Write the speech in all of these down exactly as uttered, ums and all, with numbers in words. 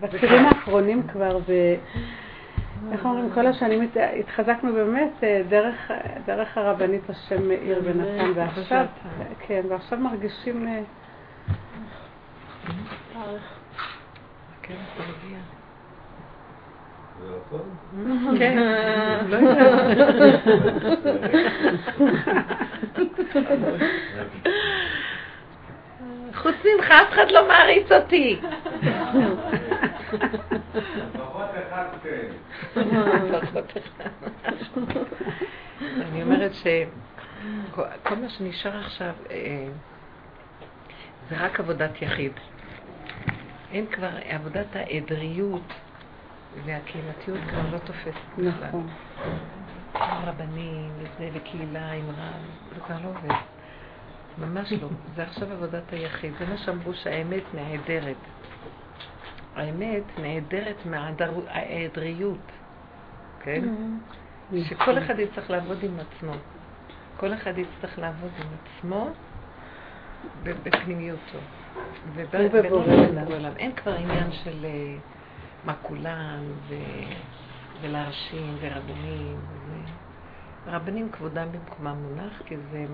בצירים האחרונים כבר, איך אומרים, כל השנים התחזקנו באמת דרך הרבנית השם עיר ונתן, ועכשיו, כן, ועכשיו מרגישים תארך. כן, תרגיע. זה נכון? כן, לא יודע. חוץ ממך, אף אחד לא מעריץ אותי. פחות אחד כן. פחות אחד. אני אומרת שכל מה שנשאר עכשיו זה רק עבודת יחיד. אין כבר, עבודת העדריות והקהילתיות כבר לא תופסת. נכון. הרבנים, וזה לקהילה, עם רב, זה כבר לא עובד. ממש לא. זה עכשיו עבודת היחיד. זה מה שאמרו שהאמת נהדרת. האמת נהדרת מההדריות. כן? שכל אחד יצטרך לעבוד עם עצמו. כל אחד יצטרך לעבוד עם עצמו בפנימיותו. ובעולם. אין כבר עניין של מה כולם ולהרשים ורבנים. רבנים כבודם במקומה מונח, כי זה...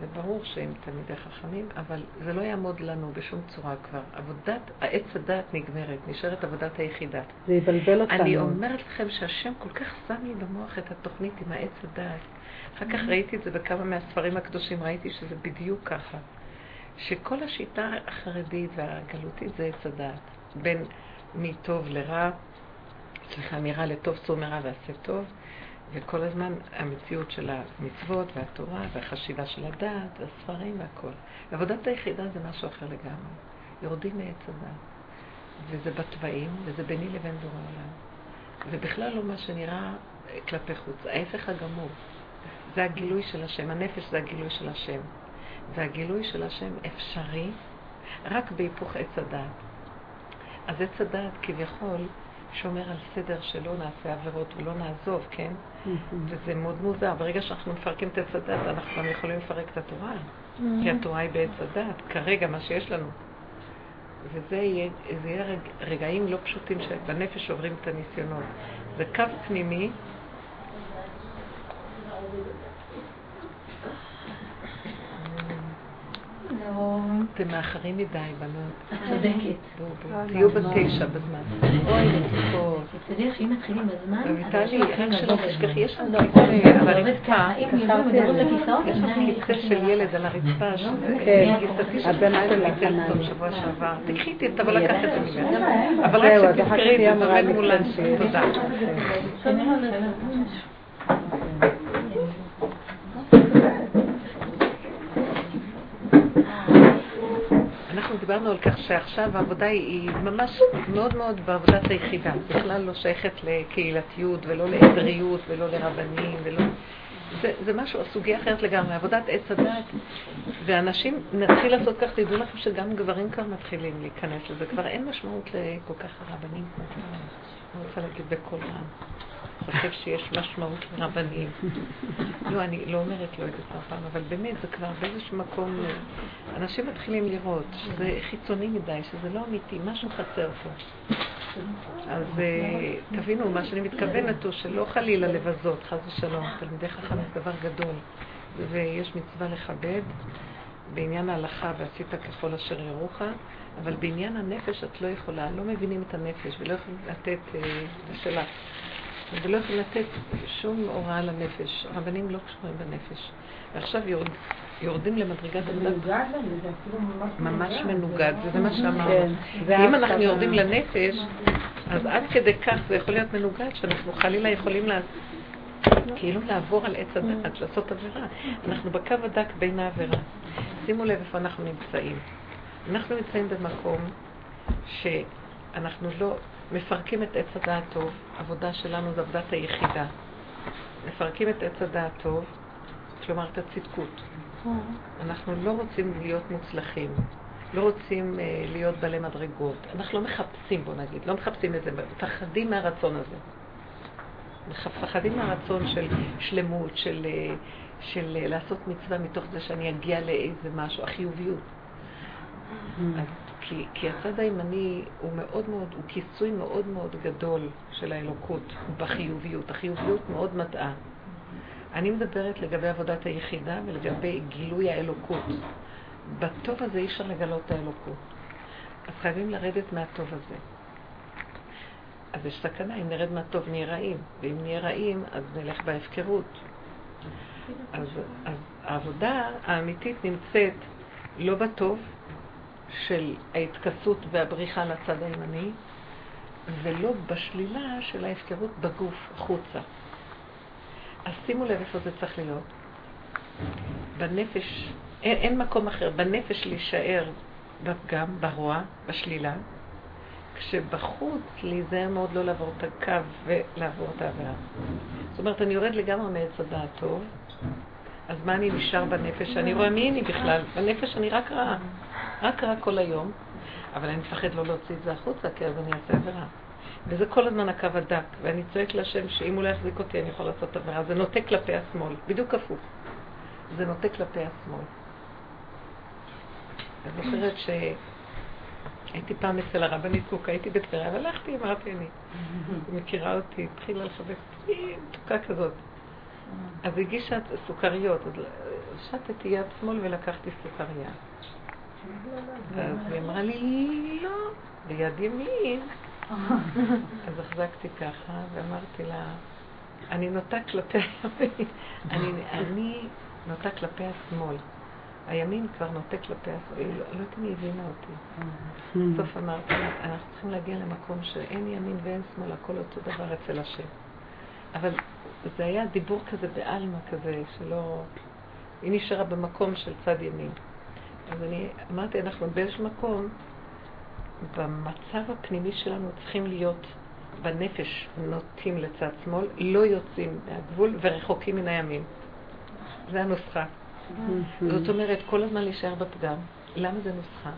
זה ברור שהם תמידי חכמים, אבל זה לא יעמוד לנו בשום צורה כבר. עבודת, העץ הדעת נגמרת, נשארת עבודת היחידה. זה יבלבל אותנו. אני אומרת לכם שהשם כל כך שם לי במוח את התוכנית עם העץ הדעת. אחר כך ראיתי את זה בכמה מהספרים הקדושים, ראיתי שזה בדיוק ככה. שכל השיטה החרדית והגלותית זה עץ הדעת. בין מטוב לרע, סליחה, מרע לטוב, סור מרע ועשה טוב. וכל הזמן המציאות של המצוות והתורה והחשיבה של הדעת והספרים והכל. עבודת היחידה זה משהו אחר לגמרי. יורדים מעץ הדעת. וזה בטבעים, וזה ביני לבין דור העולם. זה בכלל לא מה שנראה כלפי חוץ. ההפך הגמור. זה הגילוי של השם. הנפש זה הגילוי של השם. והגילוי של השם אפשרי רק בהיפוך עץ הדעת. אז עץ הדעת כביכול שומר על סדר שלא נעשה עבירות ולא נעזוב, כן? וזה מאוד מוזר. ברגע שאנחנו מפרקים את עץ הדת, אנחנו גם יכולים לפרק את התורה. כי התורה היא בעץ הדת, כרגע מה שיש לנו. וזה יהיה, זה יהיה רג, רגעים לא פשוטים שבנפש עוברים את הניסיונות. זה קו פנימי. אתם מאחרים מדי, בנות. צודקת. תהיו בתשע בזמן. אוי, נצפות. תצליח, אם מתחילים בזמן... אביטלי, רק שלא תשכחי, יש לנו כיסא על הרצפה. יש לנו כיסא של ילד על הרצפה, שזה גיסתי שתקעה את המיטל סוף שבוע שעבר. תקחי את, אבל לקחת את המילה. אבל רק שתזכרי את זה, זאת אומרת מולן. תודה. דיברנו על כך שעכשיו העבודה היא ממש מאוד מאוד בעבודת היחידה. בכלל לא שייכת לקהילתיות ולא לעדריות ולא לרבנים ולא... זה, זה משהו, הסוגיה אחרת לגמרי, עבודת עץ הדת. ואנשים נתחיל לעשות כך, תדעו לכם שגם גברים כבר מתחילים להיכנס לזה. כבר אין משמעות לכל כך הרבנים. אני רוצה להגיד בכל רם. חושב שיש משמעות לרבנים. לא, אני לא אומרת לא את זה פעם, אבל באמת זה כבר באיזשהו מקום... אנשים מתחילים לראות שזה חיצוני מדי, שזה לא אמיתי, משהו חסר פה. אז תבינו, מה שאני מתכוונת הוא שלא חלילה לבזות, חס ושלום, תלמידי חכם זה דבר גדול. ויש מצווה לכבד בעניין ההלכה, ועשית ככל אשר יורוך, אבל בעניין הנפש את לא יכולה, לא מבינים את הנפש ולא יכולים לתת לשאלה. ולא יכולים לתת שום הוראה לנפש. הרבנים לא קשורים בנפש. ועכשיו יורדים למדרגת הדת. ממש מנוגד, זה מה שאמרנו. אם אנחנו יורדים לנפש, אז עד כדי כך זה יכול להיות מנוגד, שאנחנו חלילה יכולים כאילו לעבור על עץ הדת, לעשות עבירה. אנחנו בקו הדק בין העבירה. שימו לב איפה אנחנו נמצאים. אנחנו נמצאים במקום שאנחנו לא... מפרקים את עץ הדעת טוב, עבודה שלנו זה עבודת היחידה. מפרקים את עץ הדעת טוב, כלומר את הצדקות. אנחנו לא רוצים להיות מוצלחים, לא רוצים אה, להיות בעלי מדרגות. אנחנו לא מחפשים, בוא נגיד, לא מחפשים את זה, מפחדים מהרצון הזה. מפחדים מהרצון של שלמות, של, של, של לעשות מצווה מתוך זה שאני אגיע לאיזה משהו, החיוביות. אז כי, כי הצד הימני הוא מאוד מאוד, הוא כיסוי מאוד מאוד גדול של האלוקות בחיוביות. החיוביות מאוד מטעה. אני מדברת לגבי עבודת היחידה ולגבי גילוי האלוקות. בטוב הזה אי אפשר לגלות האלוקות. אז חייבים לרדת מהטוב הזה. אז יש סכנה, אם נרד מהטוב נהיה רעים, ואם נהיה רעים אז נלך בהפקרות. אז, אז העבודה האמיתית נמצאת לא בטוב של ההתכסות והבריחה לצד הימני, ולא בשלילה של ההפקרות בגוף חוצה. אז שימו לב איפה זה צריך להיות. בנפש, אין, אין מקום אחר, בנפש להישאר בפגם, ברוע, בשלילה, כשבחוץ להיזהר מאוד לא לעבור את הקו ולעבור את העבירה. זאת אומרת, אני יורד לגמרי מעץ הדעת טוב, אז מה אני נשאר בנפש? אני רואה מי אני בכלל. בנפש אני רק רעה, רק רעה כל היום, אבל אני מפחד לא להוציא את זה החוצה, כי אז אני אעשה עבירה. וזה כל הזמן הקו הדק, ואני צועק לשם שאם הוא לא יחזיק אותי אני יכול לעשות עבירה. זה נוטה כלפי השמאל, בדיוק הפוך. זה נוטה כלפי השמאל. אני זוכרת ש... הייתי פעם אצל הרבנית קוקה, הייתי בטבריה, אבל הלכתי, אמרתי אני. היא מכירה אותי, התחילה לחבק פי, תוקה כזאת. אז הגישה סוכריות, אז שתתי יד שמאל ולקחתי סוכריה. אז היא אמרה לי, לא, ביד ימין. אז החזקתי ככה ואמרתי לה, אני נוטה כלפי הימין, אני נוטה כלפי השמאל. הימין כבר נוטה כלפי השמאל, לא תמיד הבינה אותי. בסוף אמרתי, אנחנו צריכים להגיע למקום שאין ימין ואין שמאל, הכל אותו דבר אצל השם. אבל זה היה דיבור כזה באלמה כזה, שלא... היא נשארה במקום של צד ימין. אז אני אמרתי, אנחנו באיזשהו מקום, במצב הפנימי שלנו צריכים להיות בנפש נוטים לצד שמאל, לא יוצאים מהגבול ורחוקים מן הימין. זה הנוסחה. זאת אומרת, כל הזמן להישאר בפגם. למה זה נוסחה?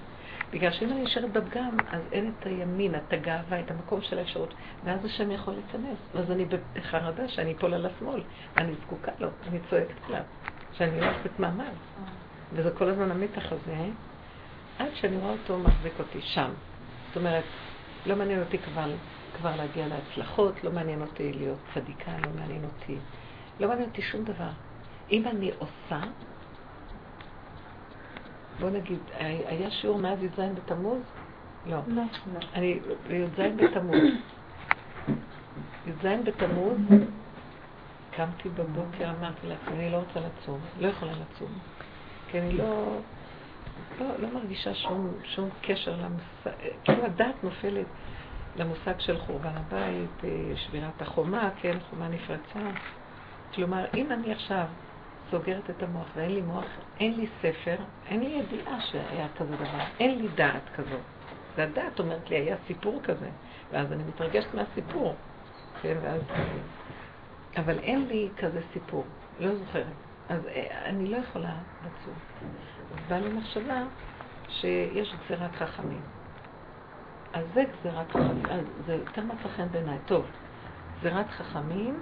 בגלל שאם אני נשארת בפגם, אז אין את הימין, את הגאווה, את המקום של האפשרות, ואז השם יכול להיכנס. אז אני בחרדה שאני פול על השמאל, אני זקוקה לו, אני צועקת כלל, שאני לא עושה את מעמד. וזה כל הזמן המתח הזה, עד שאני רואה אותו מחזיק אותי שם. זאת אומרת, לא מעניין אותי כבר, כבר להגיע להצלחות, לא מעניין אותי להיות צדיקה, לא מעניין אותי, לא מעניין אותי שום דבר. אם אני עושה, בוא נגיד, היה שיעור מאז יזיין בתמוז? לא. לא. אני יזיין בתמוז. יזיין בתמוז, קמתי בבוקר, אמרתי לה, אני לא רוצה לצום, לא יכולה לצום. כי אני לא, לא, לא מרגישה שום, שום קשר למושג, כאילו הדעת נופלת למושג של חורבן הבית, שבירת החומה, כן, חומה נפרצה. כלומר, אם אני עכשיו סוגרת את המוח ואין לי מוח, אין לי ספר, אין לי ידיעה שהיה כזה דבר, אין לי דעת כזאת. והדעת אומרת לי, היה סיפור כזה, ואז אני מתרגשת מהסיפור. כן, ואז... אבל אין לי כזה סיפור, לא זוכרת. אז אני לא יכולה לצור. אז בא לי מחשבה שיש גזירת חכמים. אז זה גזירת חכמים, אז זה יותר מצחן בעיניי. טוב, גזירת חכמים,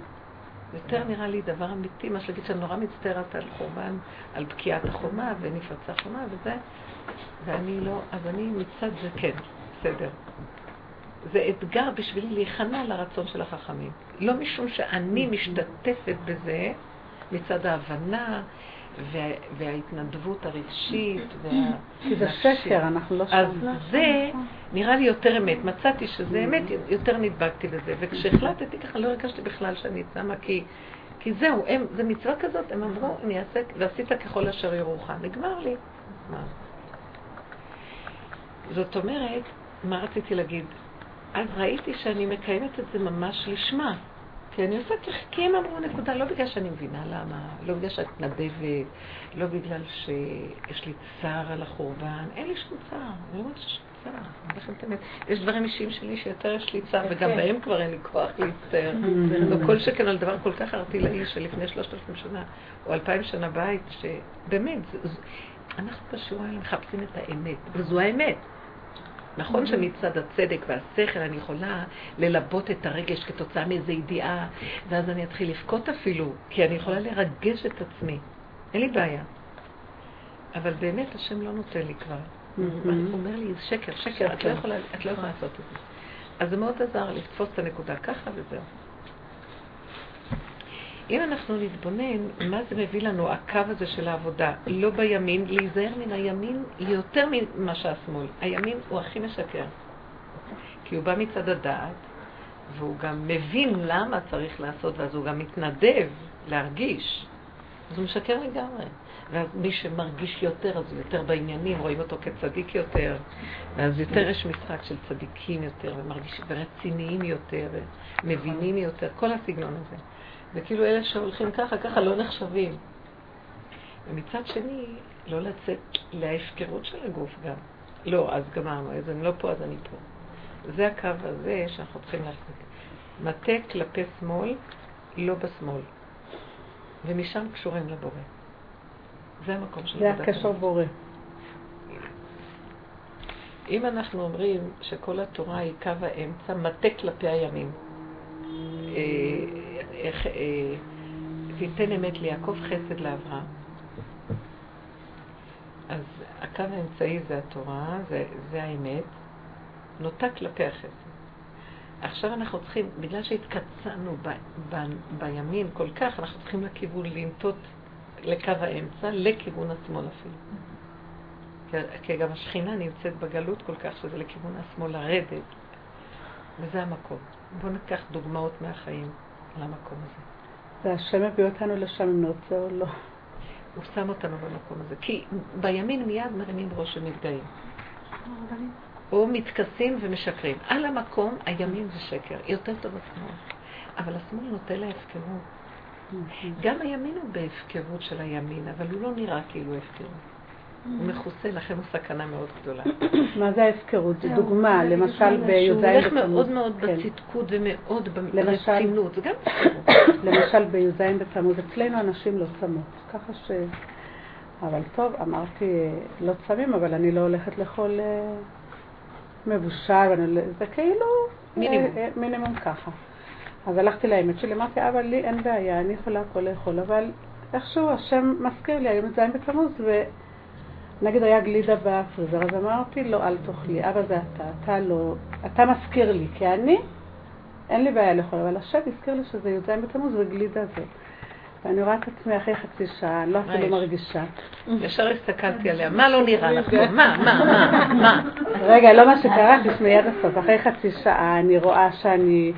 יותר נראה לי דבר אמיתי, מה שלהגיד שאני נורא מצטערת על חורבן, על בקיעת החומה ונפרצה החומה וזה, ואני לא, אז אני מצד זה כן, בסדר. זה אתגר בשבילי להיכנע לרצון של החכמים. לא משום שאני משתתפת בזה, מצד ההבנה וה, וההתנדבות הרגשית. כי זה שקר, אנחנו לא שומעים. אז זה נראה לי יותר אמת. מצאתי שזה אמת, יותר נדבקתי בזה. וכשהחלטתי ככה לא הרגשתי בכלל שאני צמה, כי, כי זהו, הם, זה מצווה כזאת, הם אמרו, אני אעשה, ועשית ככל אשר יורוך. נגמר לי. זאת אומרת, מה רציתי להגיד? אז ראיתי שאני מקיימת את זה ממש לשמה. כי אני עושה תחקים, אמרו נקודה, לא בגלל שאני מבינה למה, לא בגלל שאת נדבת, לא בגלל שיש לי צער על החורבן, אין לי שום צער, אני לא מרגישה שום צער. יש דברים אישיים שלי שיותר יש לי צער, וגם בהם כבר אין לי כוח להצטער. וכל שכן על דבר כל כך ארטילאי שלפני שלושת אלפים שנה, או אלפיים שנה בית, שבאמת, אנחנו בשיעור האלה מחפשים את האמת, וזו האמת. נכון שמצד הצדק והשכל אני יכולה ללבות את הרגש כתוצאה מאיזו ידיעה, ואז אני אתחיל לבכות אפילו, כי אני יכולה לרגש את עצמי. אין לי בעיה. אבל באמת השם לא נותן לי כבר. אומר לי, זה שקר, שקר, את לא יכולה לעשות את זה. אז זה מאוד עזר לתפוס את הנקודה ככה וזהו. אם אנחנו נתבונן, מה זה מביא לנו הקו הזה של העבודה? לא בימין, להיזהר מן הימין יותר ממה שהשמאל. הימין הוא הכי משקר. כי הוא בא מצד הדעת, והוא גם מבין למה צריך לעשות, ואז הוא גם מתנדב להרגיש. אז הוא משקר לגמרי. ואז מי שמרגיש יותר, אז הוא יותר בעניינים, רואים אותו כצדיק יותר. ואז יותר יש משחק של צדיקים יותר, ומרגישים ורציניים יותר, ומבינים יותר, כל הסגנון הזה. וכאילו אלה שהולכים ככה, ככה לא נחשבים. ומצד שני, לא לצאת להפקרות של הגוף גם. לא, אז גמרנו, אז אני לא פה, אז אני פה. זה הקו הזה שאנחנו צריכים להחזיק. מטה כלפי שמאל, לא בשמאל. ומשם קשורים לבורא. זה המקום של זה הקשר בורא. אם אנחנו אומרים שכל התורה היא קו האמצע, מטה כלפי הימים. איך, אה, תיתן אמת ליעקב חסד לאברהם. אז הקו האמצעי זה התורה, זה, זה האמת, נוטה כלפי החסד. עכשיו אנחנו צריכים, בגלל שהתקצנו ב, ב, בימין כל כך, אנחנו צריכים לכיוון לנטות לקו האמצע, לכיוון השמאל אפילו. כי, כי גם השכינה נמצאת בגלות כל כך, שזה לכיוון השמאל לרדת. וזה המקום. בואו ניקח דוגמאות מהחיים. למקום הזה. זה השם הביא אותנו לשם אם נרצה או לא. הוא שם אותנו במקום הזה. כי בימין מיד מרימים ראש ומתגאים. או מתכסים ומשקרים. על המקום הימין זה שקר. יותר טוב השמאל. אבל השמאל נוטה להפקרות. גם הימין הוא בהפקרות של הימין, אבל הוא לא נראה כאילו הפקרות. הוא מכוסה, לכן הוא סכנה מאוד גדולה. מה זה ההפקרות? זו דוגמה, למשל בי"ז בתמוז. שהוא הולך מאוד מאוד בצדקות ומאוד ברצינות. זה גם אפקרות. למשל בי"ז בתמוז, אצלנו אנשים לא צמות. ככה ש... אבל טוב, אמרתי, לא צמים, אבל אני לא הולכת לאכול מבושל. זה כאילו מינימום ככה. אז הלכתי לאמת שלי, אמרתי, אבל לי אין בעיה, אני יכולה הכל לאכול, אבל איכשהו השם מזכיר לי, היום י"ז בתמוז, ו... נגיד היה גלידה בפריזר, אז אמרתי, לא, אל תאכלי, אבא זה אתה, אתה לא, אתה מזכיר לי, כי אני, אין לי בעיה לאכול, אבל השם הזכיר לי שזה י"ז בתמוז וגלידה זה. ואני רואה את עצמי אחרי חצי שעה, לא אפילו מרגישה. ישר הסתכלתי עליה, מה לא נראה לך? מה, מה, מה, מה? רגע, לא מה שקרה, תשמעי עד הסוף, אחרי חצי שעה אני רואה שאני...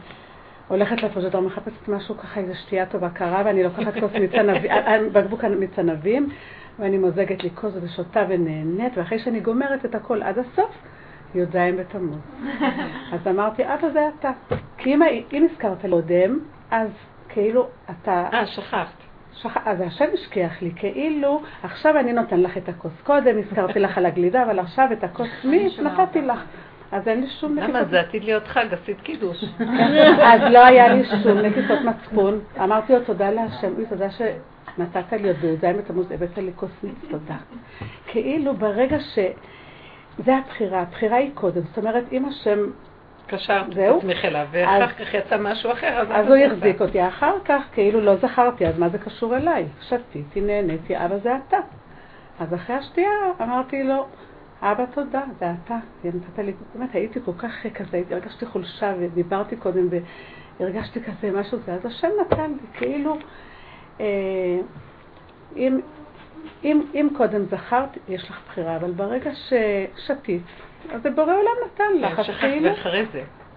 הולכת לפרוז'טור, מחפשת משהו ככה, איזו שתייה טובה קרה, ואני לוקחת כוס מצנבים, בקבוק מצנבים, ואני מוזגת לי כוס ושוטה ונהנית, ואחרי שאני גומרת את הכל עד הסוף, י"ז בתמוז. אז אמרתי, אבא זה אתה. כי אם, אם הזכרת קודם, אז כאילו אתה... אה, שכחת. שכ... אז השם השכח לי, כאילו, עכשיו אני נותן לך את הכוס קודם, הזכרתי לך על הגלידה, אבל עכשיו את הכוס מי, נתתי לך. אז אין לי שום נקיפות. למה? זה עתיד להיות חג, עשית קידוש. אז לא היה לי שום נקיפות מצפון. אמרתי לו, תודה להשם, תודה שנתת לי עוד בי"ז בתמוז, הבאת לי כוס תודה. כאילו ברגע ש... זה הבחירה, הבחירה היא קודם. זאת אומרת, אם השם... קשרת את מיכלה, ואחר כך יצא משהו אחר. אז הוא יחזיק אותי. אחר כך, כאילו לא זכרתי, אז מה זה קשור אליי? שתיתי, נהניתי, אבא זה אתה. אז אחרי השתייה אמרתי לו, אבא תודה, זה אתה, נתת לי, באמת הייתי כל כך כזה, הרגשתי חולשה ודיברתי קודם והרגשתי כזה משהו זה, אז השם נתן לי, כאילו, אה, אם, אם, אם קודם זכרת, יש לך בחירה, אבל ברגע ששתית, אז זה בורא עולם נתן לך, אז כאילו,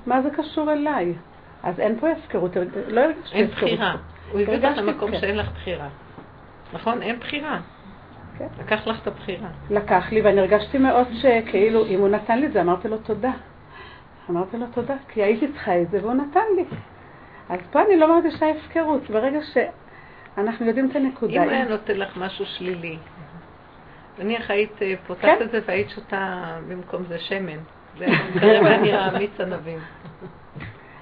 מה זה קשור אליי? אז אין פה הפקרות, לא הרגשתי אין הפקרות. אין בחירה, הוא הביא לך למקום שאין לך בחירה, נכון? אין בחירה. לקח לך את הבחירה. לקח לי, ואני הרגשתי מאוד שכאילו, אם הוא נתן לי את זה, אמרתי לו תודה. אמרתי לו תודה, כי הייתי צריכה את זה, והוא נתן לי. אז פה אני לא אמרתי שהיה הפקרות, ברגע שאנחנו יודעים את הנקודה. אם היה נותן לך משהו שלילי, נניח היית פותחת את זה והיית שותה במקום זה שמן. זה היה נראה מיץ ענבים.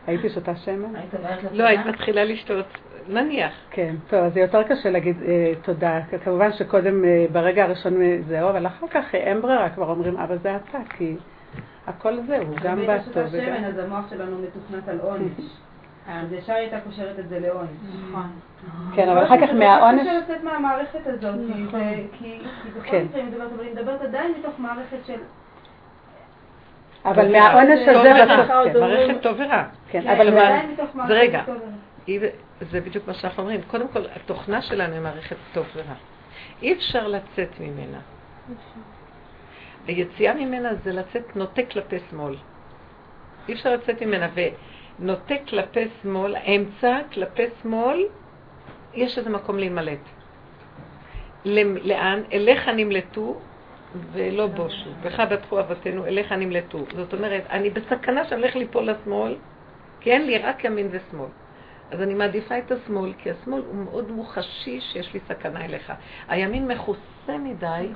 הייתי שותה שמן? לא, היית מתחילה לשתות. נניח. כן, טוב, אז זה יותר קשה להגיד אה, תודה. כמובן שקודם אה, ברגע הראשון זהו, אבל אחר כך אין ברירה כבר אומרים, אבל זה אתה, כי הכל זהו, גם בא טוב. אם יש את השמן, אז המוח שלנו מתוכנת על עונש. ההנגשה הייתה קושרת את זה לאונס. נכון. כן, אבל אחר כך מהאונס... אני חושבת לצאת מהמערכת הזאת, כי בכל מקרה היא מדברת, אבל היא מדברת עדיין מתוך מערכת של... אבל מהאונס הזה... מערכת טוב ורע. כן, אבל עדיין מתוך מערכת... זה רגע, זה בדיוק מה שאנחנו אומרים. קודם כל, התוכנה שלנו היא מערכת טוב ורע. אי אפשר לצאת ממנה. היציאה ממנה זה לצאת נוטה כלפי שמאל. אי אפשר לצאת ממנה, ונוטה כלפי שמאל, האמצע כלפי שמאל, יש איזה מקום להימלט. לאן? אליך נמלטו ולא בושו. בך בטחו אבותינו, אליך נמלטו. זאת אומרת, אני בסכנה שאני הולך ליפול לשמאל, כי אין לי רק ימין ושמאל. אז אני מעדיפה את השמאל, כי השמאל הוא מאוד מוחשי שיש לי סכנה אליך. הימין מחוסה מדי,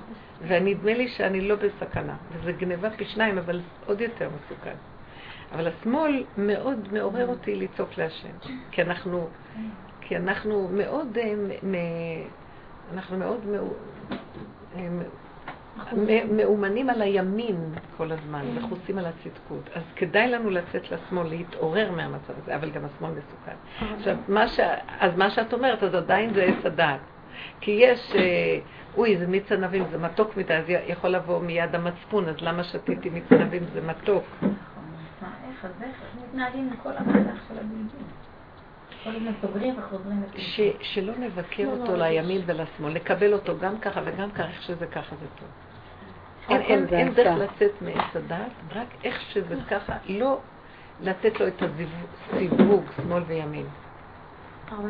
ונדמה לי שאני לא בסכנה. וזה גניבה פי שניים, אבל עוד יותר מסוכן. אבל השמאל מאוד מעורר אותי לצעוק להשם. כי אנחנו, כי אנחנו מאוד, אנחנו מאוד מאומנים על הימין כל הזמן, וחוסים על הצדקות. אז כדאי לנו לצאת לשמאל, להתעורר מהמצב הזה, אבל גם השמאל מסוכן. עכשיו, מה ש... אז מה שאת אומרת, אז עדיין זה עץ הדעת. כי יש, אוי, זה מיץ ענבים, זה מתוק מדי, אז יכול לבוא מיד המצפון, אז למה שתיתי מיץ ענבים, זה מתוק. אז איך מתנהלים מכל המהלך של הבינג'ים? כל הזמן סוגרים וחוזרים לבינג'ים. שלא נבקר אותו לימין ולשמאל, לקבל אותו גם ככה וגם ככה, איך שזה ככה זה טוב. אין דרך לצאת מעץ הדעת, רק איך שזה ככה, לא לתת לו את הסיווג, שמאל וימין.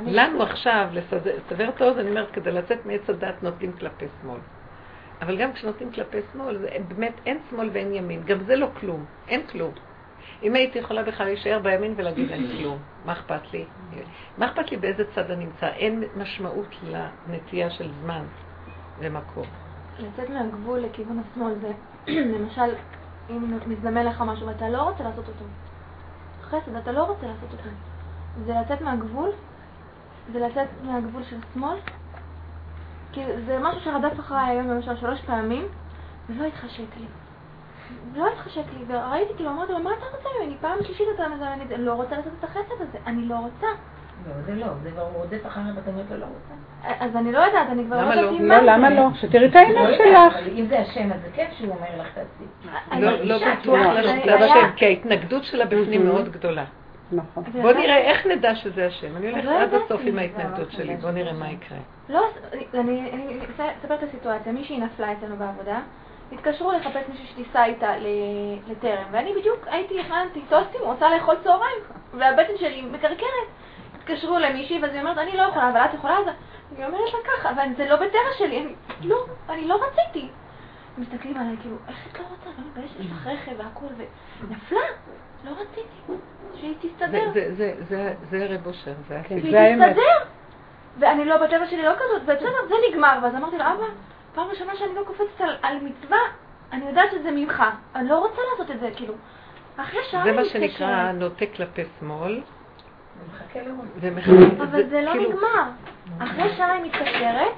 לנו עכשיו, לסבר את האוזן, אני אומרת, כדי לצאת מעץ הדעת נותנים כלפי שמאל. אבל גם כשנותנים כלפי שמאל, באמת אין שמאל ואין ימין, גם זה לא כלום, אין כלום. אם הייתי יכולה בכלל להישאר בימין ולהגיד אין כלום, מה אכפת לי? מה אכפת לי באיזה צד אני נמצא? אין משמעות לנטייה של זמן ומקום. לצאת מהגבול לכיוון השמאל זה, למשל, אם מזדמן לך משהו ואתה לא רוצה לעשות אותו, חסד, אתה לא רוצה לעשות אותו, זה לצאת מהגבול, זה לצאת מהגבול של שמאל, כי זה משהו שרדף אחרי היום למשל שלוש פעמים, ולא התחשק לי. לא התחשק לי, וראיתי כאילו, אמרתי לו, מה אתה רוצה ממני? פעם שלישית אתה מזמנת, אני לא רוצה לעשות את החסד הזה, אני לא רוצה. לא, זה לא, זה כבר רודף אחרת, אתה אומרת לו לא רוצה. אז אני לא יודעת, אני כבר לא יודעת עם מה. לא, למה לא? שתראי את העיניים שלך. אם זה השם, אז זה כיף שהוא אומר לך תעשי. לא בטוח שזה השם, כי ההתנגדות שלה בפנים מאוד גדולה. נכון. בוא נראה איך נדע שזה השם. אני הולכת עד הסוף עם ההתנגדות שלי, בוא נראה מה יקרה. לא, אני אספר את הסיטואציה, מישהי נפלה אצלנו בעבודה. התקשרו לחפש מישהו שטיסה איתה לטרם, ואני בדיוק הייתי הכנתי טוסטים, רוצה לאכול צהריים, והבטן שלי מקרקרת. התקשרו למישהי, ואז היא אומרת, אני לא יכולה, אבל את יכולה, אז היא אומרת לה ככה, אבל זה לא בטרם שלי, אני לא, אני לא רציתי. מסתכלים עליי, כאילו, איך את לא רוצה? אני מבאשת, יש לך רכב והכל, ונפלה, לא רציתי, שהיא תסתדר. זה הרי בושר, זה הכי. שהיא תסתדר, ואני לא, בטבע שלי לא כזאת, ובסדר, זה נגמר, ואז אמרתי לו, אבא, פעם ראשונה שאני לא קופצת על, על מצווה, אני יודעת שזה ממך. אני לא רוצה לעשות את זה, כאילו. אחרי שעה... זה מה שנקרא נוטה כלפי שמאל. ומחכה לראות. ומחכה... אבל זה, זה לא כאילו... נגמר. אחרי שעה היא מתקשרת,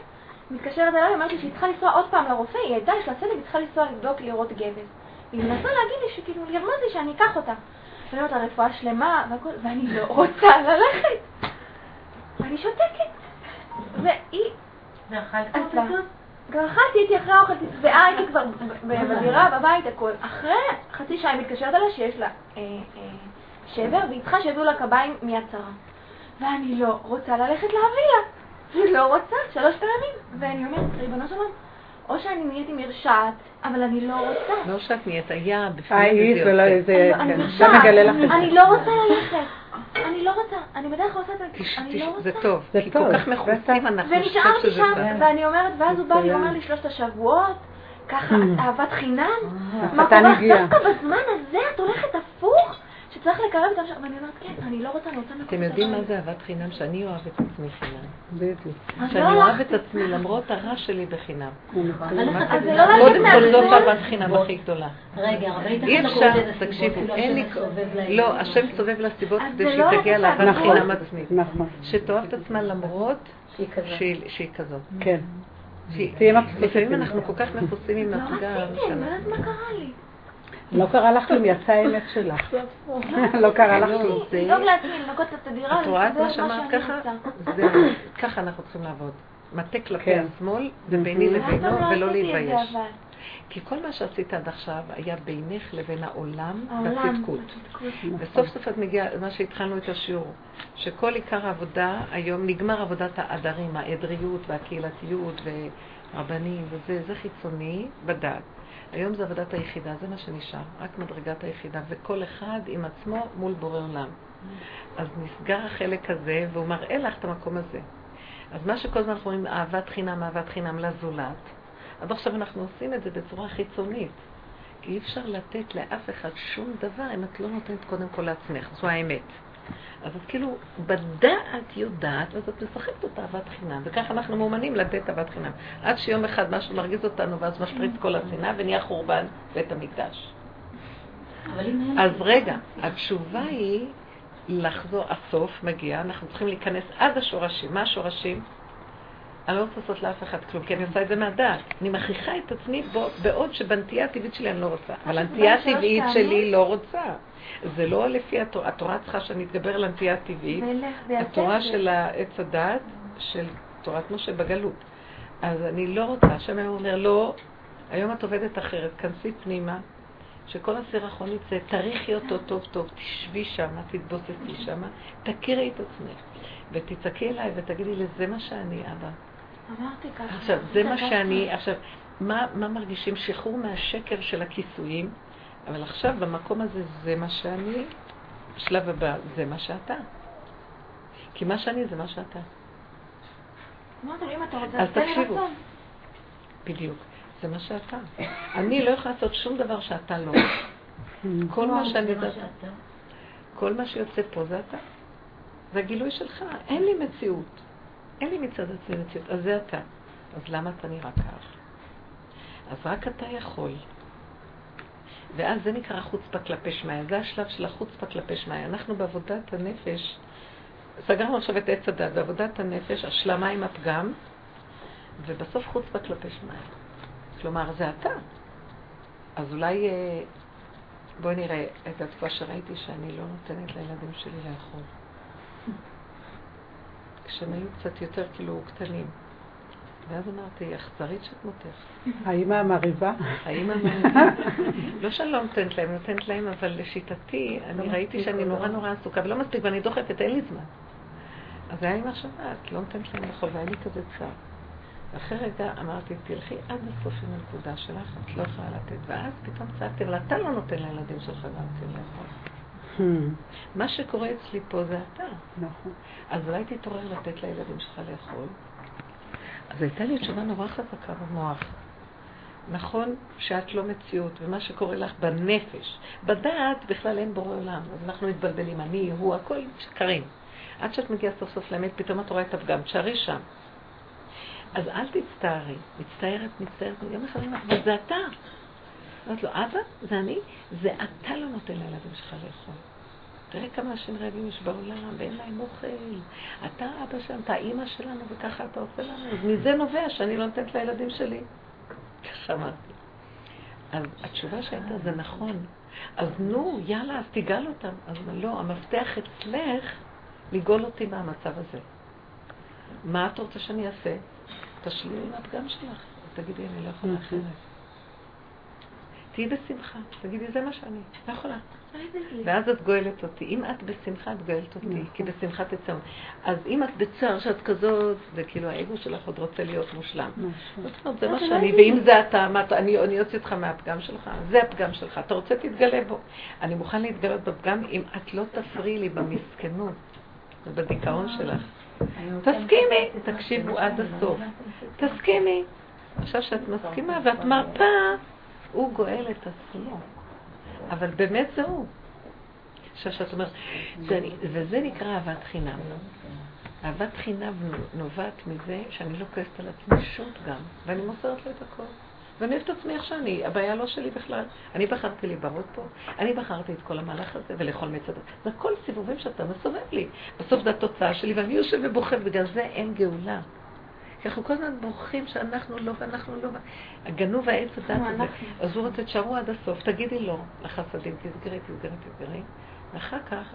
מתקשרת אליי, אמרתי שהיא צריכה לנסוע עוד פעם לרופא, היא הייתה, יש לה סלב, היא צריכה לנסוע לבדוק לראות גבס. היא מנסה להגיד לי שכאילו, לרמוז לי שאני אקח אותה. ואני אומרת, הרפואה שלמה, והכל, ואני לא רוצה ללכת. ואני שותקת. והיא... גרחתי, הייתי אחרי האוכל, תצבעה, הייתי כבר בבירה, בבית, הכל. אחרי חצי שעה היא מתקשרת עליה שיש לה שבר, והיא צריכה שיביאו לה קביים מיד צרה. ואני לא רוצה ללכת להביא לה. היא לא רוצה, שלוש פעמים. ואני אומרת, ריבונו שלום, או שאני נהייתי מרשעת, אבל אני לא רוצה. לא שאת נהיית, היה בפני בדיוק. אני מרשעת, אני לא רוצה ללכת. אני לא רוצה, אני בדרך עושה את זה, אני לא רוצה. זה טוב, כי כל כך מחוסים אנחנו נשארתי שם, ואני אומרת, ואז הוא בא לי, אומר לי שלושת השבועות, ככה, אהבת חינם, מה קורה, דווקא בזמן הזה את הולכת הפוך, שצריך לקרב את המשך, ואני אומרת, כן, אני לא רוצה, אני רוצה... אתם יודעים מה זה אהבת חינם? שאני אוהב את עצמי חינם. בדיוק. שאני אוהב את עצמי, למרות הרע שלי בחינם. אז זה לא להגיד מה זה. זאת אהבת חינם הכי גדולה. רגע, אי אפשר, תקשיבו, אין לי... לא, השם סובב לסיבות כדי שהיא תגיע לאהבת חינם עצמית. שתאהב את עצמה למרות שהיא כזאת. כן. תהיה מפסיסים. לפעמים אנחנו כל כך מפוסים עם הפגר. לא עשיתי, מה קרה לי? לא קרה לך כלום, יצא האמת שלך. לא קרה לך כלום. לדאוג לעצמי, לנקות את הדירה, את רואה את מה שאמרת ככה? ככה אנחנו צריכים לעבוד. מטה כלפי השמאל, זה ביני לבינו, ולא להתבייש. כי כל מה שעשית עד עכשיו היה בינך לבין העולם בצדקות. וסוף סוף את מגיעה, מה שהתחלנו את השיעור, שכל עיקר העבודה, היום נגמר עבודת העדרים, העדריות והקהילתיות ורבנים וזה, זה חיצוני בדעת. היום זה עבודת היחידה, זה מה שנשאר, רק מדרגת היחידה, וכל אחד עם עצמו מול בורא עולם. אז נסגר החלק הזה והוא מראה לך את המקום הזה. אז מה שכל הזמן אנחנו אומרים, אהבת חינם, אהבת חינם לזולת, אז עכשיו אנחנו עושים את זה בצורה חיצונית, כי אי אפשר לתת לאף אחד שום דבר אם את לא נותנת קודם כל לעצמך, זו האמת. אז את כאילו בדעת יודעת, אז את משחקת אותה אהבת חינם, וכך אנחנו מאומנים לתת אהבת חינם. עד שיום אחד משהו מרגיז אותנו ואז משפריץ כל השנאה ונהיה חורבן בית המקדש. אז רגע, התשובה היא לחזור, הסוף מגיע, אנחנו צריכים להיכנס עד השורשים. מה השורשים? אני לא רוצה לעשות לאף אחד כלום, כי אני עושה את זה מהדעת. אני מכריחה את עצמי בו, בעוד שבנטייה הטבעית שלי אני לא רוצה. אבל הנטייה הטבעית שלי לא רוצה. זה לא לפי התורה, התורה צריכה שאני אתגבר לנטייה הטבעית. התורה של העץ הדעת, של תורת משה בגלות. אז אני לא רוצה, השם אומר, לא, היום את עובדת אחרת, כנסי פנימה, שכל הסירחון יצא, תריכי אותו טוב טוב, תשבי שם, תתבוססי שם, תכירי את עצמך. ותצעקי אליי ותגידי לי, זה מה שאני, אבא. אמרתי ככה. עכשיו, זה מה שאני, עכשיו, מה, מה מרגישים? שחרור מהשקר של הכיסויים, אבל עכשיו במקום הזה, זה מה שאני, בשלב הבא, זה מה שאתה. כי מה שאני, זה מה שאתה. אמרת לי, אם אתה רוצה, אז תקשיבו. בדיוק, זה מה שאתה. אני לא יכולה לעשות שום דבר שאתה לא. כל מה שאני, זה אתה. כל מה שיוצא פה, זה אתה. זה הגילוי שלך, אין לי מציאות. אין לי מצד עצמי מציאות, אז זה אתה. אז למה אתה נראה כך? אז רק אתה יכול. ואז זה נקרא חוצפה כלפי שמיא, זה השלב של החוצפה כלפי שמיא. אנחנו בעבודת הנפש, סגרנו עכשיו את עץ הדת, בעבודת הנפש, השלמה עם הפגם, ובסוף חוצפה כלפי שמיא. כלומר, זה אתה. אז אולי, בואי נראה את התקופה שראיתי שאני לא נותנת לילדים שלי לאכול. כשהם היו קצת יותר כאילו קטנים, ואז אמרתי, אכזרית שאת מותך. האמא המריבה? האמא המריבה. לא שאני לא נותנת להם, נותנת להם, אבל לשיטתי, אני ראיתי שאני נורא נורא עסוקה, ולא מספיק, ואני דוחפת, אין לי זמן. אז היה לי מחשבה, את לא נותנת להם לאכול, והיה לי כזה צער. אחרי רגע אמרתי, תלכי עד הסוף עם הנקודה שלך, את לא יכולה לתת, ואז פתאום צעקתי, אבל אתה לא נותן לילדים שלך גם לאכול. מה שקורה אצלי פה זה אתה. נכון. אז אולי תתעורר לתת לילדים שלך לאכול. אז הייתה לי תשובה נורא חזקה במוח. נכון שאת לא מציאות, ומה שקורה לך בנפש, בדעת בכלל אין בורא עולם, אז אנחנו מתבלבלים, אני, הוא, הכל שקרים. עד שאת מגיעה סוף סוף לאמת, פתאום את רואה את הפגם, תשארי שם. אז אל תצטערי, מצטערת, מצטערת, גם אחרים, אבל זה אתה. אמרת לו, אבא, זה אני, זה אתה לא נותן לילדים שלך לאכול. תראה כמה אנשים רעבים יש בעולם, ואין להם אוכל. אתה אבא שלנו, אתה אמא שלנו, וככה אתה עושה לנו. אז מזה נובע שאני לא נותנת לילדים שלי. ככה אמרתי. אז התשובה שהייתה, זה נכון. אז נו, יאללה, אז תיגל אותם. אז לא, המפתח אצלך לגול אותי מהמצב הזה. מה את רוצה שאני אעשה? תשלימי עם הפגם שלך. תגידי, אני לא יכולה אחרת. תהי בשמחה, תגידי, זה מה שאני, לא יכולה. ואז את גואלת אותי. אם את בשמחה, את גואלת אותי, כי בשמחה תצאו. אז אם את בצער שאת כזאת, זה כאילו האגו שלך עוד רוצה להיות מושלם. זאת אומרת, זה מה שאני, ואם זה אתה, אני אוציא אותך מהפגם שלך, זה הפגם שלך, אתה רוצה תתגלה בו. אני מוכן להתגלות בפגם אם את לא תפריעי לי במסכנות, בדיכאון שלך. תסכימי, תקשיבו עד הסוף. תסכימי. עכשיו שאת מסכימה ואת מרפאה, הוא גואל את עצמו, אבל באמת זה הוא. עכשיו שאת אומרת, וזה נקרא אהבת חינם. אהבת חינם נובעת מזה שאני לא כועסת על עצמי שום פגם, ואני מוסרת לו את הכל. ואני אוהבת עצמי איך שאני, הבעיה לא שלי בכלל. אני בחרתי להיברות פה, אני בחרתי את כל המהלך הזה ולכל מצדות. זה כל סיבובים שאתה מסובב לי. בסוף זה התוצאה שלי ואני יושב ובוחר, בגלל זה אין גאולה. אנחנו כל הזמן בורחים שאנחנו לא ואנחנו לא. הגנוב העץ הדעת הזה. אז הוא רוצה תשארו עד הסוף, תגידי לא לחסדים, תסגרי, תסגרי, תסגרי. ואחר כך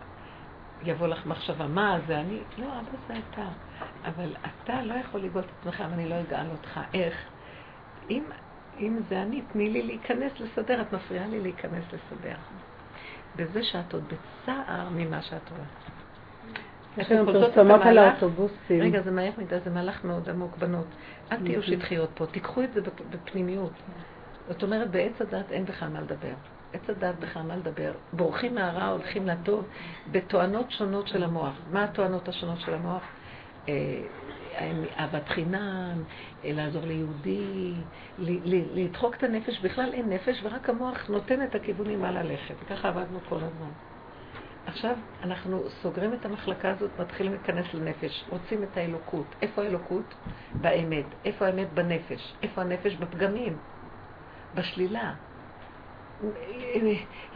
יבוא לך מחשבה, מה זה אני? לא, אבא זה אתה. אבל אתה לא יכול לגאול את עצמך, אני לא אגאל אותך. איך? אם, אם זה אני, תני לי להיכנס לסדר, את מפריעה לי להיכנס לסדר. בזה שאת עוד בצער ממה שאת רואה. אתם פרסמות על האוטובוסים. רגע, זה מהלך מדי, זה מהלך מאוד עמוק, בנות. אל תהיו שטחיות פה, תיקחו את זה בפנימיות. זאת אומרת, בעץ הדעת אין בכלל מה לדבר. עץ הדעת בכלל מה לדבר. בורחים מהרע, הולכים לטוב, בתואנות שונות של המוח. מה התואנות השונות של המוח? אהבת חינם, לעזור ליהודי, לדחוק את הנפש. בכלל אין נפש, ורק המוח נותן את הכיוונים מה ללכת. ככה עבדנו כל הזמן. עכשיו אנחנו סוגרים את המחלקה הזאת, מתחילים להיכנס לנפש, רוצים את האלוקות. איפה האלוקות? באמת. איפה האמת? בנפש. איפה הנפש? בפגמים, בשלילה.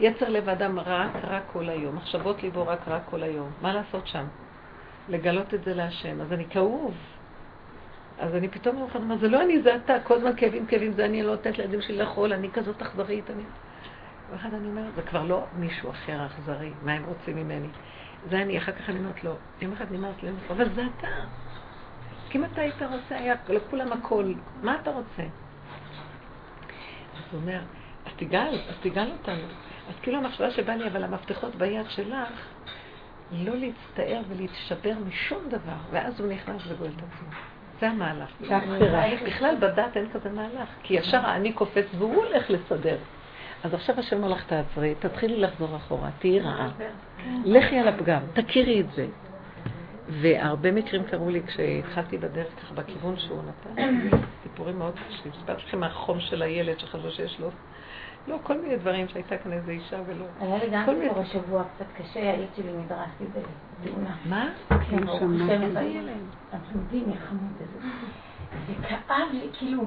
יצר לב אדם רע, רע כל היום. מחשבות ליבו רק רע כל היום. מה לעשות שם? לגלות את זה להשם. אז אני כאוב. אז אני פתאום לא חדמה, זה לא אני, זה אתה. כל הזמן כאבים, כאבים, זה אני לא נותנת לידים שלי לחול, אני כזאת אכזרית, אני... ואחד אני אומרת, זה כבר לא מישהו אחר אכזרי, מה הם רוצים ממני? זה אני, אחר כך אני אומרת לו, יום אחד נמאס לי, אבל זה אתה. כי אם אתה היית רוצה, היה לכולם הכל, מה אתה רוצה? אז הוא אומר, אז תיגל, אז תיגל אותנו. אז כאילו המחשבה שבא לי, אבל המפתחות ביד שלך, לא להצטער ולהתשבר משום דבר, ואז הוא נכנס וגול את עצמו. זה המהלך. בכלל בדת אין כזה מהלך, כי ישר אני קופץ והוא הולך לסדר. אז עכשיו השם הולך תעצרי, תתחילי לחזור אחורה, תהי רעה. לכי על הפגם, תכירי את זה. והרבה מקרים קראו לי כשהתחלתי בדרך כך בכיוון שהוא נתן, סיפורים מאוד קשים, סיפרת לכם מהחום של הילד שחשבו שיש לו, לא, כל מיני דברים שהייתה כאן איזו אישה ולא. היה לי גם כבר השבוע קצת קשה, הילד שלי נדרסתי בדיונה. מה? כן, חושבת הילד. אתם יודעים, יחמוד איזה. זה כאב לי, כאילו,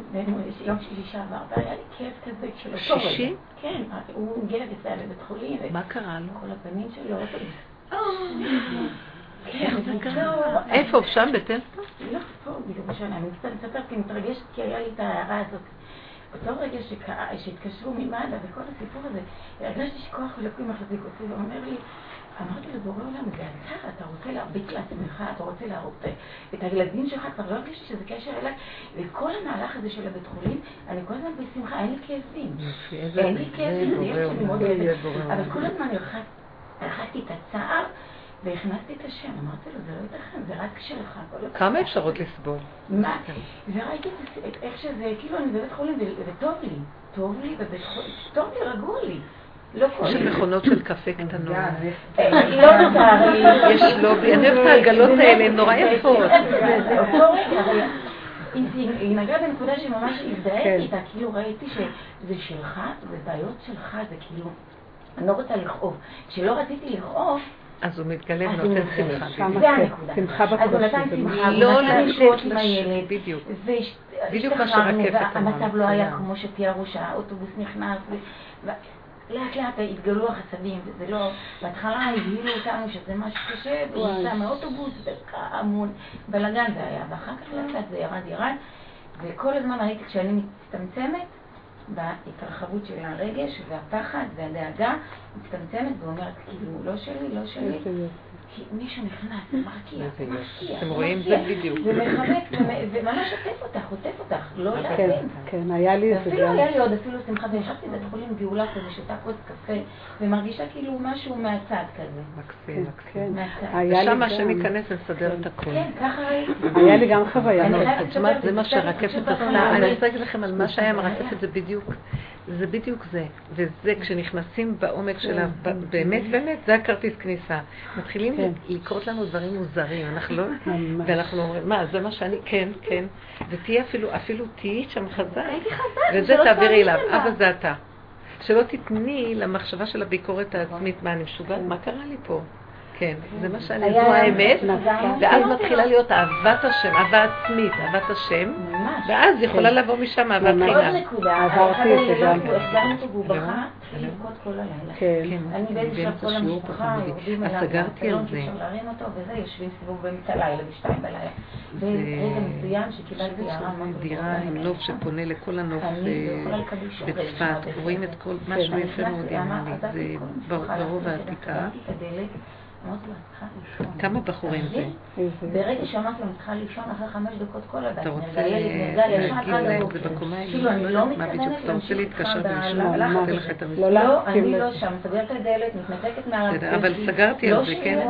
יום שלי שעבר, והיה לי כאב כזה של אותו רגע. שישי? כן, הוא גלד יצא לבית חולים. מה קרה לו? כל הפנים שלו, אותו רגע. איפה, שם בטלפון? לא, פה, בירושלים. אני קצת לספר, כי מתרגשת, כי היה לי את ההערה הזאת. אותו רגע שהתקשרו ממעלה וכל הסיפור הזה, הרגשתי שכוח ולקויים מחזיק אותי, ואומר לי, אמרתי לבורא עולם, זה אתה, אתה רוצה להרביק לעצמך, אתה רוצה להרוג את הילדים שלך, אתה לא הרגשתי שזה קשר אליי, וכל המהלך הזה של הבית חולים, אני כל הזמן בשמחה, אין לי כאבים. אין לי כאבים, יש לי מאוד כאבים. אבל כל הזמן הרחקתי את הצער, והכנסתי את השם, אמרתי לו, זה לא ייתכן, זה רק שלך. כמה אפשרות לסבור? מה? וראיתי איך שזה, כאילו אני בבית חולים, וטוב לי, טוב לי, טוב לי, רגוע לי. יש מכונות של קפה קטנות. לא נותר לי. יש לובי, אני אוהבת העגלות האלה, הן נורא יפות. זה אותו רגע. היא נגעה בנקודה שממש הזדהיתי איתה, כאילו ראיתי שזה שלך, זה בעיות שלך, זה כאילו, אני לא רוצה לכאוב. כשלא רציתי לכאוב, אז הוא מתגלם, נותן שמחה. זה הנקודה. שמחה בקושי. לא לנשקות עם הילד. בדיוק. בדיוק מה שרקפת. המצב לא היה כמו שתיארו שהאוטובוס נכנס. לאט לאט התגלו החסדים, וזה לא... בהתחלה הבהילו אותנו שזה משהו קשה, והוא יצא מהאוטובוס, וכאמון, בלגן זה היה. ואחר כך לאט לאט זה ירד ירד. וכל הזמן ראיתי כשאני מצטמצמת, בהתרחבות של הרגש והפחד והדאגה מצטמצמת ואומרת כאילו לא שלי, לא שלי כי מישהו נכנס, מרקיע, מרקיע, מרקיע ומחמק וממש עוטף אותך, עוטף אותך לא להבין ואפילו היה לי עוד אפילו שמחה וישבתי ואת יכולים גאולה כזה שאתה עוד קפה ומרגישה כאילו משהו מהצד כזה מקסים, מקסים ושם השם ייכנס ומסדר את הכל כן, ככה ראיתי היה לי גם חוויה זה מה שרקפת עשתה אני רוצה להגיד לכם על מה שהיה מרקפת זה בדיוק זה בדיוק זה, וזה כשנכנסים בעומק שלה, באמת באמת, זה הכרטיס כניסה. מתחילים לקרות לנו דברים מוזרים, אנחנו לא... ואנחנו אומרים, מה, זה מה שאני... כן, כן. ותהיה אפילו, אפילו תהיי שם חזק, וזה תעבירי אליו, אבל זה אתה. שלא תתני למחשבה של הביקורת העצמית, מה אני משוגעת, מה קרה לי פה? כן, זה מה שאני זו האמת, ואז מתחילה להיות אהבת השם, אהבה עצמית, אהבת השם, ואז יכולה לבוא משם אהבת חינם. מאוד נקודה, עברתי את זה גם. הסגרנו את גובחה, תחיל לקרות כל הלילה. כן, אני באיזשהו כל המשפחה, יורדים עליו, הסגרון שאפשר להרים אותו, וזה יושבים סיבוב באמצע לילה, בשתיים בלילה. ורגע מצוין שקיבלתי הערה. דירה עם נוף שפונה לכל הנוף בצפת, רואים את כל משהו יפה מאוד ימני, זה ברוב העתיקה. כמה בחורים זה? ברגע שאמרתי לו, מתחילה לישון אחרי חמש דקות כל הבית. אתה רוצה להגיד להם את זה בקומה? אני לא מתכוונת, אתה רוצה להתקשר ולשמוע, אני אתן לך את המספר. לא, אני לא שם, סגרת את דלת, מתנתקת מהרב. אבל סגרתי על זה, כן?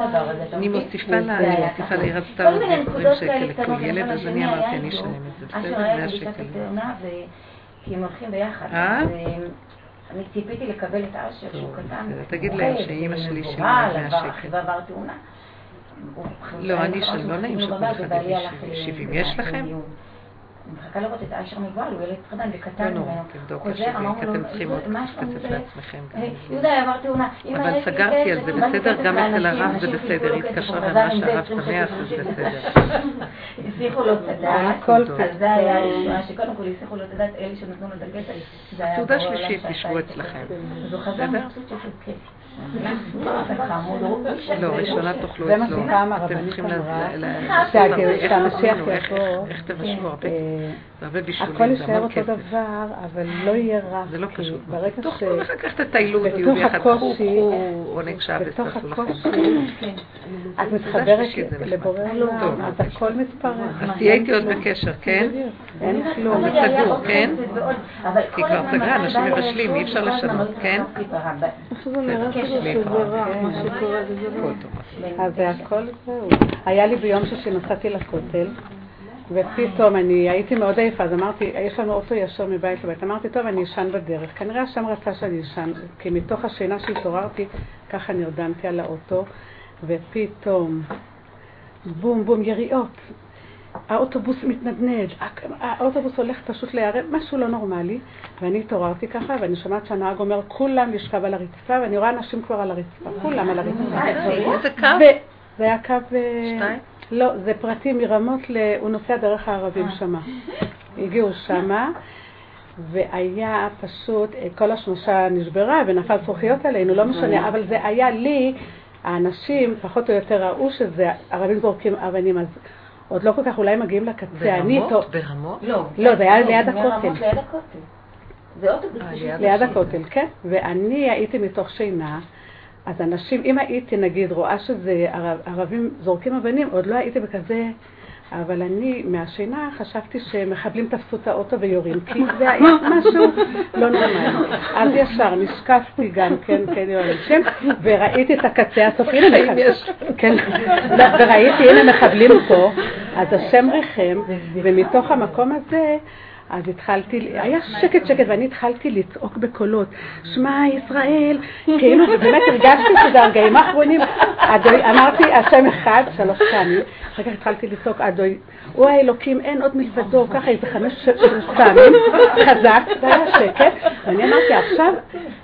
אני מוסיפה לה, אני מוסיפה לה, רצתה עוד עשרים שקל לכל ילד, אז אני אמרתי, אני אשלם את זה. בסדר, מאה שקל. כי הם הולכים ביחד. אני ציפיתי לקבל את האשר שהוא קטן. תגיד להם שאימא שלי שימה מאה שקל. לא, אני של לא נעים שכל אחד יביא שבעים. יש לכם? אני מחכה לראות את האשר מבועל, הוא ילד חדן וקטן. לא, תבדוק השביעי, כי אתם צריכים עוד קצת לעצמכם. יהודה, אמרתי אונה, אבל סגרתי על זה, בסדר? גם אצל הרב זה בסדר. התקשרה למה שהרב שמח, זה בסדר. הצליחו לא תדעת, אז זה היה ראשונה, שקודם כל הצליחו לא תדעת, אלה שנתנו לדגת, זה היה בואו להשתה. תודה שלישית תשבו אצלכם. זו חזר מרצות של כיף. לא, ראשונה תאכלו אצלו, אתם צריכים להסתכל איך תבשבו הרבה הרבה בישולים, הכל יישאר אותו דבר, אבל לא יהיה רב, זה לא פשוט, תוך כל אחר כך תטיילו אותי וביחד חוכו עונג שעבס תעשו לכם, את מתחברת לבורא עולם, אז הכל מתפרח, אז תהיה איתי עוד בקשר, כן? אין כלום, זה סגור, כן? כי כבר סגרה, אנשים מבשלים, אי אפשר לשנות, כן? זה שזה רע, מה שקורה זה זה רע. אז זה הכל זהו. היה לי ביום ששנסעתי לכותל, ופתאום אני הייתי מאוד עייפה, אז אמרתי, יש לנו אוטו ישר מבית לבית. אמרתי, טוב, אני ישן בדרך. כנראה השם רצה שאני ישן, כי מתוך השינה שהתעוררתי, ככה נרדמתי על האוטו, ופתאום, בום בום, יריעות. האוטובוס מתנדנד, האוטובוס הולך פשוט ליערב, משהו לא נורמלי, ואני התעוררתי ככה, ואני שומעת שהנהג אומר, כולם לשכב על הרצפה, ואני רואה אנשים כבר על הרצפה, כולם על הרצפה. זה קו? זה היה קו... שתיים? לא, זה פרטי מרמות, הוא נוסע דרך הערבים שמה. הגיעו שמה, והיה פשוט, כל השמשה נשברה, ונפל פרוחיות עלינו, לא משנה, אבל זה היה לי, האנשים פחות או יותר ראו שזה, ערבים זורקים אבנים, אז... עוד לא כל כך, אולי מגיעים לקצה, אני איתו... ברמות? ברמות? לא. לא, זה היה ליד הכותל. ליד הכותל. זה אוטובוס פשוט. ליד הכותל, כן. ואני הייתי מתוך שינה, אז אנשים, אם הייתי, נגיד, רואה שזה ערבים זורקים אבנים, עוד לא הייתי בכזה, אבל אני מהשינה חשבתי שמחבלים תפסו את האוטו ויורים, כי זה היה משהו לא נורמלי. אז ישר נשקפתי גם, כן, כן, יורדים, וראיתי את הקצה הסוף, הנה מחבלים, וראיתי, הנה מחבלים פה, אז השם רחם, ומתוך המקום הזה, אז התחלתי, היה שקט שקט, ואני התחלתי לצעוק בקולות, שמע ישראל, כאילו, ובאמת הרגשתי שזה הרגעים האחרונים, אמרתי, השם אחד, שלוש פעמים, אחר כך התחלתי לצעוק, אדוי, הוא האלוקים, אין עוד מלבדו, ככה איזה חמש פעמים, חזק, זה היה שקט, ואני אמרתי, עכשיו,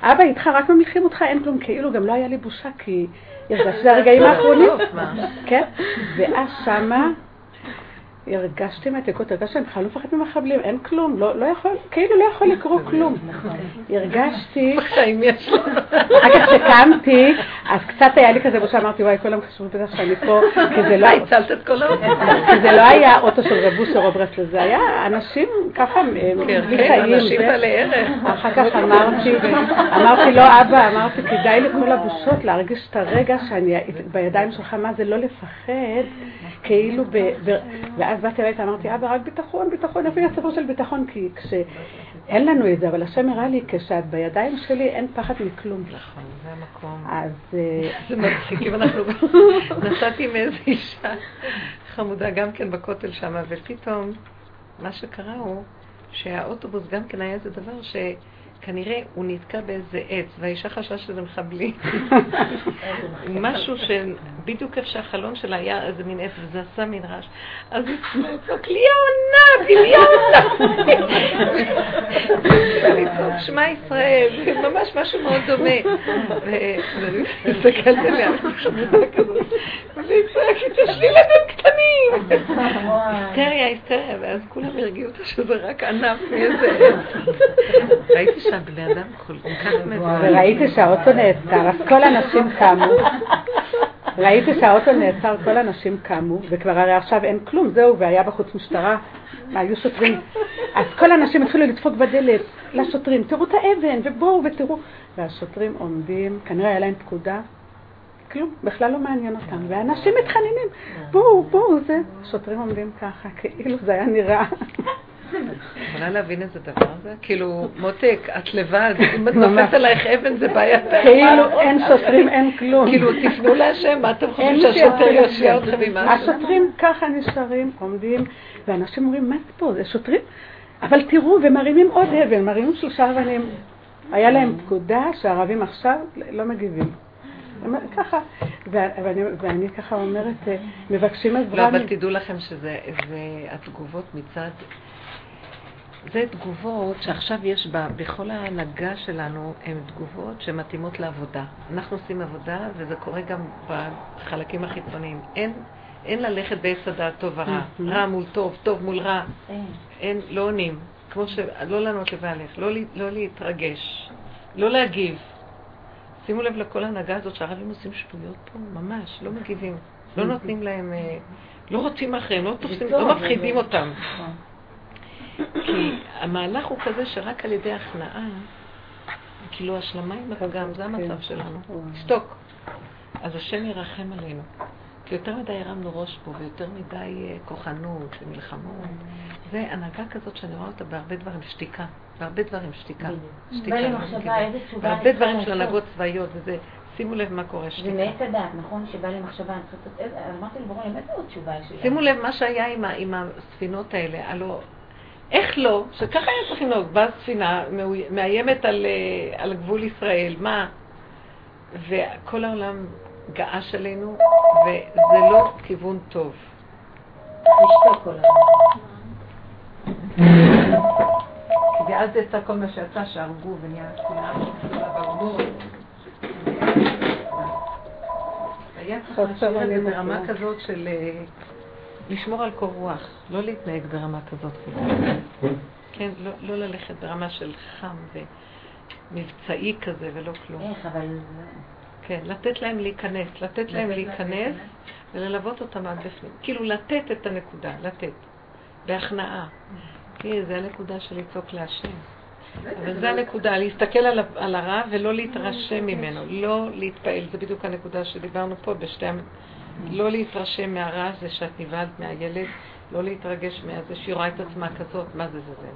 אבא איתך, רק ממליכים אותך, אין כלום, כאילו, גם לא היה לי בושה, כי הרגשתי הרגעים האחרונים, כן, ואז שמה, הרגשתי מהתיקות, הרגשתי שהם בכלל לא מפחד ממחבלים, אין כלום, לא יכול, כאילו לא יכול לקרוא כלום. הרגשתי... בחיים יש לו. אגב, שקמתי, אז קצת היה לי כזה בושה, אמרתי, וואי, כולם חשבו בטח שאני פה, כי זה לא... הצלת את כל האוטו. כי זה לא היה אוטו של רבוש או רברס, זה היה אנשים ככה... כן, אנשים בעלי ערך. אחר כך אמרתי, אמרתי, לא אבא, אמרתי, כדאי לכל הבושות להרגיש את הרגע שאני בידיים שלך, מה זה לא לפחד, כאילו ואז באתי אליי ואמרתי, אבא, רק ביטחון, ביטחון, אפילו הספר של ביטחון, כי כשאין לנו את זה, אבל השם הראה לי, כשאת בידיים שלי אין פחד מכלום. נכון, זה המקום. אז... זה מצחיק, אם אנחנו... נסעתי מאיזו אישה חמודה גם כן בכותל שם, ופתאום מה שקרה הוא שהאוטובוס גם כן היה איזה דבר ש... כנראה הוא נתקע באיזה עץ, והאישה חשש שזה מחבלים. משהו ש... בדיוק איפה שהחלון שלה היה איזה מין איפה, וזה עשה מין רעש. אז היא צועק, לי העונה, גילי העונה. שמה ישראל, ממש משהו מאוד דומה. ואני מסתכלת עליה, והיא צועקת, יש לי ילדים קטנים. היסטריה, היסטריה, ואז כולם הרגיעו אותה שזה רק ענף מאיזה עץ. ראיתי שהבני אדם כל כך מזוהים. וראיתי שהאוטו נעצר, אז כל אנשים קמו. ראיתי שהאוטו נעצר, כל אנשים קמו, וכבר הרי עכשיו אין כלום, זהו, והיה בחוץ משטרה, היו שוטרים. אז כל האנשים התחילו לדפוק בדלת לשוטרים, תראו את האבן, ובואו ותראו. והשוטרים עומדים, כנראה היה להם פקודה, כלום, בכלל לא מעניין אותם, ואנשים מתחננים, בואו, בואו, זה. שוטרים עומדים ככה, כאילו זה היה נראה. יכולה להבין איזה דבר הזה? כאילו, מותק, את לבד, אם את נופסת עלייך אבן זה בעיה. כאילו אין שוטרים, אין כלום. כאילו, תפנו להשם, מה אתם חושבים שהשוטר יושיע אתכם עם משהו? השוטרים ככה נשארים, עומדים, ואנשים אומרים, מה זה פה? זה שוטרים? אבל תראו, ומרימים עוד אבן, מרימים שלושה אבנים. היה להם פקודה שהערבים עכשיו לא מגיבים. ככה, ואני ככה אומרת, מבקשים את ברמי. לא, אבל תדעו לכם שזה התגובות מצד... זה תגובות שעכשיו יש בה, בכל ההנהגה שלנו, הן תגובות שמתאימות לעבודה. אנחנו עושים עבודה, וזה קורה גם בחלקים החיצוניים. אין, אין ללכת בהסדה טוב ורע, רע מול טוב, טוב מול רע. אין, לא עונים. כמו שלא לענות לבעלך, לא, לא להתרגש, לא להגיב. שימו לב לכל ההנהגה הזאת שהערבים עושים שטויות פה, ממש, לא מגיבים. לא נותנים להם, לא רוצים אחריהם, לא, תופסים, לא מפחידים אותם. כי המהלך הוא כזה שרק על ידי הכנעה, כאילו השלמה עם הפגם, זה המצב שלנו. שתוק. אז השם ירחם עלינו. כי יותר מדי הרמנו ראש פה, ויותר מדי כוחנות ומלחמות. זה הנהגה כזאת שאני רואה אותה בהרבה דברים שתיקה. בהרבה דברים שתיקה. שתיקה. בהרבה דברים של הנהגות צבאיות, וזה... שימו לב מה קורה שתיקה. זה מעט הדעת, נכון? שבא למחשבה, אמרתי לברון, למה זה עוד תשובה שלה? שימו לב מה שהיה עם הספינות האלה, הלא... איך לא? שככה היה צריכים לנהוג, באה ספינה מאיימת על, על גבול ישראל, מה? וכל העולם געש עלינו, וזה לא כיוון טוב. נשתוק כל העולם. כדי אז יצא כל מה שיצא שהרגו ונהיה ספינה, והרגו. היה צריך לשאיר את זה ברמה כזאת של... לשמור על קור רוח, לא להתנהג ברמה כזאת. כן, לא, לא ללכת ברמה של חם ומבצעי כזה ולא כלום. איך, אבל... כן, לתת להם להיכנס, לתת להם להיכנס וללוות אותם עד בפנים. כאילו לתת את הנקודה, לתת, בהכנעה. כן, זה הנקודה של לצעוק להשם. אבל זה הנקודה, להסתכל על הרע ולא להתרשם ממנו, לא להתפעל. זה בדיוק הנקודה שדיברנו פה בשתי... לא להתרשם מהרע הזה שאת נבהלת מהילד, לא להתרגש מהזה שירה את עצמה כזאת, מה זה זה זה.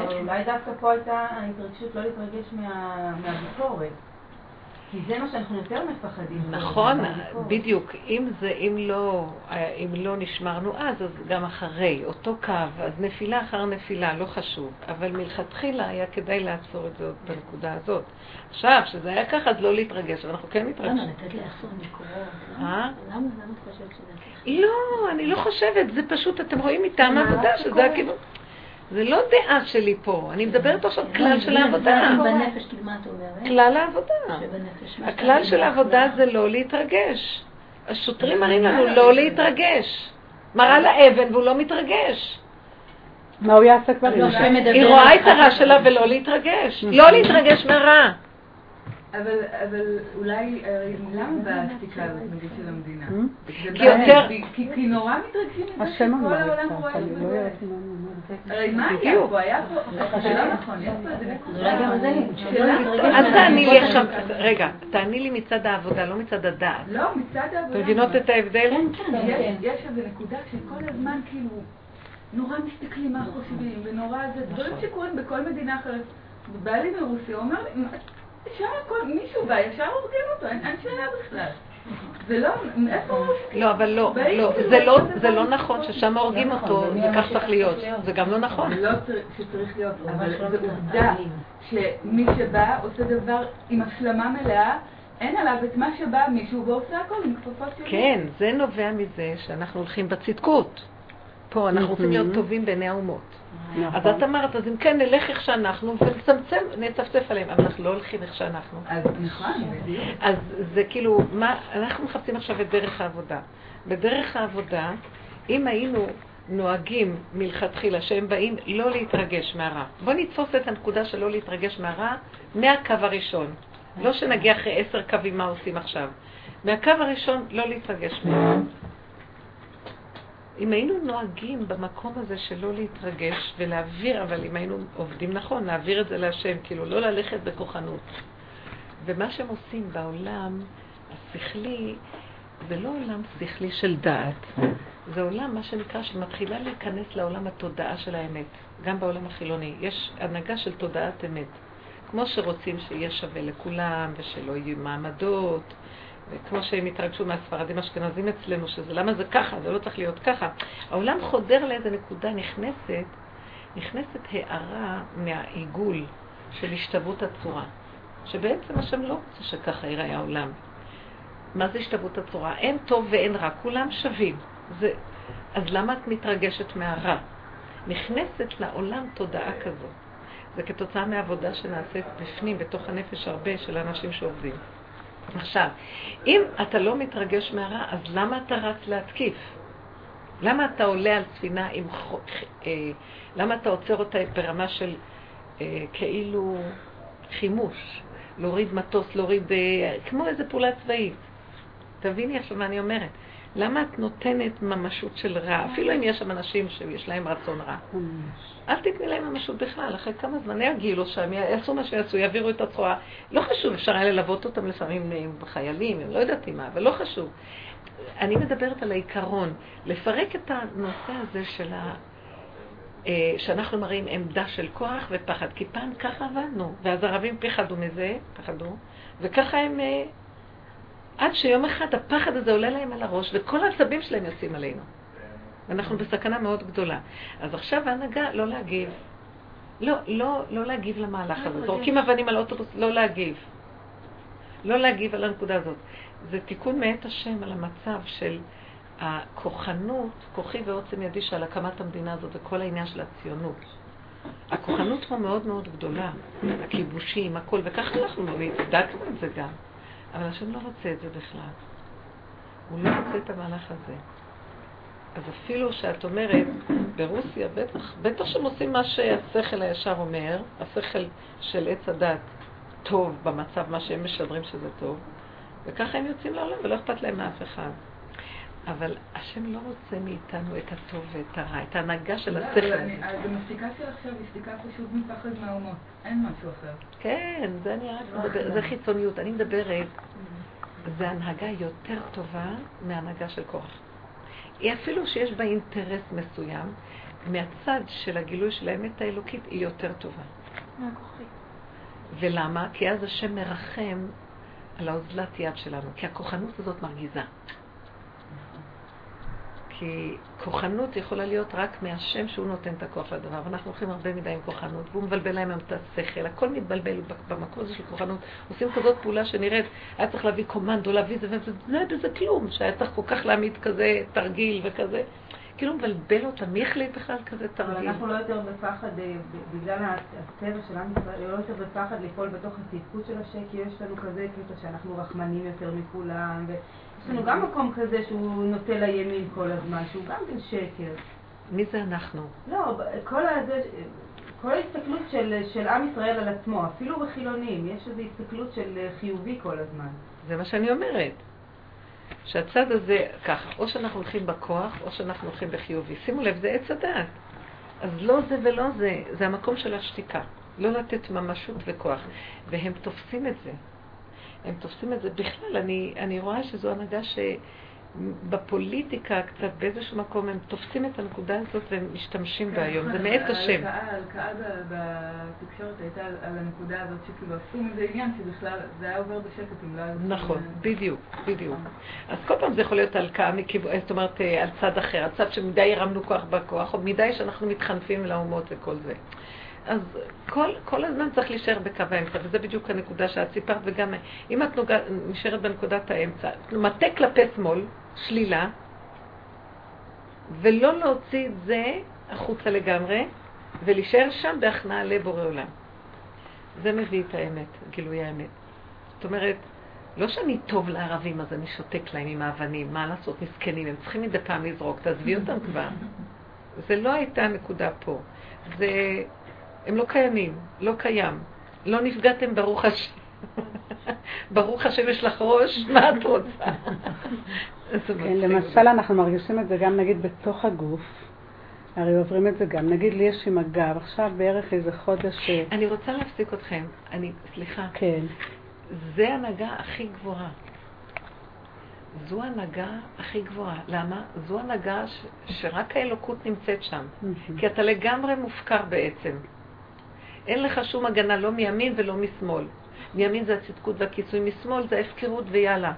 אבל אולי דווקא פה הייתה ההתרגשות לא להתרגש מהביקורת, כי זה מה שאנחנו יותר מפחדים. נכון, בדיוק. אם לא נשמרנו אז, אז גם אחרי, אותו קו, אז נפילה אחר נפילה, לא חשוב. אבל מלכתחילה היה כדאי לעצור את זה בנקודה הזאת. עכשיו, שזה היה ככה, אז לא להתרגש, אבל אנחנו כן מתרגשים. למה, נתת לעצור מקורות? למה? למה את חושבת שזה? לא, אני לא חושבת, זה פשוט, אתם רואים איתם העבודה, שזה כאילו... זה לא דעה שלי פה, אני מדברת עכשיו כלל של העבודה. בנפש כמעט אומרת. כלל העבודה. הכלל של העבודה זה לא להתרגש. השוטרים מראים לנו לא להתרגש. מראה לאבן והוא לא מתרגש. מה הוא יעשה כבר? היא רואה את הרע שלה ולא להתרגש. לא להתרגש מהרע. אבל אולי, למה בהשתיקה הזאת של המדינה? כי יותר... כי נורא מתרגשים את זה שכל העולם רואה את זה. הרי מה היה פה? היה פה... זה לא נכון, יש פה איזה נקודה. אז תעני לי עכשיו... רגע, תעני לי מצד העבודה, לא מצד הדעת. לא, מצד העבודה. מבינות את ההבדל? יש איזה נקודה שכל הזמן כאילו... נורא מסתכלים מה חושבים, ונורא זה דברים שקורים בכל מדינה אחרת. בא לי מרוסיה, אומר לי... מישהו בא, ישר הורגים אותו, אין שאלה בכלל. זה לא, איפה הורגים? לא, אבל לא, זה לא נכון ששם הורגים אותו, זה כך צריך להיות, זה גם לא נכון. זה לא שצריך להיות, אבל זה עובדה שמי שבא עושה דבר עם השלמה מלאה, אין עליו את מה שבא מישהו ועושה הכל עם כפפות שלי. כן, זה נובע מזה שאנחנו הולכים בצדקות. פה אנחנו רוצים להיות טובים בעיני האומות. אז את אמרת, אז אם כן נלך איך שאנחנו ונצמצם, נצפצף עליהם, אבל אנחנו לא הולכים איך שאנחנו. אז נכון, בדיוק. אז זה כאילו, אנחנו מחפשים עכשיו את דרך העבודה. בדרך העבודה, אם היינו נוהגים מלכתחילה שהם באים לא להתרגש מהרע. בוא נתפוס את הנקודה שלא להתרגש מהרע מהקו הראשון. לא שנגיע אחרי עשר קווים מה עושים עכשיו. מהקו הראשון לא להתרגש מהרע. אם היינו נוהגים במקום הזה שלא להתרגש ולהעביר, אבל אם היינו עובדים נכון, להעביר את זה להשם, כאילו לא ללכת בכוחנות. ומה שהם עושים בעולם השכלי, זה לא עולם שכלי של דעת. זה עולם, מה שנקרא, שמתחילה להיכנס לעולם התודעה של האמת. גם בעולם החילוני. יש הנהגה של תודעת אמת. כמו שרוצים שיהיה שווה לכולם, ושלא יהיו מעמדות, וכמו שהם התרגשו מהספרדים אשכנזים אצלנו, שזה למה זה ככה, זה לא צריך להיות ככה. העולם חודר לאיזה נקודה נכנסת, נכנסת הערה מהעיגול של השתוות הצורה. שבעצם השם לא רוצה שככה יראה העולם. מה זה השתוות הצורה? אין טוב ואין רע, כולם שווים. זה, אז למה את מתרגשת מהרע? נכנסת לעולם תודעה כזו. זה כתוצאה מהעבודה שנעשית בפנים, בתוך הנפש הרבה של אנשים שעובדים. עכשיו, אם אתה לא מתרגש מהרע, אז למה אתה רץ להתקיף? למה אתה עולה על ספינה עם... למה אתה עוצר אותה ברמה של כאילו חימוש? להוריד מטוס, להוריד... כמו איזה פעולה צבאית. תביני עכשיו מה אני אומרת. למה את נותנת ממשות של רע? אפילו אם יש שם אנשים שיש להם רצון רע. אל תתני להם ממשות בכלל. אחרי כמה זמן יגילו שם, יעשו מה שיעשו, יעבירו את הצורה. לא חשוב, אפשר היה ללוות אותם לפעמים עם חיילים, לא יודעת מה, אבל לא חשוב. אני מדברת על העיקרון. לפרק את הנושא הזה של ה... שאנחנו מראים עמדה של כוח ופחד. כי פעם ככה עבדנו, ואז ערבים פחדו מזה, פחדו, וככה הם... עד שיום אחד הפחד הזה עולה להם על הראש, וכל העצבים שלהם יוצאים עלינו. ואנחנו בסכנה מאוד גדולה. אז עכשיו ההנהגה לא להגיב. לא, לא, לא להגיב למהלך הזה. זורקים אבנים על אוטובוס, לא להגיב. לא להגיב על הנקודה הזאת. זה תיקון מאת השם על המצב של הכוחנות, כוחי ועוצם ידי שעל הקמת המדינה הזאת, וכל העניין של הציונות. הכוחנות פה מאוד מאוד גדולה. הכיבושים, הכל, וככה אנחנו הצדקנו את זה גם. אבל השם לא רוצה את זה בכלל. הוא לא רוצה את המהלך הזה. אז אפילו שאת אומרת, ברוסיה בטח, בטח שהם עושים מה שהשכל הישר אומר, השכל של עץ הדת טוב במצב, מה שהם משדרים שזה טוב, וככה הם יוצאים לעולם ולא אכפת להם מאף אחד. אבל השם לא רוצה מאיתנו את הטוב ואת הרע, את ההנהגה של השכל. אז המפסיקה של עכשיו היא ספיקה פשוט מפחד מהאומות. אין משהו אחר. כן, זה חיצוניות. אני מדברת, זה הנהגה יותר טובה מההנהגה של כוח. היא אפילו שיש בה אינטרס מסוים, מהצד של הגילוי של האמת האלוקית היא יותר טובה. מהכוחי. ולמה? כי אז השם מרחם על האוזלת יד שלנו, כי הכוחנות הזאת מרגיזה. כי כוחנות יכולה להיות רק מהשם שהוא נותן את הכוח לדבר, ואנחנו הולכים הרבה מדי עם כוחנות, והוא מבלבל להם את השכל, הכל מתבלבל במקום הזה של כוחנות, עושים כזאת פעולה שנראית, היה צריך להביא קומנדו, להביא זה, ולא היה בזה כלום, שהיה צריך כל כך להעמיד כזה תרגיל וכזה, כאילו מבלבל אותם, מי החליט בכלל כזה תרגיל? אבל אנחנו לא יותר בפחד, בגלל הטבע שלנו, לא יותר בפחד לפעול בתוך התעקות של השקי, יש לנו כזה כאילו שאנחנו רחמנים יותר מכולם, יש לנו גם מקום כזה שהוא נוטה לימין כל הזמן, שהוא גם בין שקר. מי זה אנחנו? לא, כל, הזה, כל ההסתכלות של, של עם ישראל על עצמו, אפילו בחילונים, יש איזו הסתכלות של חיובי כל הזמן. זה מה שאני אומרת. שהצד הזה ככה, או שאנחנו הולכים בכוח, או שאנחנו הולכים בחיובי. שימו לב, זה עץ הדעת. אז לא זה ולא זה, זה המקום של השתיקה. לא לתת ממשות וכוח. והם תופסים את זה. הם תופסים את זה. בכלל, אני, אני רואה שזו הנהגה שבפוליטיקה קצת, באיזשהו מקום, הם תופסים את הנקודה הזאת והם משתמשים בה היום. זה מעט השם. ההלקאה בתקשורת הייתה על הנקודה הזאת שכאילו עשו מזה עניין, שבכלל זה היה עובר בשקט אם לא... נכון, בדיוק, בדיוק. אז כל פעם זה יכול להיות הלקאה, זאת אומרת, על צד אחר, הצד שמדי הרמנו כוח בכוח, או מדי שאנחנו מתחנפים לאומות וכל זה. אז כל, כל הזמן צריך להישאר בקו האמצע, וזה בדיוק הנקודה שאת סיפרת, וגם אם את נוגע, נשארת בנקודת האמצע, מטה כלפי שמאל, שלילה, ולא להוציא את זה החוצה לגמרי, ולהישאר שם בהכנעה לבורא עולם. זה מביא את האמת, גילוי האמת. זאת אומרת, לא שאני טוב לערבים, אז אני שותק להם עם האבנים, מה לעשות, מסכנים, הם צריכים מדי פעם לזרוק, תעזבי אותם כבר. זה לא הייתה נקודה פה. זה... הם לא קיימים, לא קיים. לא נפגעתם ברוך השם. ברוך השם יש לך ראש, מה את רוצה? למשל אנחנו מרגישים את זה גם נגיד בתוך הגוף. הרי עוברים את זה גם. נגיד לי יש עם הגב, עכשיו בערך איזה חודש... אני רוצה להפסיק אתכם. אני, סליחה. כן. זה הנהגה הכי גבוהה. זו הנהגה הכי גבוהה. למה? זו הנהגה ש... שרק האלוקות נמצאת שם. Mm-hmm. כי אתה לגמרי מופקר בעצם. אין לך שום הגנה, לא מימין ולא משמאל. מימין זה הצדקות והכיסוי, משמאל זה ההפקרות ויאללה.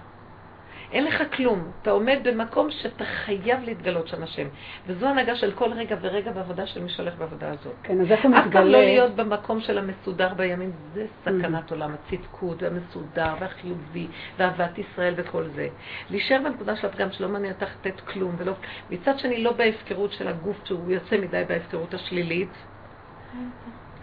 אין לך כלום. אתה עומד במקום שאתה חייב להתגלות שם השם. וזו הנהגה של כל רגע ורגע בעבודה של מי שהולך בעבודה הזאת. כן, אז אתה מתגלה. אף פעם לא להיות במקום של המסודר בימין. זה סכנת mm-hmm. עולם, הצדקות והמסודר והחיובי ואהבת ישראל וכל זה. להישאר בנקודה שאת גם שלא מעניין אותך לתת כלום. ולא... מצד שני לא בהפקרות של הגוף שהוא יוצא מדי בהפקרות השלילית.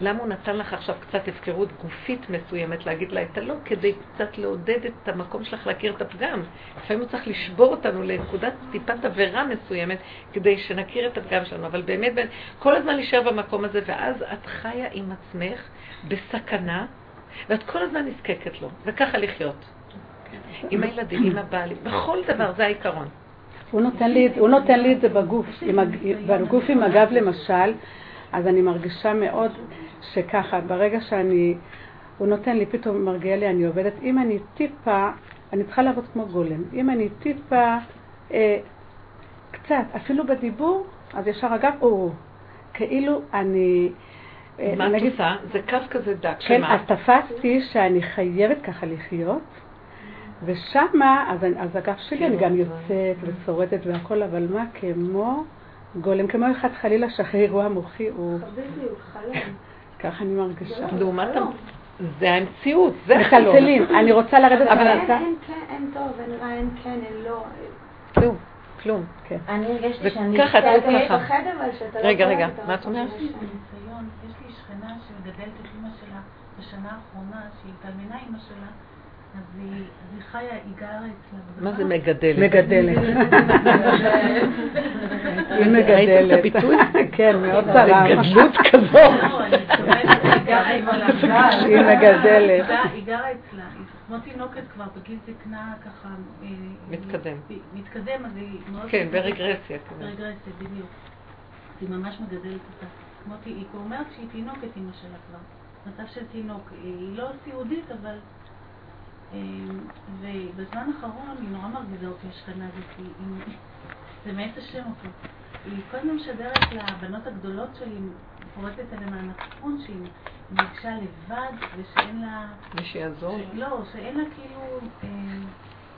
למה הוא נתן לך עכשיו קצת הפקרות גופית מסוימת להגיד לה את הלא, כדי קצת לעודד את המקום שלך להכיר את הפגם. לפעמים הוא צריך לשבור אותנו לנקודת טיפת עבירה מסוימת כדי שנכיר את הפגם שלנו, אבל באמת כל הזמן להישאר במקום הזה, ואז את חיה עם עצמך בסכנה ואת כל הזמן נזקקת לו, וככה לחיות עם הילדים, עם הבעלים, בכל דבר. זה העיקרון. הוא נותן לי, הוא נותן לי את זה בגוף, בגוף עם הגב למשל. אז אני מרגישה מאוד שככה, ברגע שאני, הוא נותן לי, פתאום מרגיע לי, אני עובדת, אם אני טיפה, אני צריכה לעבוד כמו גולם, אם אני טיפה, אה, קצת, אפילו בדיבור, אז ישר אגב, או, כאילו אני... אה, מה נגיד, תוסע? זה קו כזה דק, כן, שמה? אז תפסתי שאני חייבת ככה לחיות, ושמה, אז, אז אגב שלי אני גם יוצאת וצורדת והכל, אבל מה כמו... גולם כמו אחד חלילה שחריר, הוא המוחי, הוא... חביבי, הוא חלם. כך אני מרגישה. לעומת זה המציאות, זה חלום. מחלצלים, אני רוצה לרדת... אבל אין, אין, אין טוב, אין רע, אין כן, אין לא... כלום, כלום. אני הרגשתי שאני... וככה, אתה לא פחד אבל שאתה לא... רגע, רגע, מה את אומרת? יש לי ניסיון, יש לי שכנה שמגדלת את אמא שלה בשנה האחרונה, שהיא התאלמנה אמא שלה, אז היא חיה, היא גרה אצלנו. מה זה מגדלת? מגדלת. היא מגדלת. ראית הביטוי? כן, מאוד צרה. זה גדלות כזאת. לא, אני חושבת, היא מגדלת. היא גרה אצלה. היא כמו תינוקת כבר, בגיל זקנה ככה... מתקדם. מתקדם, אז היא מאוד... כן, ברגרסיה. ברגרסיה, בדיוק. היא ממש מגדלת אותה. כמו היא אומרת שהיא תינוקת אמא שלה כבר. מצב של תינוק. היא לא סיעודית, אבל... ובזמן האחרון היא נורא מרגיזה אותי השכנה הזאת, זה מעט השם אותו. היא קודם משדרת לבנות הגדולות שלי, פורטת עליהם המתכון שהיא מבקשה לבד ושאין לה... ושיעזור? לא, שאין לה כאילו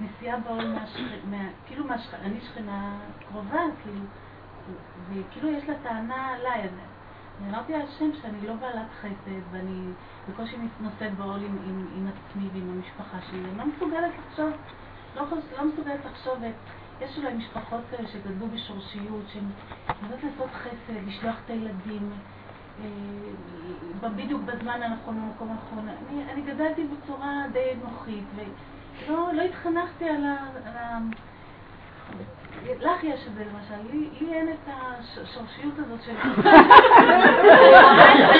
נסיעה בעול מהשכנה, כאילו אני שכנה קרובה, וכאילו יש לה טענה עליי. אני אמרתי על השם שאני לא בעלת חסד ואני בקושי נוסעת בעול עם, עם, עם עצמי ועם המשפחה שלי. אני לא מסוגלת לחשוב, לא, לא מסוגלת לחשוב את... יש אולי משפחות כאלה שגדלו בשורשיות, שהן יודעות לעשות חסד, לשלוח את הילדים, אה, בדיוק בזמן הנכון, במקום הנכון. אני, אני גדלתי בצורה די נוחית ולא לא התחנכתי על ה... על ה... לך יש את זה למשל, לי אין את השורשיות הזאת של... אני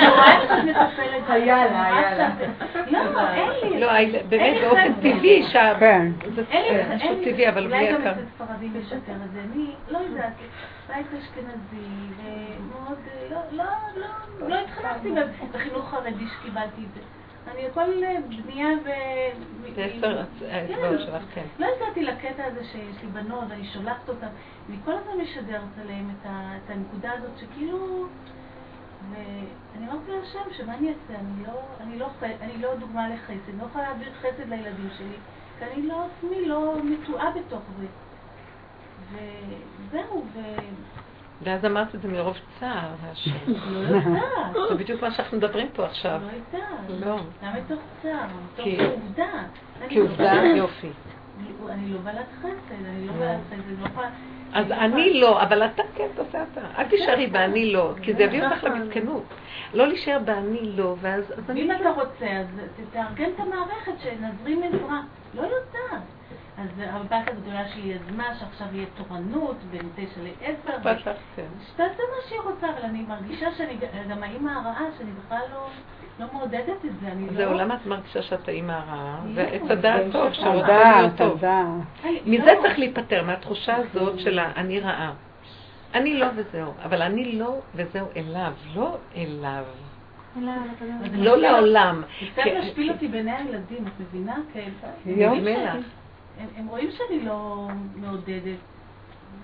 רואה שאת מטפלת... היה לה, היה לה. לא, אין לי. לא, באמת באופן טבעי שם. כן. אין לי, אין לי. אולי גם את הספרדים לשפר את זה. אני לא יודעת, בית אשכנזי ומאוד... לא, לא, לא התחלפתי בחינוך חרדי שקיבלתי את זה. אני כל בנייה ו... זה עשר האצבעות שלך, כן. לא הגעתי לקטע הזה שיש לי בנות, אני שולחת אותם, אני כל הזמן משדרת עליהם את הנקודה הזאת שכאילו... ואני אמרתי להשם שמה אני אעשה, אני לא דוגמה לחסד, אני לא יכולה להעביר חסד לילדים שלי, כי אני לא עצמי, לא מתועה בתוך זה. וזהו, ואז אמרת את זה מרוב צער, השם. לא צער. זה בדיוק מה שאנחנו מדברים פה עכשיו. לא הייתה. לא. למה תוך צער? תוך עובדה. כעובדה? יופי. אני לא בעלת חסד, אני לא בעלת חסד. אז אני לא, אבל אתה כן, תעשה אתה. אל תישארי באני לא, כי זה יביא אותך למתקנות. לא להישאר באני לא, ואז... אם אתה רוצה, אז תארגן את המערכת שנזרים עזרה. לא יודעת. אז הבת הגדולה שלי יזמה שעכשיו יהיה תורנות בין תשע לעשר. פתח, כן. שתעשה מה שהיא רוצה, אבל אני מרגישה שאני גם האמא הרעה, שאני בכלל לא... לא מעודדת את זה, אני לא... זהו, למה את מרגישה שאתה אימא הרעה? ואת הדעת טוב, שרוצה להיות טוב. מזה צריך להיפטר, מהתחושה הזאת של אני רעה. אני לא וזהו, אבל אני לא וזהו אליו, לא אליו. לא לעולם. קצת משפיל אותי בעיני הילדים, את מבינה? כן. הם רואים שאני לא מעודדת.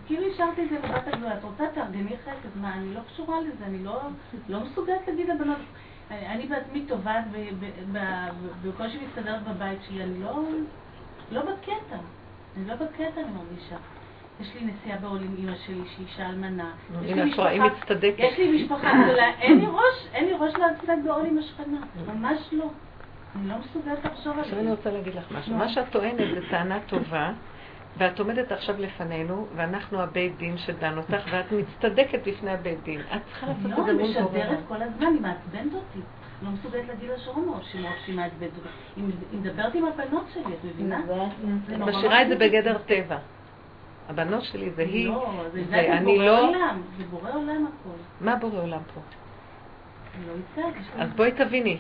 כאילו השארתי את זה לבת הגדולה, את רוצה תארגני חסד, מה, אני לא קשורה לזה, אני לא מסוגלת להגיד לבנות. אני בעצמי טובעת בכל שמסתדרת בבית שלי, אני לא בקטע, אני לא בקטע, אני מרגישה. יש לי נסיעה בעול עם אמא שלי, שהיא אישה אלמנה. יש לי משפחה גדולה, אין לי ראש להצטעת בעול עם השכנה, ממש לא. אני לא מסוגלת לחשוב על זה. אני רוצה להגיד לך משהו, מה שאת טוענת זה טענה טובה, ואת עומדת עכשיו לפנינו, ואנחנו הבית דין שדן אותך, ואת מצטדקת לפני הבית דין. את צריכה לעשות את זה מול גורם. לא, אני משדרת כל הזמן, היא מעצבנת אותי. לא מסוגלת להגיד לשרום, או שהיא מעצבנת אותי. היא מדברת עם הבנות שלי, את מבינה? את משאירה את זה בגדר טבע. הבנות שלי זה היא, ואני לא... זה בורא עולם הכל. מה בורא עולם פה? אז בואי תביני,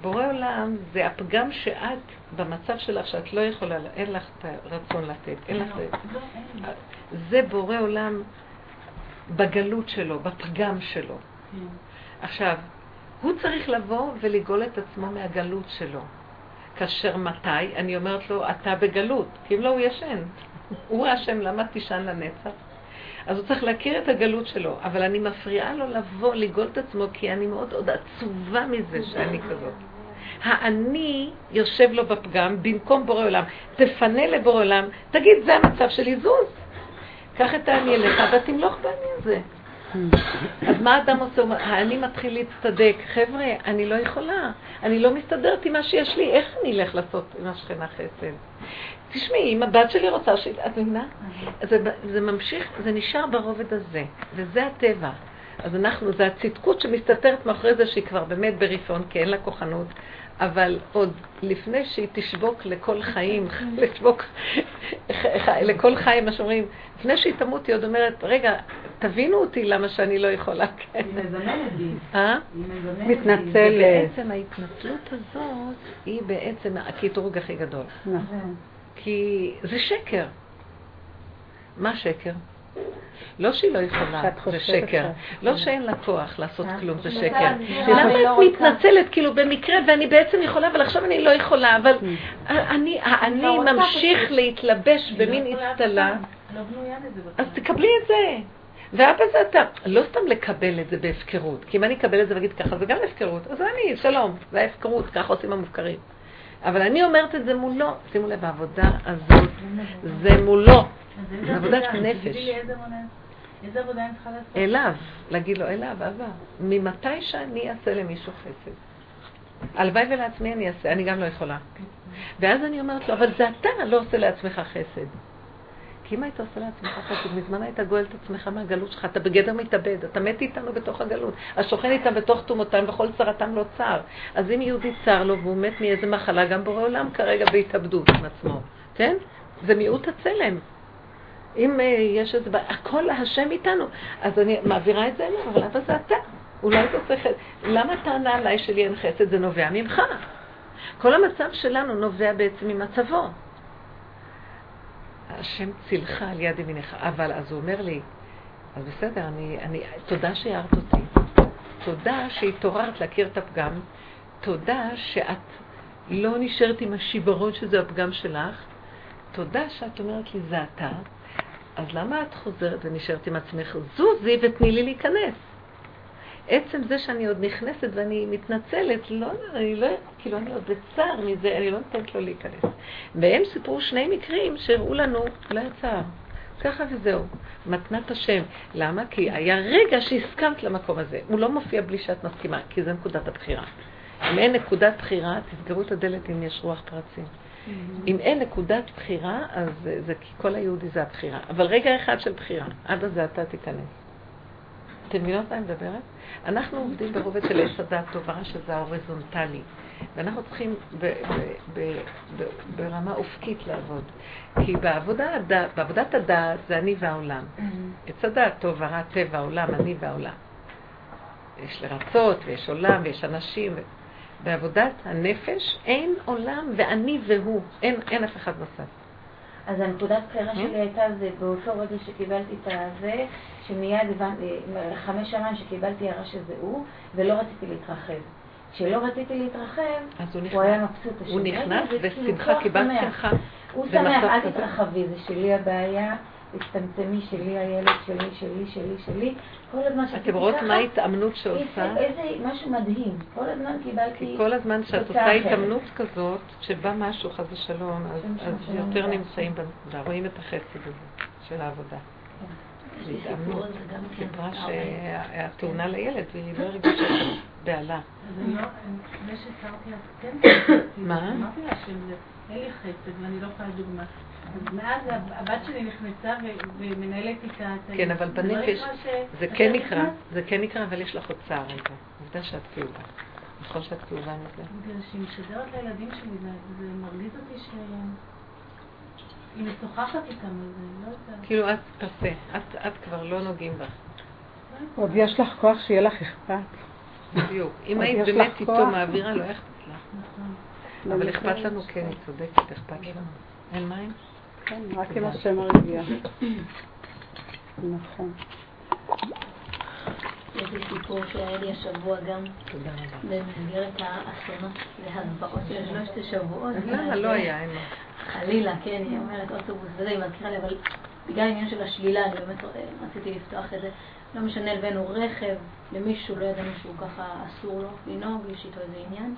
בורא עולם זה הפגם שאת במצב שלך שאת לא יכולה, אין לך את הרצון לתת, אין לך את זה, זה בורא עולם בגלות שלו, בפגם שלו. עכשיו, הוא צריך לבוא ולגאול את עצמו מהגלות שלו, כאשר מתי אני אומרת לו אתה בגלות, כי אם לא הוא ישן, הוא האשם למה תישן לנצח. אז הוא צריך להכיר את הגלות שלו, אבל אני מפריעה לו לבוא, לגאול את עצמו, כי אני מאוד עוד עצובה מזה שאני כזאת. האני יושב לו בפגם במקום בורא עולם, תפנה לבורא עולם, תגיד, זה המצב שלי, זוז. קח את האני אליך ותמלוך באני הזה. אז מה האדם עושה? האני מתחיל להצטדק, חבר'ה, אני לא יכולה, אני לא מסתדרת עם מה שיש לי, איך אני אלך לעשות עם השכנה חסד? תשמעי, אם הבת שלי רוצה ש... את מבינה? זה, זה ממשיך, זה נשאר ברובד הזה, וזה הטבע. אז אנחנו, זה הצדקות שמסתתרת מאחורי זה שהיא כבר באמת ברפעון, כי אין לה כוחנות, אבל עוד לפני שהיא תשבוק לכל חיים, לשבוק לכל חיים, מה שאומרים, לפני שהיא תמות, היא עוד אומרת, רגע, תבינו אותי למה שאני לא יכולה. היא מזמנת לי. אה? היא מזמנת לי. מתנצלת. בעצם ההתנצלות הזאת היא בעצם הקטרוג הכי גדול. נכון. כי זה שקר. מה שקר? לא שהיא לא יכולה, זה שקר. לא שאין לה כוח לעשות כלום, זה שקר. למה את מתנצלת כאילו במקרה ואני בעצם יכולה, אבל עכשיו אני לא יכולה, אבל אני ממשיך להתלבש במין הצטלה. אז תקבלי את זה. ואבא זה אתה, לא סתם לקבל את זה בהפקרות, כי אם אני אקבל את זה ואגיד ככה, זה גם הפקרות. אז אני, שלום, זה ההפקרות, ככה עושים המופקרים. אבל אני אומרת את זה מולו, שימו לב, העבודה הזאת, זה מולו. זה עבודת נפש. איזה עבודה אני צריכה לעשות? אליו, להגיד לו, אליו, אבא, ממתי שאני אעשה למישהו חסד? הלוואי ולעצמי אני אעשה, אני גם לא יכולה. ואז אני אומרת לו, אבל זה אתה לא עושה לעצמך חסד. כי אם היית עושה לעצמך חסד, מזמן היית גואל את עצמך מהגלות שלך, אתה בגדר מתאבד, אתה מת איתנו בתוך הגלות, השוכן איתם בתוך תומותם וכל צרתם לא צר. אז אם יהודי צר לו והוא מת מאיזה מחלה, גם בורא עולם כרגע בהתאבדות עם עצמו, כן? זה מיעוט הצלם. אם יש את זה, הכל השם איתנו, אז אני מעבירה את זה אליו, אבל אבא זה אתה, אולי זה עושה חסד. למה טענה עליי שלי אין חסד? זה נובע ממך. כל המצב שלנו נובע בעצם ממצבו. השם צילך על יד ימינך, אבל אז הוא אומר לי, אז בסדר, אני, אני, תודה שהערת אותי, תודה שהתעוררת להכיר את הפגם, תודה שאת לא נשארת עם השיברון שזה הפגם שלך, תודה שאת אומרת לי זה אתה, אז למה את חוזרת ונשארת עם עצמך? זוזי ותני לי להיכנס. עצם זה שאני עוד נכנסת ואני מתנצלת, לא, אני לא, כאילו אני עוד בצער מזה, אני לא נותנת לו להיכנס. והם סיפרו שני מקרים שהראו לנו, אולי הצער, ככה וזהו, מתנת השם. למה? כי היה רגע שהסכמת למקום הזה. הוא לא מופיע בלי שאת מסכימה, כי זה נקודת הבחירה. אם אין נקודת בחירה, תסגרו את הדלת אם יש רוח פרצים. אם אין נקודת בחירה, אז זה כי כל היהודי זה הבחירה. אבל רגע אחד של בחירה, עד אז אתה תיכנס. אתם מבינות מה אני מדברת? אנחנו עובדים ברובד של היסדה הטובה, שזה ההוריזונטלי. ואנחנו צריכים ב- ב- ב- ב- ברמה אופקית לעבוד. כי בעבודה, בעבודת הדעת זה אני והעולם. היסדה הטובה, רע, טבע, העולם, אני והעולם. יש לרצות ויש עולם ויש אנשים. בעבודת הנפש אין עולם ואני והוא. אין, אין אף אחד נוסף. אז הנקודת בחירה שלי הייתה זה באותו רגע שקיבלתי את הזה, שמיד חמש שנים שקיבלתי הרע שזה הוא, ולא רציתי להתרחב. כשלא רציתי להתרחב, הוא היה מבסוט השני. הוא נכנס ושמחה, קיבלת שמחה. הוא שמח, אל תתרחבי, זה שלי הבעיה, הסתמצמי, שלי הילד, שלי, שלי, שלי, שלי. כל הזמן שקיבלתי ככה. אתם רואות מה ההתאמנות שעושה? איזה משהו מדהים. כל הזמן קיבלתי... כי כל הזמן שאת עושה התאמנות כזאת, שבא משהו חזה שלום, אז יותר נמצאים בנקודה. רואים את החסד הזה של העבודה. זה התאמנות. סיפרה שהתאונה לילד, והיא ליבה רגישה בעלה. אז אני לא... אני שסרתי אסתם. מה? אמרתי לה שאין לי חסד, ואני לא יכולה לדוגמה. מאז הבת שלי נכנסה ומנהלת איתה... כן, אבל בנפש זה כן נקרא, זה כן נקרא, אבל יש לך הוצאה רגע. עובדה שאת כאובה. נכון שאת כאובה מזה. שהיא משדרת לילדים שלי, זה מרגיז אותי שהיא משוחחת איתם, אז אני לא יודעת. כאילו את פסה, את כבר לא נוגעים בך. עוד יש לך כוח שיהיה לך אכפת. בדיוק. אם היית באמת איתו מעבירה, לא אכפת לך. אבל אכפת לנו כן, היא צודקת, אכפת לנו. אין מים? כן, רק עם השם הרגיעה. נכון. יש לי סיפור שהיה לי השבוע גם במסגרת האסונות והזבעות של שלושת השבועות. למה לא היה אימה? חלילה, כן, היא אומרת אוטובוס וזה, היא מזכירה לי, אבל בגלל העניין של השלילה, אני באמת רציתי לפתוח את זה. לא משנה, לבנו רכב, למישהו, לא ידענו שהוא ככה אסור לו לנהוג, יש איתו איזה עניין.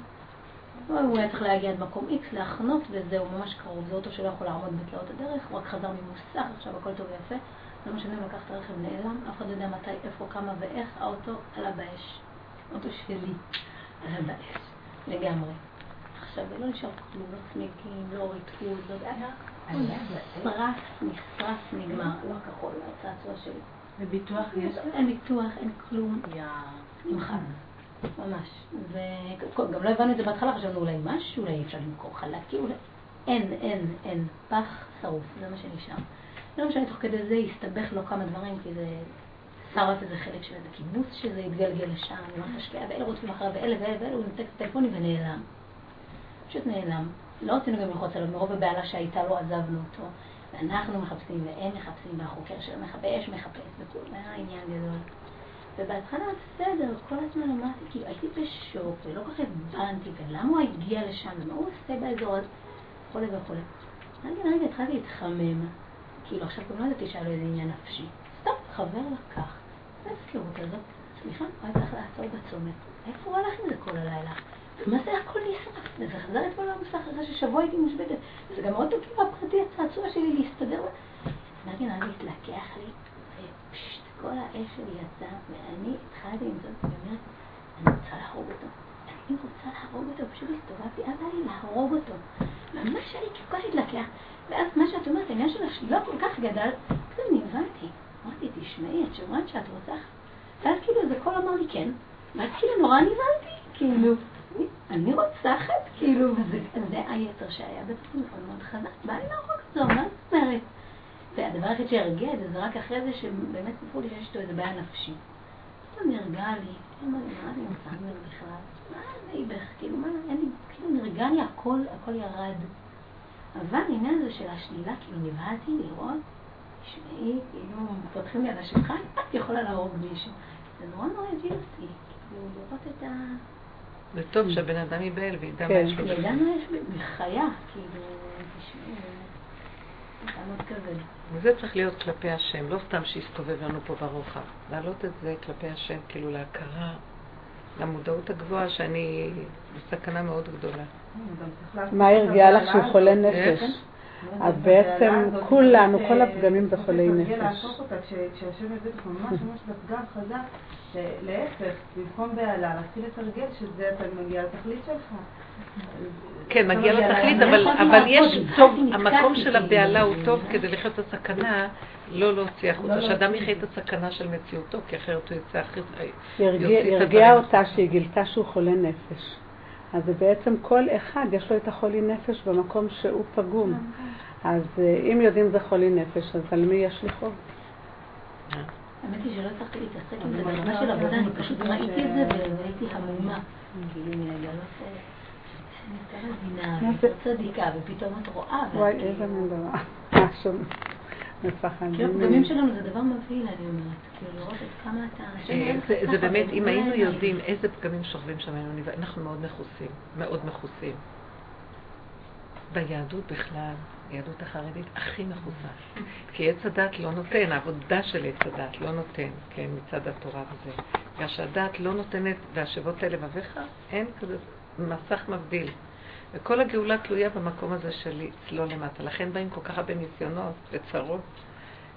הוא היה צריך להגיע עד מקום X, להחנות, וזהו, ממש קרוב. זה אוטו שלא יכול לעמוד בתלאות הדרך, הוא רק חזר ממוסך, עכשיו הכל טוב ויפה. לא משנה, הוא לקח את הרכב נעלם, אף אחד יודע מתי, איפה, כמה ואיך, האוטו עלה באש. אוטו שלי עלה באש, לגמרי. עכשיו, לא נשאר כלום, לא צמיקים, לא ריתקו, לא יודע. נשרף, נשרף, נגמר, לא כחול, הצעצוע שלי. וביטוח יש? אין ביטוח, אין כלום. נמחק. ממש, וגם לא הבנו את זה בהתחלה, חשבנו אולי משהו, אולי אפשר למכור חלקי, אולי אין, אין, אין, פח שרוף, זה מה שנשאר. לא משנה, תוך כדי זה הסתבך לו כמה דברים, כי זה שרף איזה חלק של איזה קיבוץ שזה התגלגל לשם, ואומרת השקיעה, ואלה רוצים אחריו, ואלה ואלה ואלה, הוא נמצא את הטלפונים ונעלם. פשוט נעלם. לא רוצינו גם ללחוץ עליו, מרוב הבעלה שהייתה לו עזבנו אותו, ואנחנו מחפשים, והם מחפשים, והחוקר של המחבש מחפש, וכל העניין גדול. ובהתחלה בסדר, כל הזמן אמרתי, כאילו הייתי בשוק, ולא כך הבנתי, ולמה הוא הגיע לשם, ומה הוא עושה באזור, חולה וחולה. רגע, רגע, התחלתי להתחמם, כאילו עכשיו גם לא יודעתי שהיה לו איזה עניין נפשי. סטופ, חבר לקח, זה הסקירות הזאת, סליחה, הוא היה צריך לעצור בצומת. איפה הוא הלך עם זה כל הלילה? מה זה הכל נשרף? וזה חזר את כל המוסך אחרי ששבוע הייתי מושבדת, וזה גם עוד כאילו הפרטי הצעצוע שלי להסתדר. רגע, רגע, התלקח לי, ופשט. כל האש שלי יצא, ואני התחלתי עם זאת ואומרת, אני רוצה להרוג אותו. אני רוצה להרוג אותו, פשוט הסתובבתי, אז היה לי להרוג אותו. ממש אני כל כך התלקח, ואז מה שאת אומרת, העניין שלה לא כל כך גדל, פתאום נבנתי. אמרתי, תשמעי, את שמעת שאת רוצה? ואז כאילו זה כל אמר לי כן, ואז כאילו נורא נבנתי, כאילו, אני רוצחת, כאילו, וזה היצר שהיה בטוח מאוד מאוד חזק, בא לי להרוג אותו, מה זאת אומרת? והדבר הכי שהרגיע את זה, זה רק אחרי זה שבאמת סיפרו לי שיש איתו איזה בעיה נפשית. זה נרגע לי, כאילו מה זה נמצאנו בכלל? מה זה איבך? כאילו מה, אין לי, כאילו נרגע לי הכל, הכל ירד. אבל העניין הזה של השלילה, כאילו נבהלתי לראות, תשמעי, כאילו פותחים לי על השולחן, את יכולה להרוג מישהו. זה נורא נורא הביל אותי, כאילו לראות את ה... זה טוב שהבן אדם יבהל וידע מה יש לו. ידע מה יש לו, מחיה, כאילו, תשמעי. וזה צריך להיות כלפי השם, לא סתם שיסתובב לנו פה ברוחב. להעלות את זה כלפי השם, כאילו להכרה, למודעות הגבוהה שאני בסכנה מאוד גדולה. מה הרגיעה לך שהוא חולה נפש? אז בעצם כולנו, כל הפגמים בחולי נפש. אני מגיעה לעשות אותה כשיושב את זה ממש ממש בפגע חזק, להפך, במקום בעלה, להתחיל לתרגל שזה אתה מגיע לתכלית שלך. כן, מגיע לתכלית, אבל יש טוב, המקום של הבעלה הוא טוב כדי לחיות את הסכנה, לא להוציא אותה, שאדם יחיה את הסכנה של מציאותו, כי אחרת הוא יוצא אחרי... הרגיעה אותה שהיא גילתה שהוא חולה נפש. אז בעצם כל אחד יש לו את החולי נפש במקום שהוא פגום. אז אם יודעים זה חולי נפש, אז על מי יש לכאוב? האמת היא שלא צריכתי להתעסק עם זה, ברמה של עבודה אני פשוט ראיתי את זה והייתי המומה. כאילו מן הגלות, אני יותר מבינה, יותר צדיקה, ופתאום את רואה. וואי, איזה מנדרה. משהו מפחדים. כאילו הפגמים שלנו זה דבר מבהיל, אני אומרת. כאילו לראות את כמה אתה... זה באמת, אם היינו יודעים איזה פגמים שוכבים שם, אנחנו מאוד מכוסים, מאוד מכוסים. ביהדות בכלל. היהדות החרדית הכי מחוסה, כי עץ הדת לא נותן, העבודה של עץ הדת לא נותן, כן, מצד התורה וזה. בגלל שהדת לא נותנת, והשבות האלה בבך, אין כזה מסך מבדיל. וכל הגאולה תלויה במקום הזה של צלול למטה. לכן באים כל כך הרבה ניסיונות וצרות,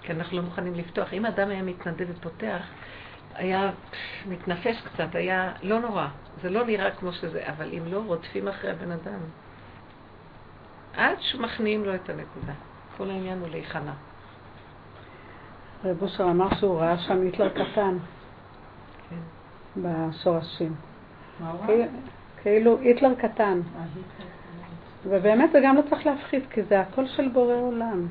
כי אנחנו לא מוכנים לפתוח. אם אדם היה מתנדב ופותח, היה מתנפש קצת, היה לא נורא. זה לא נראה כמו שזה, אבל אם לא, רודפים אחרי הבן אדם. עד שמכניעים לו את הנקודה. כל העניין הוא להיכנע. רב אושר אמר שהוא ראה שם היטלר קטן. כן. בשורשים. מה הוא ראה? כאילו היטלר קטן. ובאמת זה גם לא צריך להפחית, כי זה הכל של בורא עולם.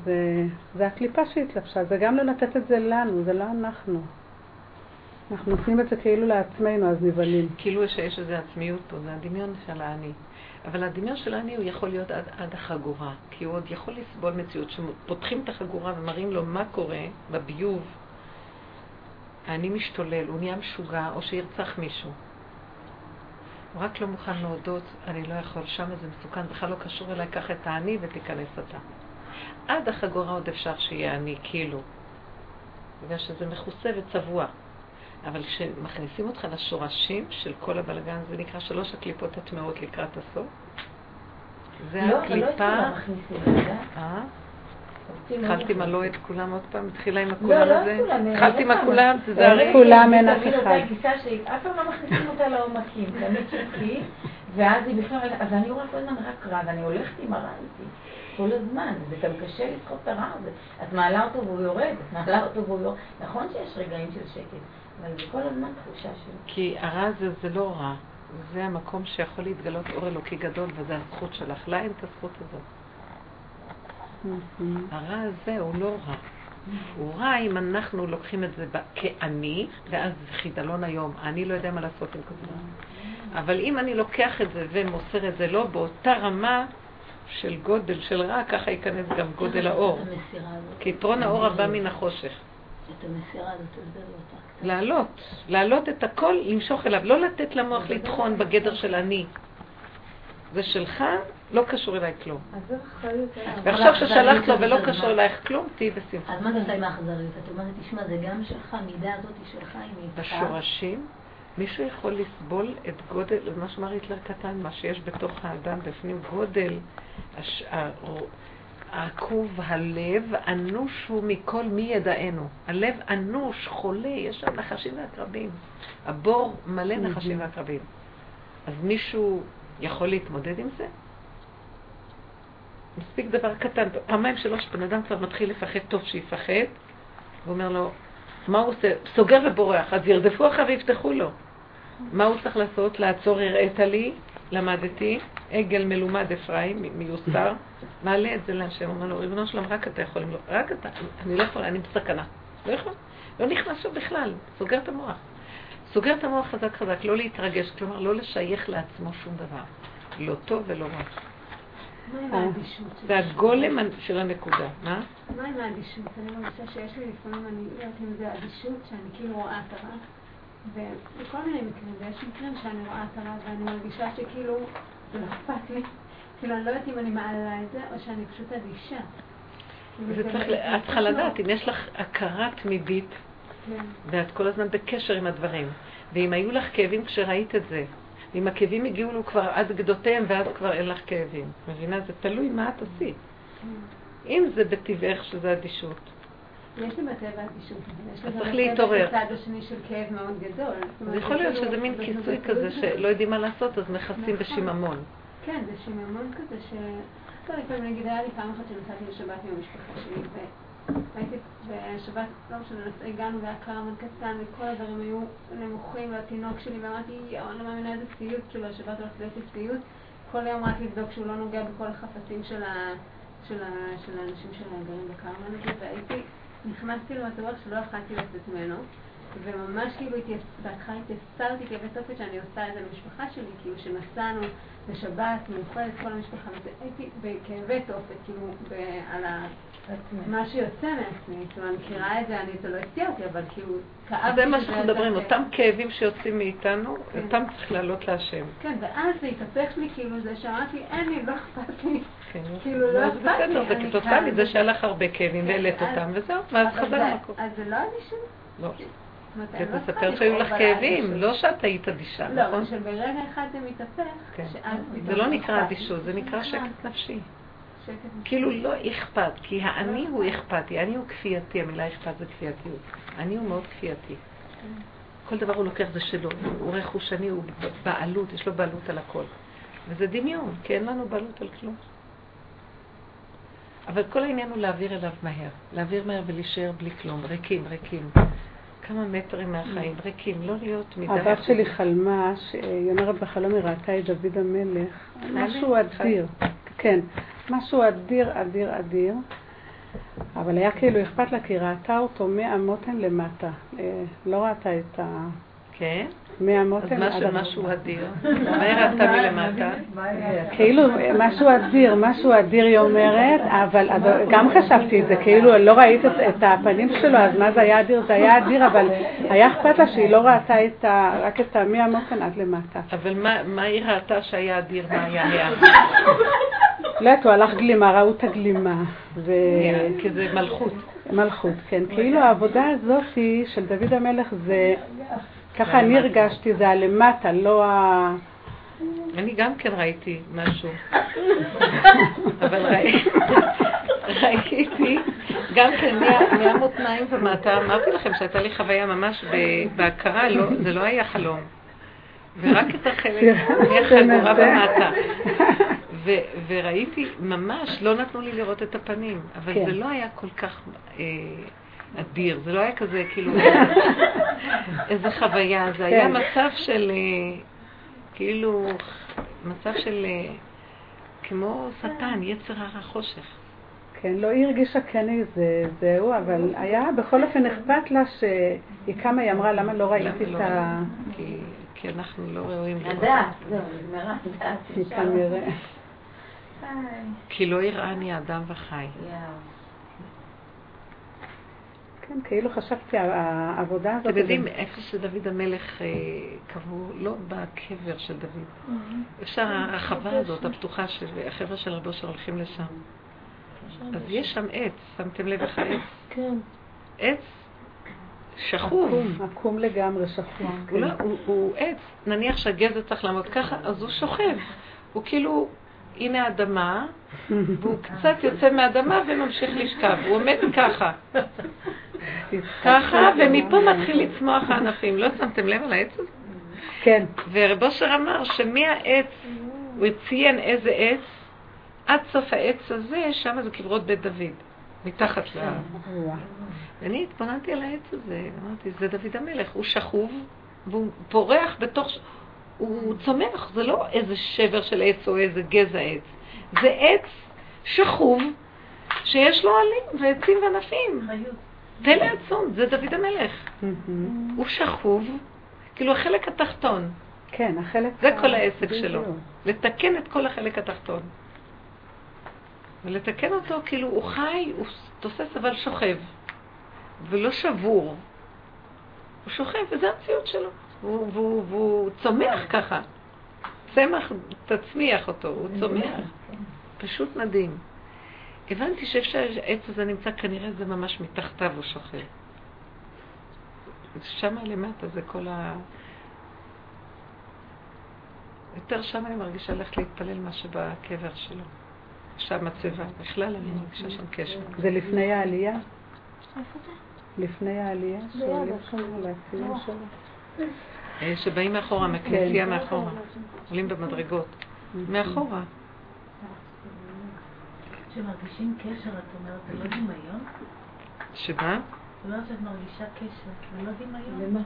זה הקליפה שהתלבשה. זה גם לא לתת את זה לנו, זה לא אנחנו. אנחנו עושים את זה כאילו לעצמנו, אז נבלים. כאילו שיש איזו עצמיות פה, זה הדמיון של האני. אבל הדמיון של האני הוא יכול להיות עד, עד החגורה, כי הוא עוד יכול לסבול מציאות שפותחים את החגורה ומראים לו מה קורה בביוב. האני משתולל, הוא נהיה משוגע או שירצח מישהו. הוא רק לא מוכן להודות, אני לא יכול, שם זה מסוכן, בכלל לא קשור אליי, קח את האני ותיכנס אותה. עד החגורה עוד אפשר שיהיה אני, כאילו. בגלל שזה מכוסה וצבוע. אבל כשמכניסים אותך לשורשים של כל הבלגן, זה נקרא שלוש הקליפות התמאות לקראת הסוף. זה לא, הקליפה... לא, לא מכניסים את זה. אה? התחלתי עם הלא את כולם עוד פעם, התחילה עם הכולם הזה. לא, לא כולם. התחלתי עם הכולם, זה הרי... כולם אין אף אחד. תמיד אותה גיסה שאף פעם לא מכניסים אותה לעומקים, תמיד שקי, ואז היא בכלל... אז אני רואה כל הזמן רק רע, ואני הולכת עם הרע איתי. כל הזמן, וגם קשה לזכות את הרע הזה. את מעלה אותו והוא יורד, את מעלה אותו והוא יורד. נכון שיש רגעים של שקט. אבל בכל הזמן תחושה שלו. כי הרע הזה זה לא רע. זה המקום שיכול להתגלות אור אלוקי גדול, וזה הזכות שלך. לא אין את הזכות הזאת. הרע הזה הוא לא רע. הוא רע אם אנחנו לוקחים את זה כאני, ואז חידלון היום. אני לא יודע מה לעשות עם כזה. אבל אם אני לוקח את זה ומוסר את זה לא באותה רמה של גודל של רע, ככה ייכנס גם גודל האור. כי יתרון האור הבא מן החושך. את המסירה הזאת, תסביר אותה. לעלות, לעלות את הכל, למשוך אליו, לא לתת למוח לתחון בגדר של אני. זה שלך, לא קשור אליי כלום. ועכשיו ששלחת לו ולא קשור אלייך כלום, תהי בשמחה. אז מה זה עושה עם האכזריות? את אומרת, תשמע, זה גם שלך, המידה הזאת היא שלך, היא מידה. בשורשים, מישהו יכול לסבול את גודל, מה שאמר היטלר קטן, מה שיש בתוך האדם, בפנים גודל, העקוב הלב אנוש הוא מכל מי ידענו. הלב אנוש, חולה, יש שם נחשים ועקרבים. הבור מלא נחשים ועקרבים. אז מישהו יכול להתמודד עם זה? מספיק דבר קטן. פעמיים שלוש, בן אדם כבר מתחיל לפחד, טוב שיפחד. הוא אומר לו, מה הוא עושה? סוגר ובורח, אז ירדפו אחר ויפתחו לו. מה הוא צריך לעשות? לעצור, הראית לי, למדתי. עגל מלומד אפרים, מיוסר, מעלה את זה לאנשם, אומר לו, ריבונו שלום, רק אתה יכולים לו, רק אתה, אני לא יכולה, אני בסכנה, לא יכול, לא נכנס שוב בכלל, סוגר את המוח. סוגר את המוח חזק חזק, לא להתרגש, כלומר, לא לשייך לעצמו שום דבר, לא טוב ולא רע. זה הגולם של הנקודה, מה? מה עם האדישות? אני מרגישה שיש לי לפעמים, אני יודעת אם זה אדישות, שאני כאילו רואה את הרע, ובכל מיני מקרים, ויש מקרים שאני רואה את הרע, ואני מרגישה שכאילו... זה לא אכפת לי. כאילו, אני לא יודעת אם אני מעלה את זה, או שאני פשוט אדישה. את צריכה לדעת, אם יש לך הכרה תמידית, ואת כל הזמן בקשר עם הדברים, ואם היו לך כאבים כשראית את זה, ואם הכאבים הגיעו לו כבר עד גדותיהם, ואז כבר אין לך כאבים. מבינה? זה תלוי מה את עשית. אם זה בטבעך שזה אדישות. יש לי בטבע אדישות. אז צריך להתעורר. הצד השני של כאב מאוד גדול. זה יכול להיות שזה מין כיסוי כזה שלא יודעים מה לעשות, אז נכנסים בשיממון. כן, זה שיממון כזה ש... טוב, לפעמים נגיד, היה לי פעם אחת שנסעתי לשבת עם המשפחה שלי, והייתי בשבת, לא משנה, הגענו והקרם עוד קצן, וכל הדברים היו נמוכים, והתינוק שלי, ואמרתי, אני לא מאמינה איזה ציות שלו, השבת הולכת להיות ציות, כל יום רק לבדוק שהוא לא נוגע בכל החפצים של האנשים שגרים בקרמן הזה, והייתי, נכנסתי למצב שלא יכולתי לצאת ממנו, וממש כאילו בהתחלה התייסרתי כבסופת שאני עושה את זה למשפחה שלי, כאילו שנסענו לשבת, מאוחדת כל המשפחה, הייתי בכאבי תופת, כאילו, על מה שיוצא מעצמי, כאילו אני מכירה את זה, אני לא הפתיע אותי, אבל כאילו כאבתי... זה מה שאנחנו מדברים, אותם כאבים שיוצאים מאיתנו, אותם צריך לעלות להשם. כן, ואז זה התהפך לי, כאילו זה שאמרתי, אין לי, לא אכפת לי. כאילו לא אכפת לי, אני כאן. זה כתוצאה מזה שהיה לך הרבה כאבים והעלית אותם, וזהו, ואז חזר למקום. אז זה לא אדישות? לא. כי אתה ספר שהיו לך כאבים, לא שאת היית אדישה, נכון? לא, אבל שברגע אחד זה מתהפך. זה לא נקרא אדישות, זה נקרא שקט נפשי. כאילו לא אכפת, כי האני הוא אכפתי, האני הוא כפייתי, המילה אכפת זה כפייתיות. האני הוא מאוד כפייתי. כל דבר הוא לוקח זה שלו, הוא רכושני, הוא בעלות, יש לו בעלות על הכל. וזה דמיון, כי אין לנו בעלות על כלום. אבל כל העניין הוא להעביר אליו מהר. להעביר מהר ולהישאר בלי כלום, ריקים, ריקים. כמה מטרים מהחיים, ריקים, לא להיות מדי. הבת שלי חלמה, שהיא אומרת בחלום היא ראתה את דוד המלך, משהו אדיר, כן, משהו אדיר, אדיר, אדיר, אבל היה כאילו אכפת לה, כי היא ראתה אותו מהמותן למטה, לא ראתה את ה... כן? מהמותן עד... אז משהו אדיר, מה היא ראתה מלמטה? כאילו, משהו אדיר, משהו אדיר היא אומרת, אבל גם חשבתי את זה, כאילו לא ראית את הפנים שלו, אז מה זה היה אדיר? זה היה אדיר, אבל היה אכפת לה שהיא לא ראתה רק את מהמותן עד למטה. אבל מה היא ראתה שהיה אדיר? מה היה היה? לא, הוא הלך גלימה, ראו את הגלימה. כי זה מלכות. מלכות, כן. כאילו העבודה הזאת של דוד המלך זה... ככה אני הרגשתי, זה הלמטה, לא ה... אני גם כן ראיתי משהו. אבל ראיתי גם כן מהמותניים ומטה. אמרתי לכם שהייתה לי חוויה ממש בהכרה, זה לא היה חלום. ורק את החלק מהחגורה במטה. וראיתי, ממש לא נתנו לי לראות את הפנים, אבל זה לא היה כל כך... אדיר, זה לא היה כזה, כאילו, איזה חוויה, זה היה מצב של, כאילו, מצב של, כמו שטן, יצר הרע חושך. כן, לא היא הרגישה כן איזה, זהו, אבל היה בכל אופן אכפת לה שהיא קמה, היא אמרה, למה לא ראיתי את ה... כי אנחנו לא ראויים לראות. הדעת, זהו, נגמרה, הדעת. היא כנראה. כי לא יראני אדם וחי. כן, כאילו חשבתי, העבודה הזאת... אתם יודעים, איפה שדוד המלך קבור, לא בקבר של דוד. אפשר, הרחבה הזאת, הפתוחה, החבר'ה של רבו שהולכים לשם. אז יש שם עץ, שמתם לב איך העץ? כן. עץ שחום. עקום לגמרי, שחום. הוא עץ, נניח שהגזע צריך לעמוד ככה, אז הוא שוכב. הוא כאילו... הנה האדמה, והוא קצת יוצא מהאדמה וממשיך לשכב. הוא עומד ככה. ככה, ומפה מתחיל לצמוח הענפים. לא שמתם לב על העץ הזה? כן. ורב אושר אמר שמהעץ, הוא הציין איזה עץ, עד סוף העץ הזה, שם זה קברות בית דוד, מתחת לה. ואני התבוננתי על העץ הזה, אמרתי, זה דוד המלך, הוא שכוב, והוא פורח בתוך... הוא צומח, זה לא איזה שבר של עץ או איזה גזע עץ. זה עץ שחוב שיש לו עלים ועצים וענפים. פלא עצום, זה דוד המלך. הוא שחוב, כאילו החלק התחתון. כן, החלק... זה כל העסק שלו. לתקן את כל החלק התחתון. ולתקן אותו, כאילו הוא חי, הוא תוסס אבל שוכב. ולא שבור. הוא שוכב, וזה המציאות שלו. והוא צומח ככה, צמח תצמיח אותו, הוא צומח, פשוט מדהים. הבנתי שאיפה העץ הזה נמצא, כנראה זה ממש מתחתיו הוא שוכב. שם למטה זה כל ה... יותר שם אני מרגישה ללכת להתפלל מה שבקבר שלו. שם הצבע, בכלל אני מרגישה שם קשר. זה לפני העלייה? איפה זה? לפני העלייה? שעולים שם להציעים שם? שבאים מאחורה, מהכנסייה מאחורה. עולים במדרגות. מאחורה. שמרגישים קשר, את אומרת, זה לא דמיון? שמה? זאת אומרת שאת מרגישה קשר, זה לא דמיון? למה?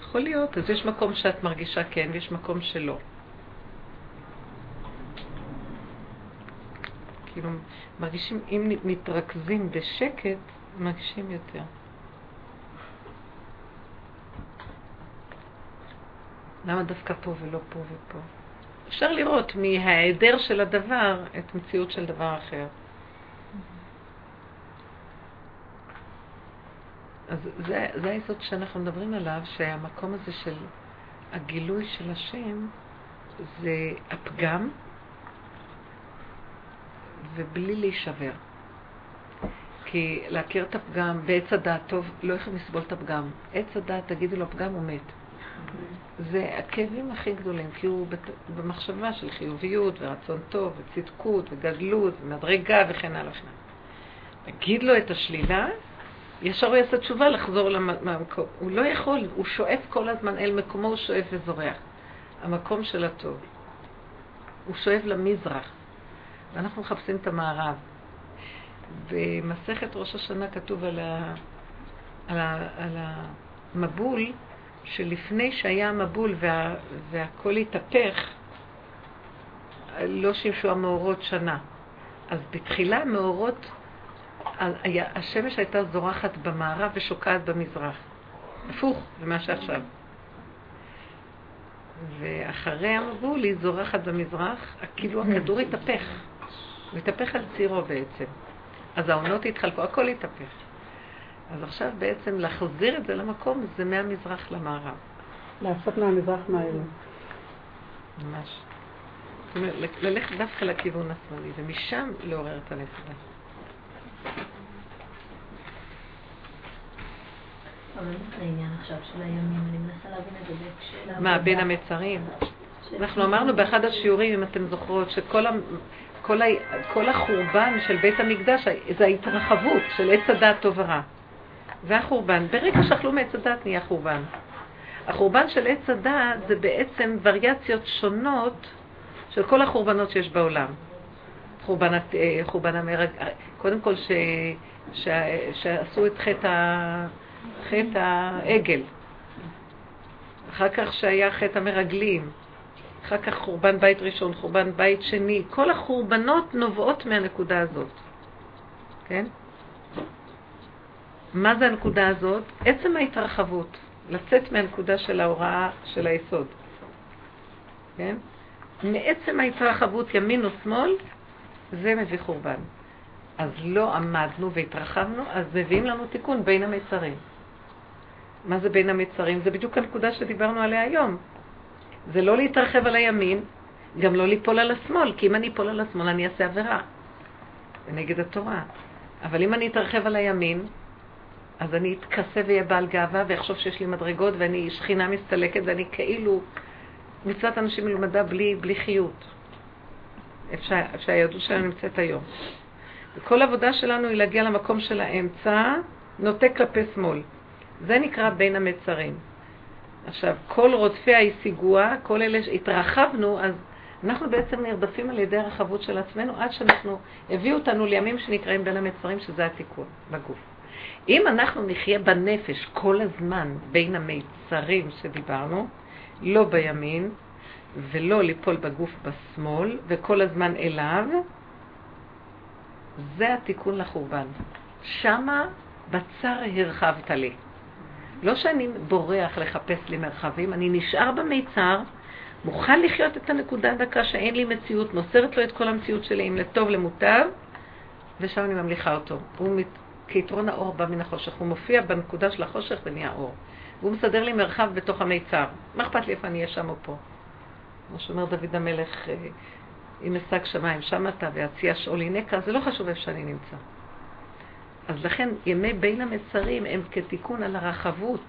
יכול להיות, אז יש מקום שאת מרגישה כן ויש מקום שלא. כאילו, מרגישים, אם מתרכזים בשקט, מרגישים יותר. למה דווקא פה ולא פה ופה? אפשר לראות מההיעדר של הדבר את מציאות של דבר אחר. אז זה, זה היסוד שאנחנו מדברים עליו, שהמקום הזה של הגילוי של השם זה הפגם ובלי להישבר. כי להכיר את הפגם בעץ הדעת, טוב, לא יכולים לסבול את הפגם. עץ הדעת, תגידו לו, הפגם הוא מת. זה הכאבים הכי גדולים, כי הוא במחשבה של חיוביות ורצון טוב וצדקות וגדלות ומדרגה וכן הלאה וכן הלאה. תגיד לו את השלילה, ישר הוא יעשה תשובה לחזור למקום. הוא לא יכול, הוא שואף כל הזמן אל מקומו, הוא שואף וזורח. המקום של הטוב. הוא שואף למזרח. ואנחנו מחפשים את המערב. במסכת ראש השנה כתוב על ה... על ה... על המבול, שלפני שהיה המבול וה... והכל התהפך, לא שימשו המאורות שנה. אז בתחילה המאורות, השמש הייתה זורחת במערב ושוקעת במזרח. הפוך למה שעכשיו. ואחרי המבול היא זורחת במזרח, כאילו הכדור התהפך. הוא התהפך על צירו בעצם. אז העונות התחלקו, הכל התהפך. אז עכשיו בעצם להחזיר את זה למקום, זה מהמזרח למערב. לעשות מהמזרח מהאלו. ממש. זאת אומרת, ללכת דווקא לכיוון השמאלי, ומשם לעורר את הנקודה. אבל זה העניין עכשיו של הימים, אני מנסה להבין את זה כשאלה... מה, בין המצרים? אנחנו אמרנו באחד השיעורים, אם אתם זוכרות, שכל החורבן של בית המקדש זה ההתרחבות של עץ הדעת טוב ורע. זה החורבן. ברגע שאכלו מעץ הדעת נהיה חורבן. החורבן של עץ הדעת זה בעצם וריאציות שונות של כל החורבנות שיש בעולם. חורבן המרג... קודם כל שעשו את חטא... חטא העגל, אחר כך שהיה חטא המרגלים, אחר כך חורבן בית ראשון, חורבן בית שני, כל החורבנות נובעות מהנקודה הזאת, כן? מה זה הנקודה הזאת? עצם ההתרחבות, לצאת מהנקודה של ההוראה של היסוד, כן? מעצם ההתרחבות ימין או שמאל, זה מביא חורבן. אז לא עמדנו והתרחבנו, אז מביאים לנו תיקון בין המצרים. מה זה בין המצרים? זה בדיוק הנקודה שדיברנו עליה היום. זה לא להתרחב על הימין, גם לא ליפול על השמאל, כי אם אני אפול על השמאל אני אעשה עבירה. זה נגד התורה. אבל אם אני אתרחב על הימין, אז אני אתכסה ויהיה בעל גאווה, ויחשוב שיש לי מדרגות, ואני שכינה מסתלקת, ואני כאילו מצוות אנשים מלמדה בלי, בלי חיות. אפשר, אפשר ידעו שאני נמצאת היום. כל העבודה שלנו היא להגיע למקום של האמצע, נוטה כלפי שמאל. זה נקרא בין המצרים. עכשיו, כל רודפיה היא סיגוע, כל אלה שהתרחבנו, אז אנחנו בעצם נרדפים על ידי הרחבות של עצמנו, עד שאנחנו הביאו אותנו לימים שנקראים בין המצרים, שזה התיקון בגוף. אם אנחנו נחיה בנפש כל הזמן בין המצרים שדיברנו, לא בימין, ולא ליפול בגוף בשמאל, וכל הזמן אליו, זה התיקון לחורבן. שמה בצר הרחבת לי. לא שאני בורח לחפש לי מרחבים, אני נשאר במיצר, מוכן לחיות את הנקודה הדקה שאין לי מציאות, נוסרת לו את כל המציאות שלי, אם לטוב למוטב, ושם אני ממליכה אותו. הוא מת... כיתרון האור בא מן החושך, הוא מופיע בנקודה של החושך ונהיה אור. והוא מסדר לי מרחב בתוך המיצר. מה אכפת לי איפה אני אהיה שם או פה? כמו שאומר דוד המלך... אם אשג שמיים, שם אתה והציע שאולי נקע, זה לא חשוב איפה שאני נמצא. אז לכן ימי בין המצרים הם כתיקון על הרחבות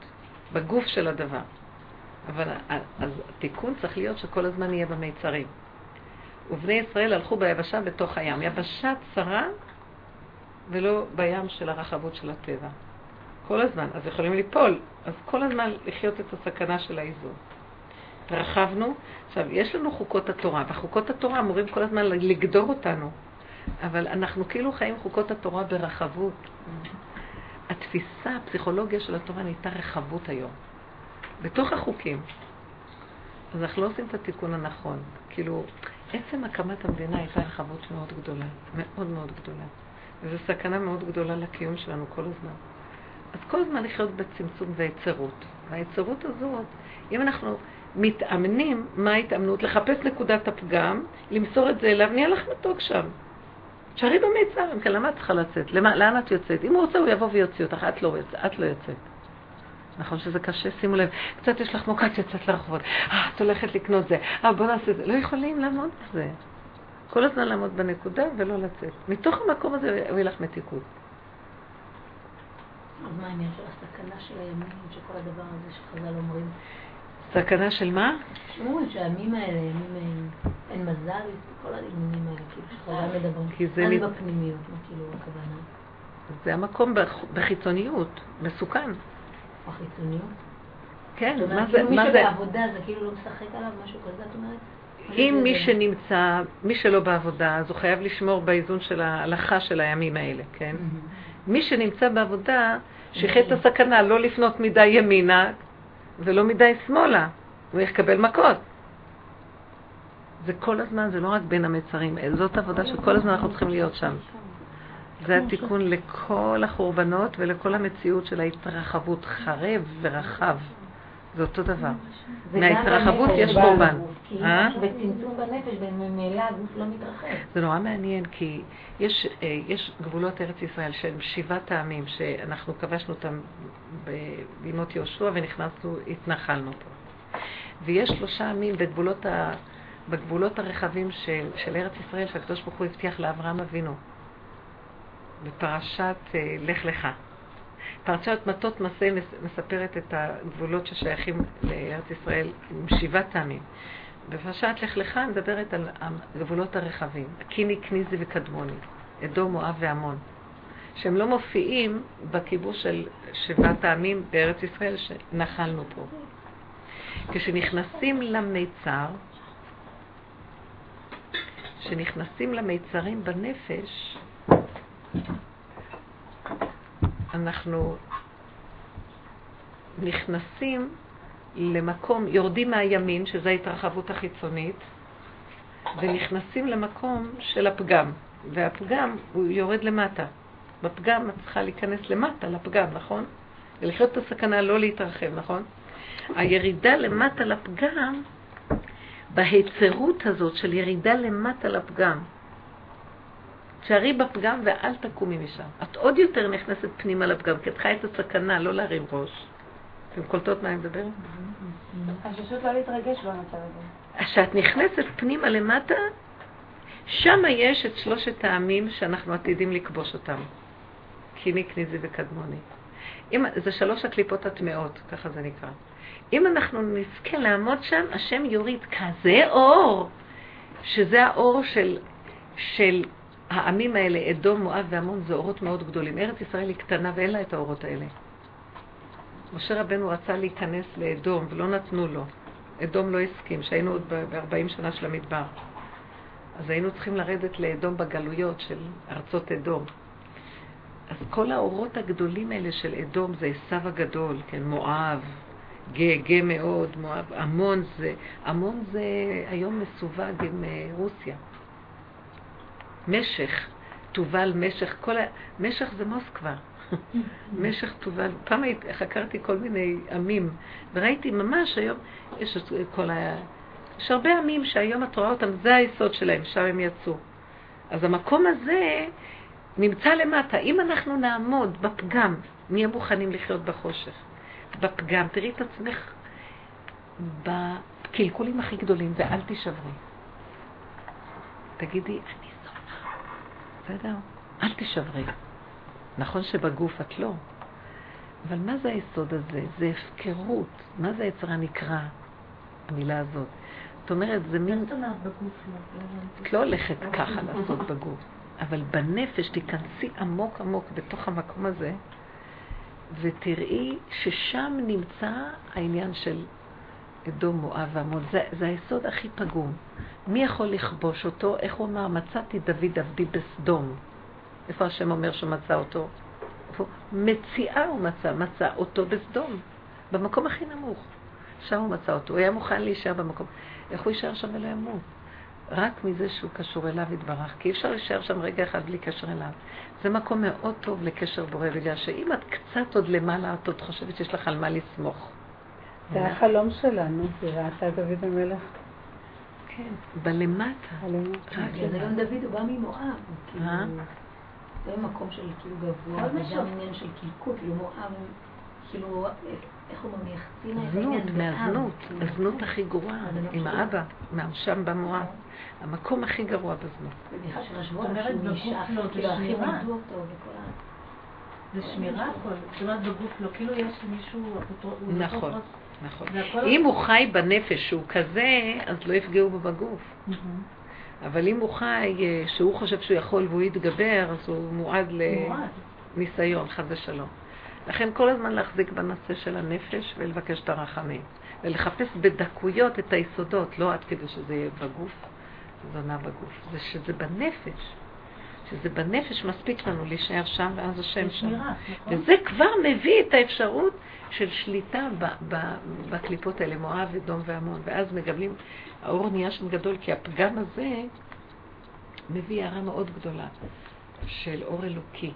בגוף של הדבר. אבל אז התיקון צריך להיות שכל הזמן יהיה במצרים. ובני ישראל הלכו ביבשה בתוך הים. יבשה צרה ולא בים של הרחבות של הטבע. כל הזמן, אז יכולים ליפול, אז כל הזמן לחיות את הסכנה של האיזון. רחבנו, עכשיו יש לנו חוקות התורה, וחוקות התורה אמורים כל הזמן לגדור אותנו, אבל אנחנו כאילו חיים חוקות התורה ברחבות. התפיסה, הפסיכולוגיה של התורה נהייתה רחבות היום, בתוך החוקים. אז אנחנו לא עושים את התיקון הנכון, כאילו עצם הקמת המדינה הייתה רחבות מאוד גדולה, מאוד מאוד גדולה, וזו סכנה מאוד גדולה לקיום שלנו כל הזמן. אז כל הזמן לחיות בצמצום והיצרות. והיצרות הזאת, אם אנחנו מתאמנים, מה ההתאמנות? לחפש נקודת הפגם, למסור את זה אליו, נהיה לך מתוק שם. שערי במיצר, אם כן, למה את צריכה לצאת? למה, לאן את יוצאת? אם הוא רוצה, הוא יבוא ויוציא אותך, את לא, את לא יוצאת. נכון שזה קשה, שימו לב, קצת יש לך מוקד שיצאת לרחובות, אה, את הולכת לקנות זה, אה, בוא נעשה זה. לא יכולים לעמוד בזה. כל הזמן לעמוד בנקודה ולא לצאת. מתוך המקום הזה הוא ילך מתיקות. אז מה, אני חושב, הסכנה של הימים, שכל הדבר הזה שחז"ל אומרים? סכנה של מה? שאומרים שהימים האלה, ימים אין מזל, כל הימים האלה, כאילו שחז"ל מדברים. כי זה... אין בפנימיות, מה כאילו הכוונה? זה המקום בחיצוניות, מסוכן. בחיצוניות? כן, מה זה... מי שבעבודה זה כאילו לא משחק עליו, משהו כזה, את אומרת? אם מי שנמצא, מי שלא בעבודה, אז הוא חייב לשמור באיזון של ההלכה של הימים האלה, כן? מי שנמצא בעבודה, שחית הסכנה לא לפנות מדי ימינה ולא מדי שמאלה, הוא יקבל מכות. זה כל הזמן, זה לא רק בין המצרים, זאת עבודה שכל הזמן אנחנו צריכים להיות שם. זה התיקון לכל החורבנות ולכל המציאות של ההתרחבות, חרב ורחב. זה אותו דבר. מההתרחבות יש חורבן. בצמצום בנפש, בממילא הגוף לא מתרחב. זה נורא מעניין, כי יש יש גבולות ארץ ישראל של שבעת העמים שאנחנו כבשנו אותם בימות יהושע ונכנסנו, התנחלנו פה. ויש שלושה עמים בגבולות ה בגבולות הרחבים של של ארץ ישראל שהקדוש ברוך הוא הבטיח לאברהם אבינו בפרשת לך לך. פרשת מטות מסע מספרת את הגבולות ששייכים לארץ ישראל עם שבעת העמים. בפרשת לך לך מדברת על הגבולות הרחבים, קיני, כניזי וקדמוני, אדום, מואב ועמון, שהם לא מופיעים בכיבוש של שבעת העמים בארץ ישראל שנחלנו פה. כשנכנסים למיצר, כשנכנסים למיצרים בנפש, אנחנו נכנסים למקום, יורדים מהימין, שזה ההתרחבות החיצונית, ונכנסים למקום של הפגם. והפגם הוא יורד למטה. בפגם את צריכה להיכנס למטה, לפגם, נכון? ולחיות את הסכנה לא להתרחב, נכון? הירידה למטה לפגם, בהיצרות הזאת של ירידה למטה לפגם, שערי בפגם ואל תקומי משם. את עוד יותר נכנסת פנימה לפגם, כי את חי את הסכנה, לא להרים ראש. אתם קולטות מה אני מדברת? אז פשוט לא להתרגש במצב הזה. כשאת נכנסת פנימה למטה, שם יש את שלושת העמים שאנחנו עתידים לכבוש אותם. קיני, כניזי וקדמוני. זה שלוש הקליפות התמאות, ככה זה נקרא. אם אנחנו נזכה לעמוד שם, השם יוריד כזה אור, שזה האור של... של העמים האלה, אדום, מואב והמון, זה אורות מאוד גדולים. ארץ ישראל היא קטנה ואין לה את האורות האלה. משה רבנו רצה להיכנס לאדום ולא נתנו לו. אדום לא הסכים, שהיינו עוד ב-ארבעים שנה של המדבר. אז היינו צריכים לרדת לאדום בגלויות של ארצות אדום. אז כל האורות הגדולים האלה של אדום זה עשיו הגדול, כן, מואב, גאה, גאה מאוד, מואב, המון זה, המון זה היום מסווג עם רוסיה. משך, תובל, משך, כל ה... משך זה מוסקבה. משך, תובל. פעם חקרתי כל מיני עמים, וראיתי ממש היום, יש כל ה... יש הרבה עמים שהיום את רואה אותם, זה היסוד שלהם, שם הם יצאו. אז המקום הזה נמצא למטה. אם אנחנו נעמוד בפגם, נהיה מוכנים לחיות בחושך. בפגם, תראי את עצמך בקלקולים הכי גדולים, ואל תשברי. תגידי, בסדר? אל תשברי. נכון שבגוף את לא. אבל מה זה היסוד הזה? זה הפקרות. מה זה היצרה נקרא? המילה הזאת. זאת אומרת, זה מין... את לא הולכת ככה לעשות בגוף, אבל בנפש תיכנסי עמוק עמוק בתוך המקום הזה, ותראי ששם נמצא העניין של אדום מואב ועמוד. זה, זה היסוד הכי פגום. מי יכול לכבוש אותו? איך הוא אמר? מצאתי דוד עבדי בסדום. איפה השם אומר שמצא אותו? מציאה הוא מצא, מצא אותו בסדום. במקום הכי נמוך. שם הוא מצא אותו. הוא היה מוכן להישאר במקום. איך הוא יישאר שם ולא ימות? רק מזה שהוא קשור אליו יתברך. כי אי אפשר להישאר שם רגע אחד בלי קשר אליו. זה מקום מאוד טוב לקשר בורא, בגלל שאם את קצת עוד למעלה, את עוד חושבת שיש לך על מה לסמוך. זה החלום שלנו, זה ראתה דוד המלך. כן, בלמטה. זה גם דוד, הוא בא ממואב. זה מקום של כאילו גבוה, זה גם עניין של קלקות, כאילו מואב, כאילו, איך הוא מייחסים את העניין בעם. מהזנות, הזנות הכי גרועה, עם האבא, מהמשם במואב. המקום הכי גרוע בזנות. במיוחד שרשבו אומרת בגוף לא, כאילו הכי מודו אותו וכל ה... זה שמירה הכל, זאת אומרת בגוף לא, כאילו יש מישהו... נכון, נכון. אם הוא חי בנפש שהוא כזה, אז לא יפגעו בו בגוף. אבל אם הוא חי, שהוא חושב שהוא יכול והוא יתגבר, אז הוא מועד לניסיון, חד ושלום. לכן כל הזמן להחזיק בנושא של הנפש ולבקש את הרחמים. ולחפש בדקויות את היסודות, לא עד כדי שזה יהיה בגוף, זונה בגוף. זה שזה בנפש. שזה בנפש מספיק לנו להישאר שם, ואז השם שם. וזה כבר מביא את האפשרות של שליטה בקליפות האלה, מואב, אדום והמון. ואז מגבלים, האור נהיה שם גדול, כי הפגם הזה מביא הערה מאוד גדולה, של אור אלוקי.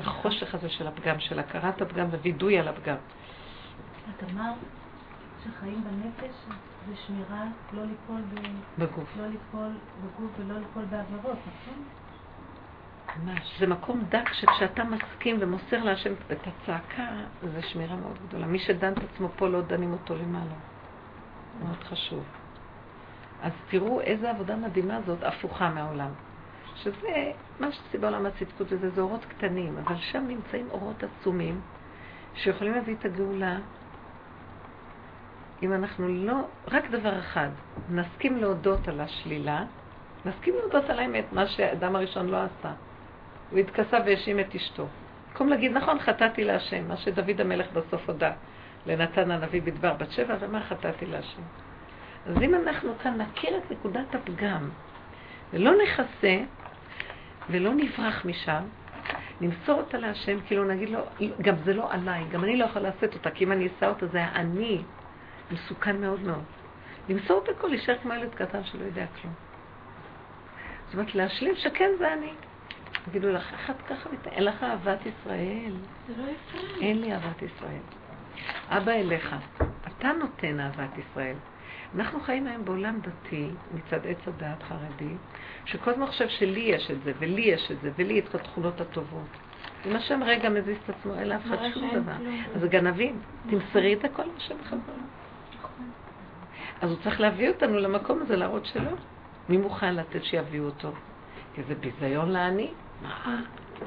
החושך הזה של הפגם, של הכרת הפגם ווידוי על הפגם. את אמרת שחיים בנפש זה שמירה לא ליפול בגוף ולא ליפול בעבירות, נכון? ממש. זה מקום דק שכשאתה מסכים ומוסר להשם את הצעקה, זה שמירה מאוד גדולה. מי שדן את עצמו פה לא דנים אותו למעלה. מאוד חשוב. אז תראו איזה עבודה מדהימה זאת, הפוכה מהעולם. שזה מה שסיבה עולם הצדקות, וזה זה אורות קטנים, אבל שם נמצאים אורות עצומים שיכולים להביא את הגאולה אם אנחנו לא... רק דבר אחד, נסכים להודות על השלילה, נסכים להודות על האמת, מה שהאדם הראשון לא עשה. הוא התכסה והאשים את אשתו. במקום להגיד, נכון, חטאתי להשם, מה שדוד המלך בסוף הודה לנתן הנביא בדבר בת שבע, ומה חטאתי להשם. אז אם אנחנו כאן נכיר את נקודת הפגם, ולא נכסה, ולא נברח משם, נמסור אותה להשם, כאילו נגיד לו, גם זה לא עליי, גם אני לא יכול לעשות אותה, כי אם אני אעשה אותה, זה היה אני, מסוכן מאוד מאוד. נמסור אותה כל, יישאר כמו ילד קטן שלא יודע כלום. זאת אומרת, להשלים שכן זה אני. תגידו לך, אחת ככה, אין לך אהבת ישראל. זה לא יפה. אין לי אהבת ישראל. אבא אליך, אתה נותן אהבת ישראל. אנחנו חיים היום בעולם דתי, מצד עץ הדעת חרדי, שכל הזמן חושב שלי יש את זה, ולי יש את זה, ולי את התכונות הטובות. אם השם רגע מזיז את עצמו, אין להפחד שום דבר. אז גנבים, תמסרי את הכל לשם חבר. אז הוא צריך להביא אותנו למקום הזה, להראות שלא. מי מוכן לתת שיביאו אותו? כי זה ביזיון לעני? מה?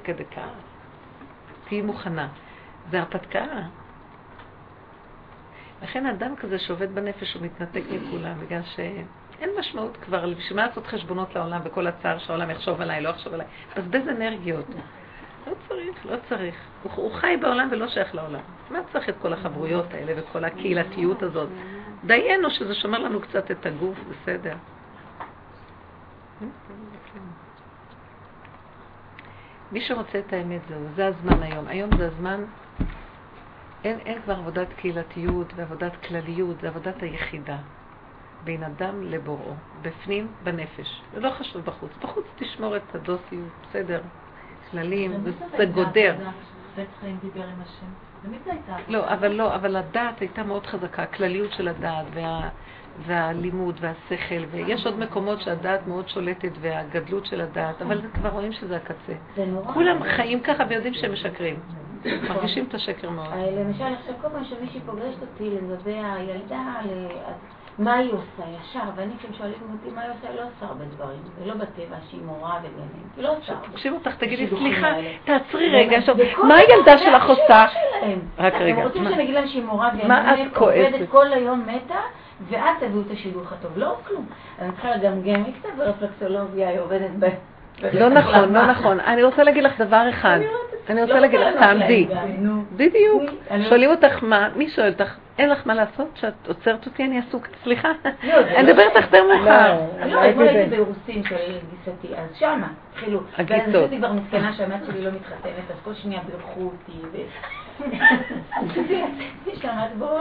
כדי כך. תהי מוכנה. זה הרפתקה. לכן אדם כזה שעובד בנפש הוא מתנתק לכולם, בגלל שאין משמעות כבר, בשביל מה לעשות חשבונות לעולם וכל הצער שהעולם יחשוב עליי, לא יחשוב עליי. אז בזבוז אנרגיות. לא צריך, לא צריך. הוא, הוא חי בעולם ולא שייך לעולם. מה צריך את כל החברויות האלה וכל הקהילתיות הזאת? דיינו שזה שומר לנו קצת את הגוף, בסדר. מי שרוצה את האמת זהו, זה הזמן היום. היום זה הזמן, אין, אין כבר עבודת קהילתיות ועבודת כלליות, זה עבודת היחידה. בין אדם לבוראו, בפנים, בנפש. זה לא חשוב בחוץ. בחוץ תשמור את הדוסיות, בסדר, כללים, זה גודר. בית חיים דיבר עם השם. תמיד זה הייתה. לא, אבל לא, אבל הדעת הייתה מאוד חזקה, הכלליות של הדעת וה... והלימוד והשכל, ויש עוד מקומות שהדעת מאוד שולטת והגדלות של הדעת, אבל כבר רואים שזה הקצה. כולם חיים ככה ויודעים שהם משקרים. מרגישים את השקר מאוד. למשל, עכשיו כל פעם שמישהי פוגשת אותי לגבי הילדה, מה היא עושה ישר, ואני כשהם שואלים אותי מה היא עושה, לא עושה הרבה דברים, ולא בטבע שהיא מורה ובנים, היא לא עושה. כשפוגשים אותך תגידי, סליחה, תעצרי רגע, מה הילדה שלך עושה? רק רגע. הם רוצים שנגיד להם שהיא מורה, והיא עובדת כל היום מתה, ואז תביאו את השידוך הטוב, לא כלום. אני צריכה לגמגם מקצת, ורפלקסולוגיה היא עובדת ב... לא נכון, לא נכון. אני רוצה להגיד לך דבר אחד. אני רוצה להגיד לך, תעמדי. בדיוק. שואלים אותך מה, מי שואל אותך, אין לך מה לעשות? שאת עוצרת אותי, אני עסוק. סליחה. אני מדברת אחרי מאוחר. לא, אני כבר הייתי ברוסים של גיסתי, אז שמה, התחילו. ואני חושבתי כבר מסכנה שהמת שלי לא מתחתנת, אז כל שנייה ברחו אותי.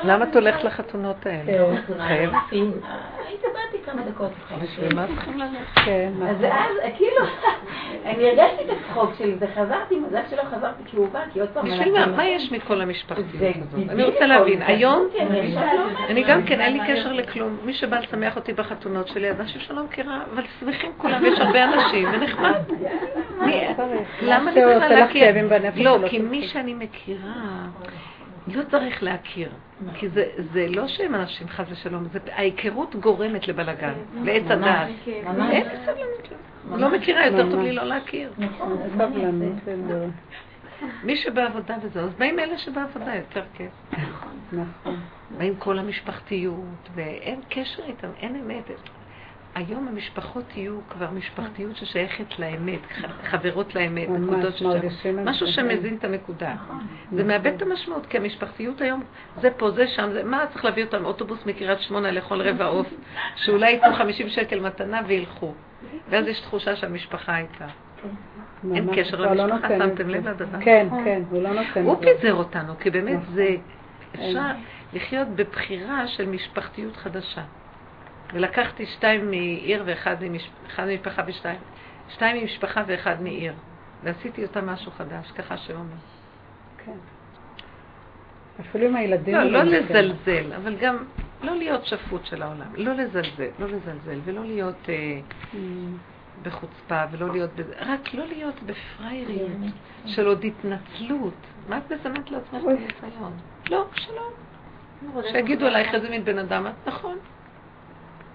למה את הולכת לחתונות האלה? חייב? התאבדתי כמה דקות. מה צריכים ללכת? אז כאילו, אני הרגשתי את הצחוק שלי וחזרתי, מזל שלא חזרתי כי הוא בא, כי עוד פעם... בשביל מה, מה יש מכל המשפחתיות הזאת? אני רוצה להבין, היום אני גם כן, אין לי קשר לכלום. מי שבא לשמח אותי בחתונות שלי, אז אנשים שלא מכירה, אבל שמחים כולם, יש הרבה אנשים, ונחמד. למה אני צריכה להכיר? לא, כי מי שאני מכירה... לא צריך להכיר, כי זה לא שהם אנשים חז ושלום, ההיכרות גורמת לבלגן, לעץ הדעת. אין סבלנות לא. לא מכירה, יותר טוב לי לא להכיר. נכון, סבלנות. מי שבעבודה וזהו, אז באים אלה שבעבודה יותר כיף. נכון. באים כל המשפחתיות, ואין קשר איתם, אין אמת. היום המשפחות יהיו כבר משפחתיות ששייכת לאמת, חברות לאמת, נקודות ששם, משהו שמזין את הנקודה. זה מאבד את המשמעות, כי המשפחתיות היום, זה פה, זה שם, מה צריך להביא אותם? אוטובוס מקריית שמונה לכל רבע עוף, שאולי ייתנו חמישים שקל מתנה וילכו. ואז יש תחושה שהמשפחה הייתה. אין קשר למשפחה, שמתם לב לדבר? כן, כן, הוא לא נותן. הוא פיזר אותנו, כי באמת זה אפשר לחיות בבחירה של משפחתיות חדשה. ולקחתי שתיים מעיר ואחד ממשפחה ושתיים. שתיים ממשפחה ואחד מעיר. ועשיתי אותה משהו חדש, ככה שאומר. כן. אפילו עם הילדים... לא, לא לזלזל, אבל גם לא להיות שפוט של העולם. לא לזלזל, לא לזלזל, ולא להיות בחוצפה, ולא להיות... רק לא להיות בפרייריות של עוד התנצלות. מה את מסמת לעצמך בניסיון? לא, שלום. שיגידו עלייך איזה מין בן אדם, נכון.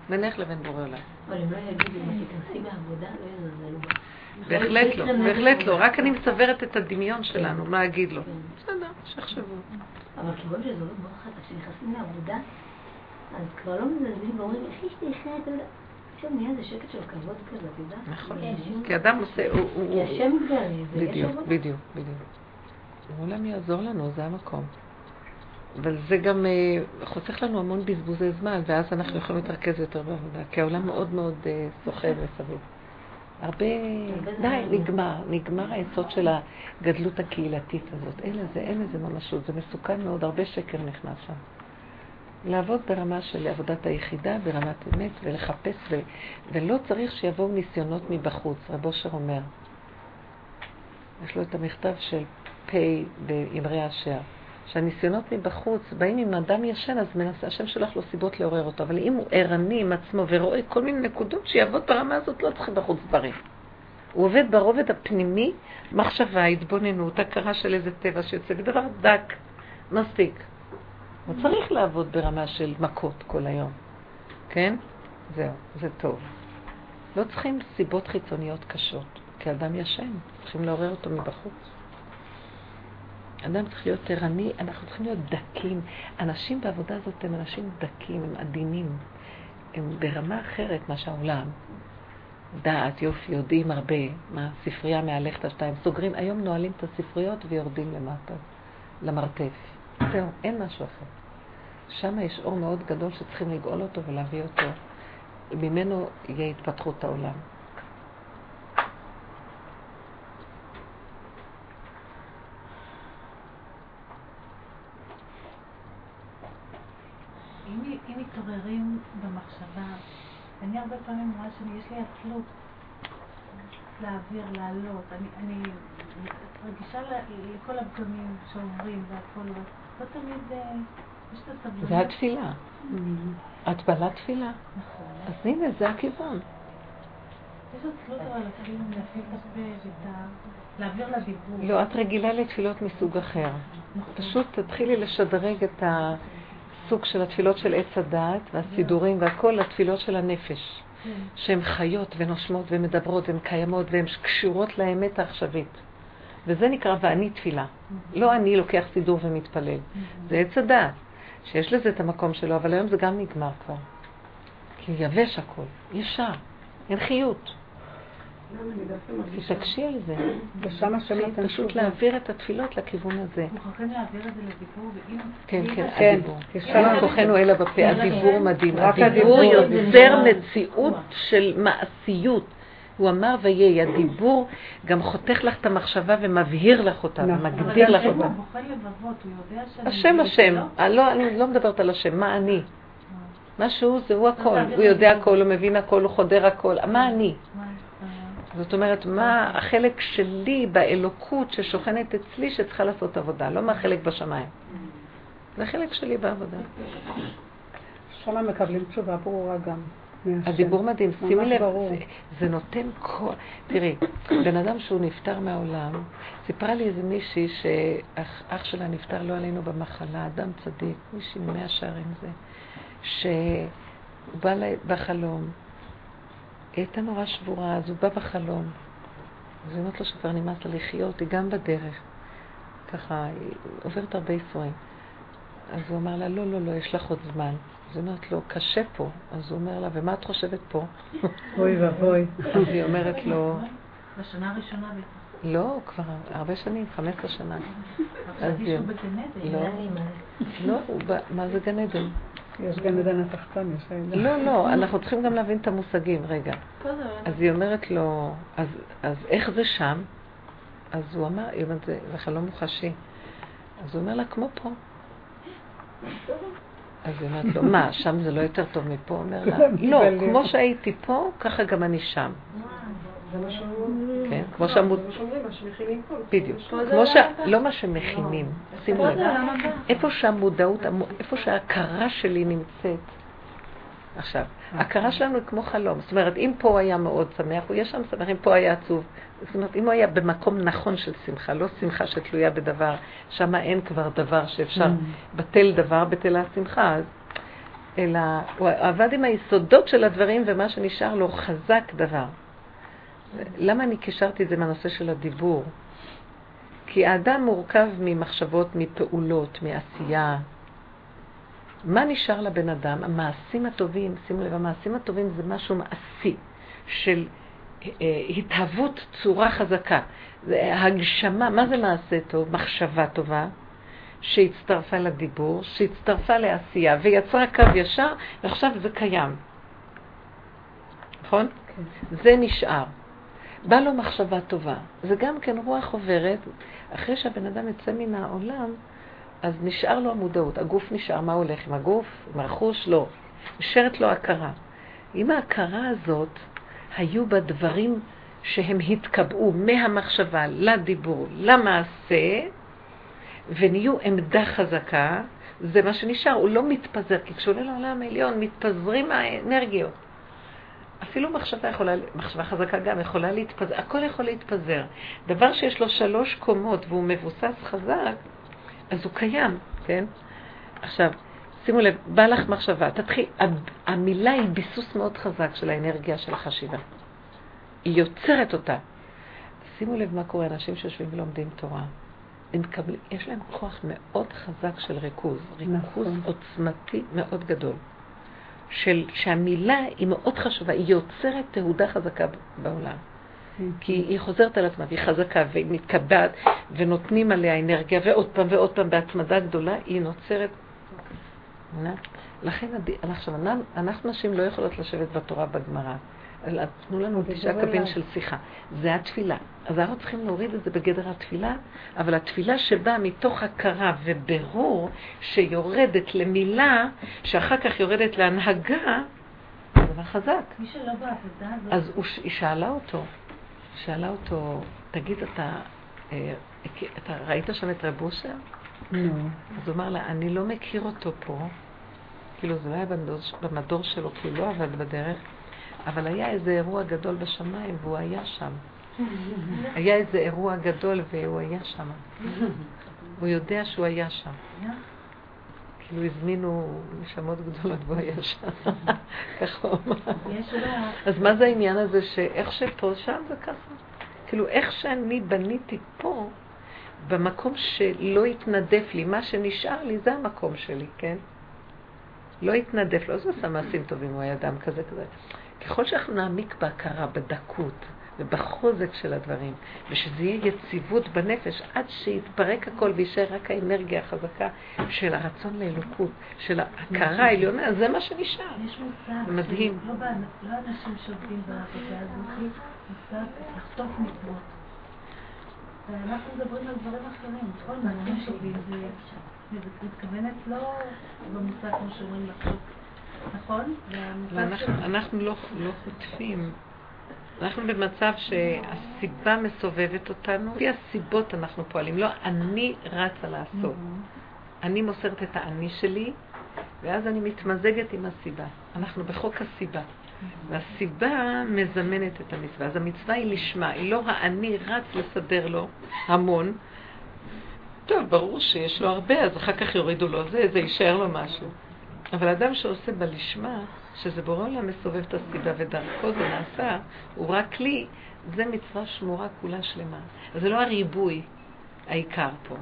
בינך לבין בורא עליי. אבל אם לא יגידו, אם תתנסי בעבודה, לא יזזלו בה. בהחלט לא, בהחלט לא. רק אני מצוורת את הדמיון שלנו, מה אגיד לו. בסדר, שחשבו. אבל כיוון שזו עוד מאוד חד, כשנכנסים לעבודה, אז כבר לא מזלזלים ואומרים, איך יש לי חד, אולי... עכשיו נהיה איזה שקט של כבוד כזה, תדע? נכון, כי אדם עושה... כי השם מתגרב, זה יש עבודה. בדיוק, בדיוק. אולי יעזור לנו, זה המקום. אבל זה גם חוסך לנו המון בזבוזי זמן, ואז אנחנו יכולים להתרכז יותר בעבודה, כי העולם מאוד מאוד סוחב וסביב. הרבה... די, נגמר, נגמר היסוד של הגדלות הקהילתית הזאת. אין לזה, אין לזה ממשות, זה מסוכן מאוד, הרבה שקר נכנס שם. לעבוד ברמה של עבודת היחידה, ברמת אמת, ולחפש, ו... ולא צריך שיבואו ניסיונות מבחוץ. רב אושר אומר, יש לו את המכתב של פי באמרי אשר. שהניסיונות מבחוץ באים עם אדם ישן, אז מנסה, השם שולח לו סיבות לעורר אותו. אבל אם הוא ערני עם עצמו ורואה כל מיני נקודות שיעבוד ברמה הזאת, לא צריך בחוץ דברים. הוא עובד ברובד הפנימי, מחשבה, התבוננות, הכרה של איזה טבע שיוצא בדבר דק, מספיק. הוא צריך לעבוד ברמה של מכות כל היום. כן? זהו, זה טוב. לא צריכים סיבות חיצוניות קשות, כי אדם ישן, צריכים לעורר אותו מבחוץ. אדם צריך להיות ערני, אנחנו צריכים להיות דקים. אנשים בעבודה הזאת הם אנשים דקים, הם עדינים. הם ברמה אחרת מה שהעולם. דעת, יופי, יודעים הרבה. מה, ספרייה מהלכת השתיים. סוגרים, היום נועלים את הספריות ויורדים למטה, למרתף. זהו, אין משהו אחר. שם יש אור מאוד גדול שצריכים לגאול אותו ולהביא אותו. ממנו יהיה התפתחות העולם. אם מתעוררים במחשבה, אני הרבה פעמים רואה שיש לי עצלות להעביר, לעלות, אני רגישה לכל הפגמים שאומרים והכל, לא תמיד יש את הסבלנות. זה התפילה. את בעלה תפילה. אז הנה, זה הכיוון. יש עצלות אבל להפעיל את ה... להעביר לדיבור. לא, את רגילה לתפילות מסוג אחר. פשוט תתחילי לשדרג את ה... סוג של התפילות של עץ הדעת והסידורים והכל, התפילות של הנפש שהן חיות ונושמות ומדברות והן קיימות והן קשורות לאמת העכשווית, וזה נקרא ואני תפילה. לא אני לוקח סידור ומתפלל, זה עץ הדעת. שיש לזה את המקום שלו, אבל היום זה גם נגמר כבר. כי יבש הכל, ישר, אין חיות. תתקשי על זה. פשוט להעביר את התפילות לכיוון הזה. מוכרחים להעביר את זה לדיבור ואימא. כן, כן, הדיבור. אין כוחנו אלא בפה, הדיבור מדהים. הדיבור יוצר מציאות של מעשיות. הוא אמר ויהיה, הדיבור גם חותך לך את המחשבה ומבהיר לך אותה, מגדיר לך אותה. השם השם, אני לא מדברת על השם, מה אני? מה שהוא זהו הכל, הוא יודע הכל, הוא מבין הכל, הוא חודר הכל, מה אני? זאת אומרת, מה החלק שלי באלוקות ששוכנת אצלי שצריכה לעשות עבודה, לא מה החלק בשמיים. זה החלק שלי בעבודה. שם מקבלים תשובה ברורה גם. הדיבור מדהים, שימי לב, זה נותן כל... תראי, בן אדם שהוא נפטר מהעולם, סיפרה לי איזה מישהי שאח שלה נפטר לא עלינו במחלה, אדם צדיק, מישהי מאה שערים זה, שבא בחלום, הייתה נורא שבורה, אז הוא בא בחלום. אז היא אומרת לו שכבר נמאס לה לחיות, היא גם בדרך. ככה, היא עוברת הרבה יסורים. אז הוא אמר לה, לא, לא, לא, יש לך עוד זמן. אז היא אומרת לו, קשה פה. אז הוא אומר לה, ומה את חושבת פה? אוי ואוי. אז היא אומרת לו... בשנה הראשונה בטח. לא, כבר הרבה שנים, חמש עשרה שנה. אז היא... לא, לא, מה זה גן עדן? יש גם עדן התחתן, יש עדן. לא, לא, אנחנו צריכים גם להבין את המושגים, רגע. אז היא אומרת לו, אז איך זה שם? אז הוא אמר, זה חלום מוחשי. אז הוא אומר לה, כמו פה. אז היא אומרת לו, מה, שם זה לא יותר טוב מפה? אומר לה, לא, כמו שהייתי פה, ככה גם אני שם. זה מה שאומרים. כן, כמו שאומרים, מה שמכינים פה. בדיוק. לא מה שמכינים. שימו לב. איפה שהמודעות, איפה שההכרה שלי נמצאת. עכשיו, ההכרה שלנו היא כמו חלום. זאת אומרת, אם פה היה מאוד שמח, הוא יהיה שם שמח, אם פה היה עצוב. זאת אומרת, אם הוא היה במקום נכון של שמחה, לא שמחה שתלויה בדבר, שם אין כבר דבר שאפשר בטל דבר, בטל השמחה, אז... אלא הוא עבד עם היסודות של הדברים, ומה שנשאר לו חזק דבר. למה אני קשרתי את זה מהנושא של הדיבור? כי האדם מורכב ממחשבות, מפעולות, מעשייה. מה נשאר לבן אדם? המעשים הטובים, שימו לב, המעשים הטובים זה משהו מעשי, של אה, התהוות צורה חזקה. זה הגשמה, מה זה מעשה טוב? מחשבה טובה, שהצטרפה לדיבור, שהצטרפה לעשייה, ויצרה קו ישר, ועכשיו זה קיים. נכון? כן. זה נשאר. בא לו מחשבה טובה. זה גם כן רוח עוברת. אחרי שהבן אדם יצא מן העולם, אז נשאר לו המודעות. הגוף נשאר, מה הולך עם הגוף? עם הרכוש? לא. נשארת לו הכרה. עם ההכרה הזאת, היו בה דברים שהם התקבעו מהמחשבה לדיבור, למעשה, ונהיו עמדה חזקה. זה מה שנשאר. הוא לא מתפזר, כי כשעולה לעולם העליון, מתפזרים האנרגיות. אפילו מחשבה יכולה, מחשבה חזקה גם יכולה להתפזר, הכל יכול להתפזר. דבר שיש לו שלוש קומות והוא מבוסס חזק, אז הוא קיים, כן? עכשיו, שימו לב, בא לך מחשבה, תתחיל, המילה היא ביסוס מאוד חזק של האנרגיה של החשיבה. היא יוצרת אותה. שימו לב מה קורה, אנשים שיושבים ולומדים תורה, הם מקבלים, יש להם כוח מאוד חזק של ריכוז, ריכוז נכון. עוצמתי מאוד גדול. של שהמילה היא מאוד חשובה, היא יוצרת תהודה חזקה בעולם. כי היא חוזרת על עצמה, והיא חזקה, והיא מתקבעת, ונותנים עליה אנרגיה, ועוד פעם ועוד פעם בהצמדה גדולה, היא נוצרת. לכן, עכשיו, אנחנו נשים לא יכולות לשבת בתורה בגמרא. תנו לנו תשעה קבין של שיחה. זה התפילה. אז אנחנו צריכים להוריד את זה בגדר התפילה, אבל התפילה שבאה מתוך הכרה וברור שיורדת למילה, שאחר כך יורדת להנהגה, זה דבר חזק. מי שלא בעבודה הזאת... אז הוא, היא שאלה אותו, שאלה אותו, תגיד, אתה, אתה ראית שם את רב אושר? לא. אז הוא אמר לה, אני לא מכיר אותו פה, כאילו זה לא היה במדור שלו, כאילו לא עבד בדרך, אבל היה איזה אירוע גדול בשמיים והוא היה שם. היה איזה אירוע גדול והוא היה שם. הוא יודע שהוא היה שם. כאילו הזמינו נשמות גדולות והוא היה שם. ככה הוא אמר. אז מה זה העניין הזה שאיך שפה שם זה ככה? כאילו איך שאני בניתי פה במקום שלא התנדף לי, מה שנשאר לי זה המקום שלי, כן? לא התנדף לו, אז הוא עשה מעשים טובים, הוא היה אדם כזה כזה. ככל שאנחנו נעמיק בהכרה, בדקות ובחוזק של הדברים, ושזה יהיה יציבות בנפש, עד שיתברק הכל וישאר רק האנרגיה החזקה של הרצון לאלוקות, של ההכרה העליונה, זה מה שנשאר. יש מושג, מדהים. לא אנשים שעובדים בעבודה הזאת, מושג לחטוף מצוות. אנחנו מדברים על דברים אחרים, כל מעטים שעובדים זה יהיה שם. מתכוונת לא במושג כמו שאומרים לחטוף, נכון? אנחנו לא חוטפים. אנחנו במצב שהסיבה מסובבת אותנו, לפי הסיבות אנחנו פועלים, לא אני רצה לעשות. אני מוסרת את האני שלי, ואז אני מתמזגת עם הסיבה. אנחנו בחוק הסיבה. והסיבה מזמנת את המצווה. אז המצווה היא לשמה, היא לא האני רץ לסדר לו המון. טוב, ברור שיש לו הרבה, אז אחר כך יורידו לו זה, זה יישאר לו משהו. אבל אדם שעושה בלשמה, שזה בורא עולם מסובב את הסיבה ודרכו זה נעשה, הוא רק לי, זה מצווה שמורה כולה שלמה. אז זה לא הריבוי העיקר פה.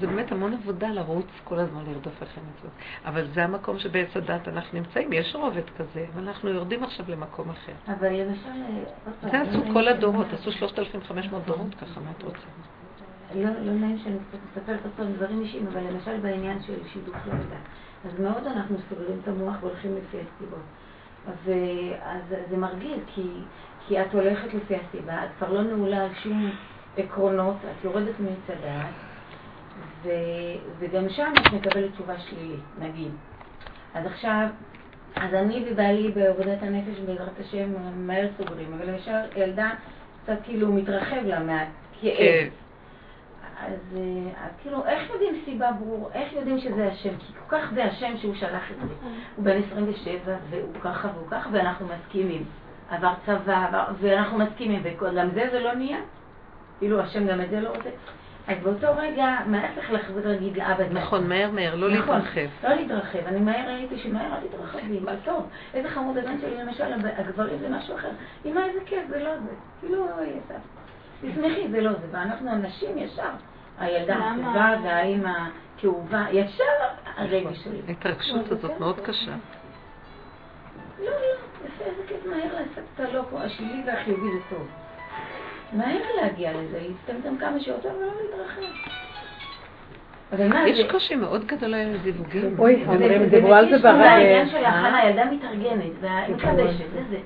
זה באמת המון עבודה לרוץ כל הזמן לרדוף לכם את זה. אבל זה המקום שבעץ הדת אנחנו נמצאים, יש רובד כזה, ואנחנו יורדים עכשיו למקום אחר. אבל למשל... זה עשו כל הדורות, עשו שלושת אלפים וחמש מאות דורות ככה, מה את רוצה? לא נעים שאני מספרת אותו עם דברים אישיים, אבל למשל בעניין של שידוך לא יודעת. אז מאוד אנחנו סוגרים את המוח והולכים לפי הסיבות. אז זה מרגיל, כי את הולכת לפי הסיבה, את כבר לא נעולה על שום עקרונות, את יורדת מצדה, וגם שם את מקבלת תשובה שלילית, נגיד. אז עכשיו, אז אני ובעלי בעבודת הנפש בעזרת השם מהר סוגרים, אבל למשל ילדה קצת כאילו מתרחב לה מהכאב. אז כאילו, איך יודעים סיבה ברור? איך יודעים שזה השם? כי כל כך זה השם שהוא שלח את זה. הוא בן עשרים ושבע, והוא ככה והוא ככה, ואנחנו מסכימים. עבר צבא, עבר, ואנחנו מסכימים, וגם זה זה לא נהיה. כאילו, השם גם את זה לא רוצה. אז באותו רגע, מהר צריך לחזור להגיד לאבא את זה. נכון, מהר מהר, לא להתרחב. לא להתרחב. אני מהר ראיתי שמהר לא להתרחב, היא מה טוב. איזה חמוד הבן שלי, למשל, הגברים זה משהו אחר. היא מה, איזה כיף, זה לא זה. כאילו, אוי, סבא. תשמחי, זה לא זה, ואנחנו אנשים ישר. הילדה הכתובה והאימא כאובה, ישר הרגע שלי. ההתרגשות הזאת מאוד קשה. לא, לא, יפה, זה כיף מהר לעשות את הלא פה, השלילי והחיובי זה טוב. מהר להגיע לזה, להסתמתם כמה שעות, אבל לא להתרחב. יש קושי מאוד גדול היום לזיווגים. אוי, הם דיברו על זה ברעי. העניין של החנה, הילדה מתארגנת, והמתחדשת, זה זה.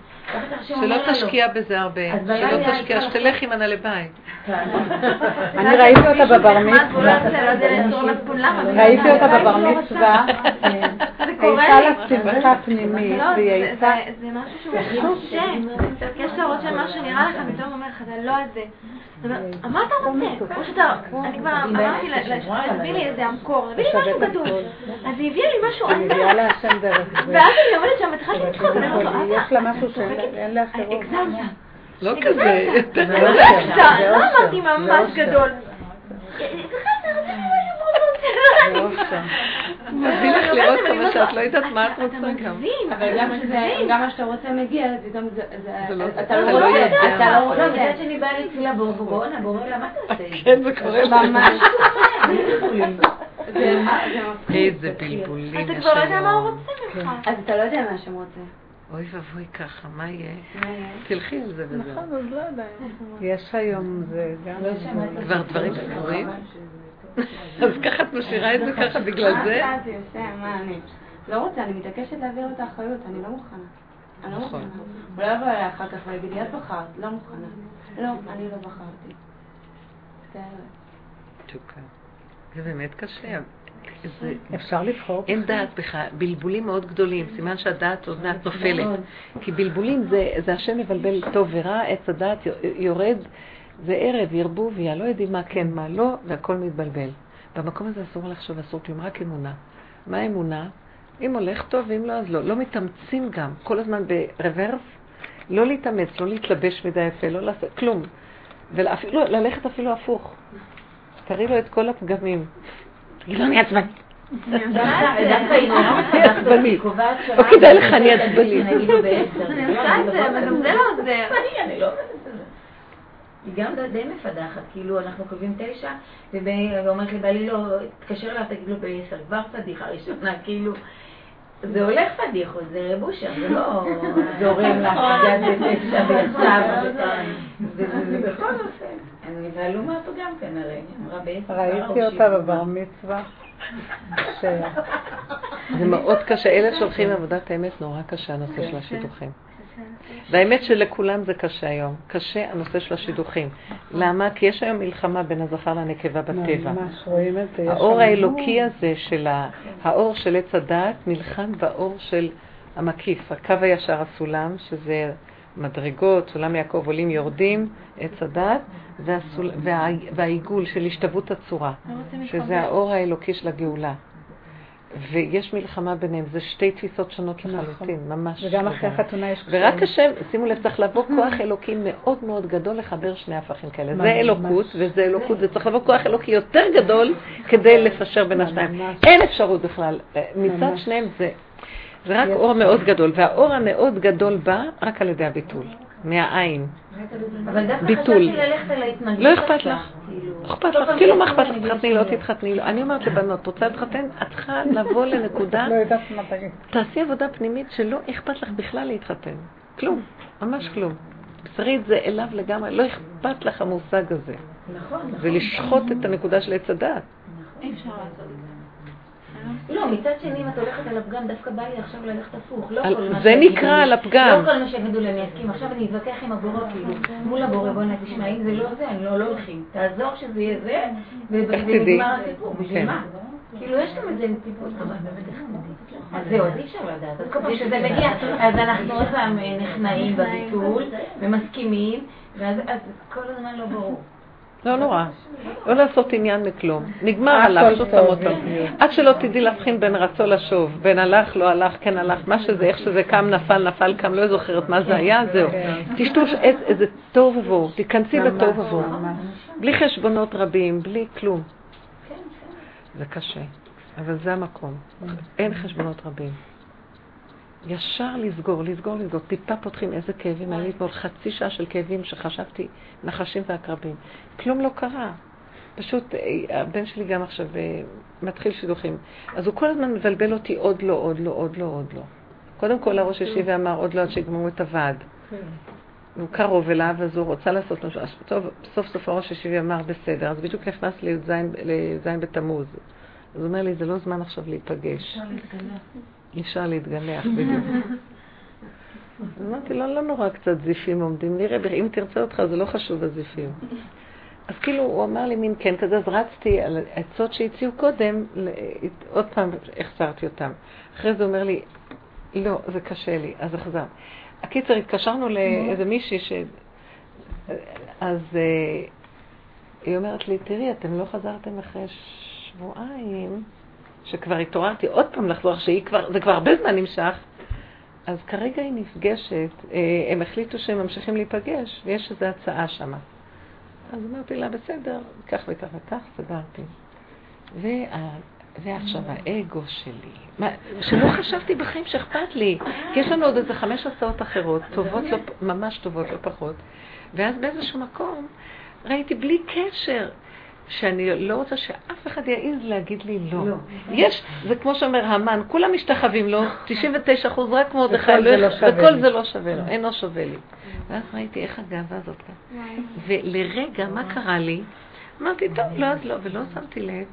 שלא תשקיע בזה הרבה, שלא תשקיע, שתלך עם ענה לבית. אני ראיתי אותה בבר מצווה, ראיתי אותה בבר מצווה, הייתה לה שמחה פנימית, והיא הייתה... זה משהו שהוא רושם, יש לה רושם, מה שנראה לך, פתאום אומר לך, זה לא זה. מה אתה רוצה? כמו שאתה, אני כבר אמרתי לה, תביא לי איזה המקור, תביא לי משהו גדול. אז היא הביאה לי משהו ענק. ואז אני עובדת שם, התחלתי לצחוק, אני אומרת לו, יש לה משהו שאין לה אחרון. הגזמת. לא כזה. לא אמרתי ממש גדול. מביא לך לראות כמה שאת לא יודעת מה את רוצה גם. אבל גם מה שאתה רוצה מגיע, אתה לא יודע. לא, בגלל שאני באה לתפילה בורונה, בורונה, למה אתה עושה? כן, זה קורה. ממש. איזה בלבולים. אתה כבר לא יודע מה הוא רוצה ממך. אז אתה לא יודע מה שם רוצה. אוי ובוי ככה, מה יהיה? תלכי על זה וזה. נכון, אז לא יודע. יש היום זה גם... כבר דברים ספורים? אז ככה את משאירה את זה ככה בגלל זה? לא רוצה, זה יושם, מה אני? לא רוצה, אני מתעקשת להעביר את האחריות, אני לא מוכנה. אני לא מוכנה. אולי יבוא אליי אחר כך ויגיד, יד בחרת, לא מוכנה. לא, אני לא בחרתי. תשוקה. זה באמת קשה. אפשר לבחור. אין דעת בך, בלבולים מאוד גדולים, סימן שהדעת עוד מעט נופלת. כי בלבולים זה השם מבלבל טוב ורע, עץ הדעת יורד, זה ערב, ירבו ויה, לא יודעים מה כן, מה לא, והכל מתבלבל. במקום הזה אסור לחשוב, אסור כלום, רק אמונה. מה אמונה? אם הולך טוב, אם לא, אז לא. לא מתאמצים גם, כל הזמן ברוורס, לא להתאמץ, לא להתלבש מדי יפה, לא לעשות כלום. ולא, ללכת אפילו הפוך. תראי לו את כל הפגמים. תגיד לו, אני עצבנית. אני עצבנית. לא כדאי לך, אני עצבנית. אני עושה את זה, אבל גם זה לא עוזר. אני לא עוזר. היא גם די מפדחת, כאילו אנחנו קובעים תשע, ואומרת לבעלי לא, תתקשר לה, תגיד לו בעשר, כבר פדיחה ראשונה, כאילו, זה הולך פדיחו, זה רבושה, זה לא זורם לך, גד בתשע, בעצב, זה בכל אופן. אני נבהלו מהפה גם כנראה, אמרה בעצם. ראיתי אותה בבר מצווה. זה מאוד קשה, אלה שהולכים לעבודת האמת נורא קשה, הנושא של השידוכים. והאמת שלכולם זה קשה היום, קשה הנושא של השידוכים. למה? כי יש היום מלחמה בין הזכר לנקבה בטבע. האור האלוקי הזה של האור של עץ הדעת נלחם באור של המקיף, הקו הישר הסולם, שזה מדרגות, סולם יעקב עולים יורדים, עץ הדעת, והעיגול של השתוות הצורה, שזה האור האלוקי של הגאולה. ויש מלחמה ביניהם, זה שתי תפיסות שונות לחלוטין, ממש. וגם אחרי החתונה יש קשיים. ורק השם, שימו לב, צריך לבוא כוח אלוקי מאוד מאוד גדול לחבר שני הפכים כאלה. זה אלוקות, וזה אלוקות, זה צריך לבוא כוח אלוקי יותר גדול כדי לפשר בין השניים. אין אפשרות בכלל, מצד שניהם זה רק אור מאוד גדול, והאור המאוד גדול בא רק על ידי הביטול, מהעין. אבל דווקא חשבתי ללכת על ההתנגדות. לא אכפת לך. אכפת לך, כאילו מה אכפת לך, תתחתני, לא תתחתני. אני אומרת לבנות, רוצה להתחתן, את צריכה לבוא לנקודה, תעשי עבודה פנימית שלא אכפת לך בכלל להתחתן. כלום, ממש כלום. בשרית זה אליו לגמרי, לא אכפת לך המושג הזה. זה לשחוט את הנקודה של עץ הדעת. אי אפשר לעשות את זה. לא, מצד שני, אם את הולכת על הפגם, דווקא בא לי עכשיו ללכת הפוך. זה נקרא על הפגם. לא כל מה שגידו לי, אני אסכים. עכשיו אני אתווכח עם הבורא, כאילו, מול הבורא, בוא נתשמע, אם זה לא זה, אני לא הולכים. תעזור שזה יהיה זה, ונגמר הסיפור. בשביל מה? כאילו, יש גם את זה עם סיפור, אבל באמת החמדית. אז זהו, אז אי אפשר לדעת. אז כל פעם שזה מגיע, אז אנחנו עוד פעם נחנאים בביטול, ומסכימים, ואז כל הזמן לא ברור. לא נורא, לא לעשות עניין מכלום, נגמר עליו, פשוט המוטו. עד שלא תדעי להבחין בין רצו לשוב, בין הלך, לא הלך, כן הלך, מה שזה, איך שזה קם, נפל, נפל, קם, לא זוכרת מה זה היה, זהו. תשתוש איזה טוב ובוא, תיכנסי לטוב ובוא, בלי חשבונות רבים, בלי כלום. זה קשה, אבל זה המקום, אין חשבונות רבים. ישר לסגור, לסגור, לסגור, טיפה פותחים איזה כאבים, היה לי אתמול חצי שעה של כאבים שחשבתי נחשים ועקרבים. כלום לא קרה. פשוט הבן שלי גם עכשיו מתחיל שידוכים. אז הוא כל הזמן מבלבל אותי עוד לא, עוד לא, עוד לא, עוד לא. קודם כל הראש ישי ואמר עוד לא עד שיגמרו את הוועד. הוא קרוב אליו אז הוא רוצה לעשות משהו. טוב, סוף סוף הראש ישי ואמר בסדר. אז בדיוק נכנס ליזיין בתמוז. אז הוא אומר לי זה לא זמן עכשיו להיפגש. אפשר להתגלח בדיוק. אמרתי, לא נורא קצת זיפים עומדים, נראה, אם תרצה אותך זה לא חשוב הזיפים. אז כאילו הוא אמר לי מין כן כזה, אז רצתי על העצות שהציעו קודם, עוד פעם החזרתי אותם. אחרי זה אומר לי, לא, זה קשה לי, אז החזר. הקיצר, התקשרנו לאיזה מישהי ש... אז היא אומרת לי, תראי, אתם לא חזרתם אחרי שבועיים, שכבר התעוררתי עוד פעם לחזור, זה כבר הרבה זמן נמשך, אז כרגע היא נפגשת, הם החליטו שהם ממשיכים להיפגש, ויש איזו הצעה שמה. אז אמרתי לה, בסדר, כך וכך וכך, סגרתי. ועכשיו האגו שלי, שלא חשבתי בחיים שאכפת לי, כי יש לנו עוד איזה חמש הצעות אחרות, טובות, ממש טובות, לא פחות, ואז באיזשהו מקום ראיתי בלי קשר, שאני לא רוצה שאף אחד יעיז להגיד לי לא. יש, זה כמו שאומר המן, כולם משתחווים לו, תשעים ותשעה אחוז רק כמו עוד אחד, וכל זה לא שווה לו, אינו שווה לי. ואז ראיתי איך הגאווה הזאת כאן. ולרגע, מה קרה לי? אמרתי, טוב, לא, אז לא, ולא שמתי לב.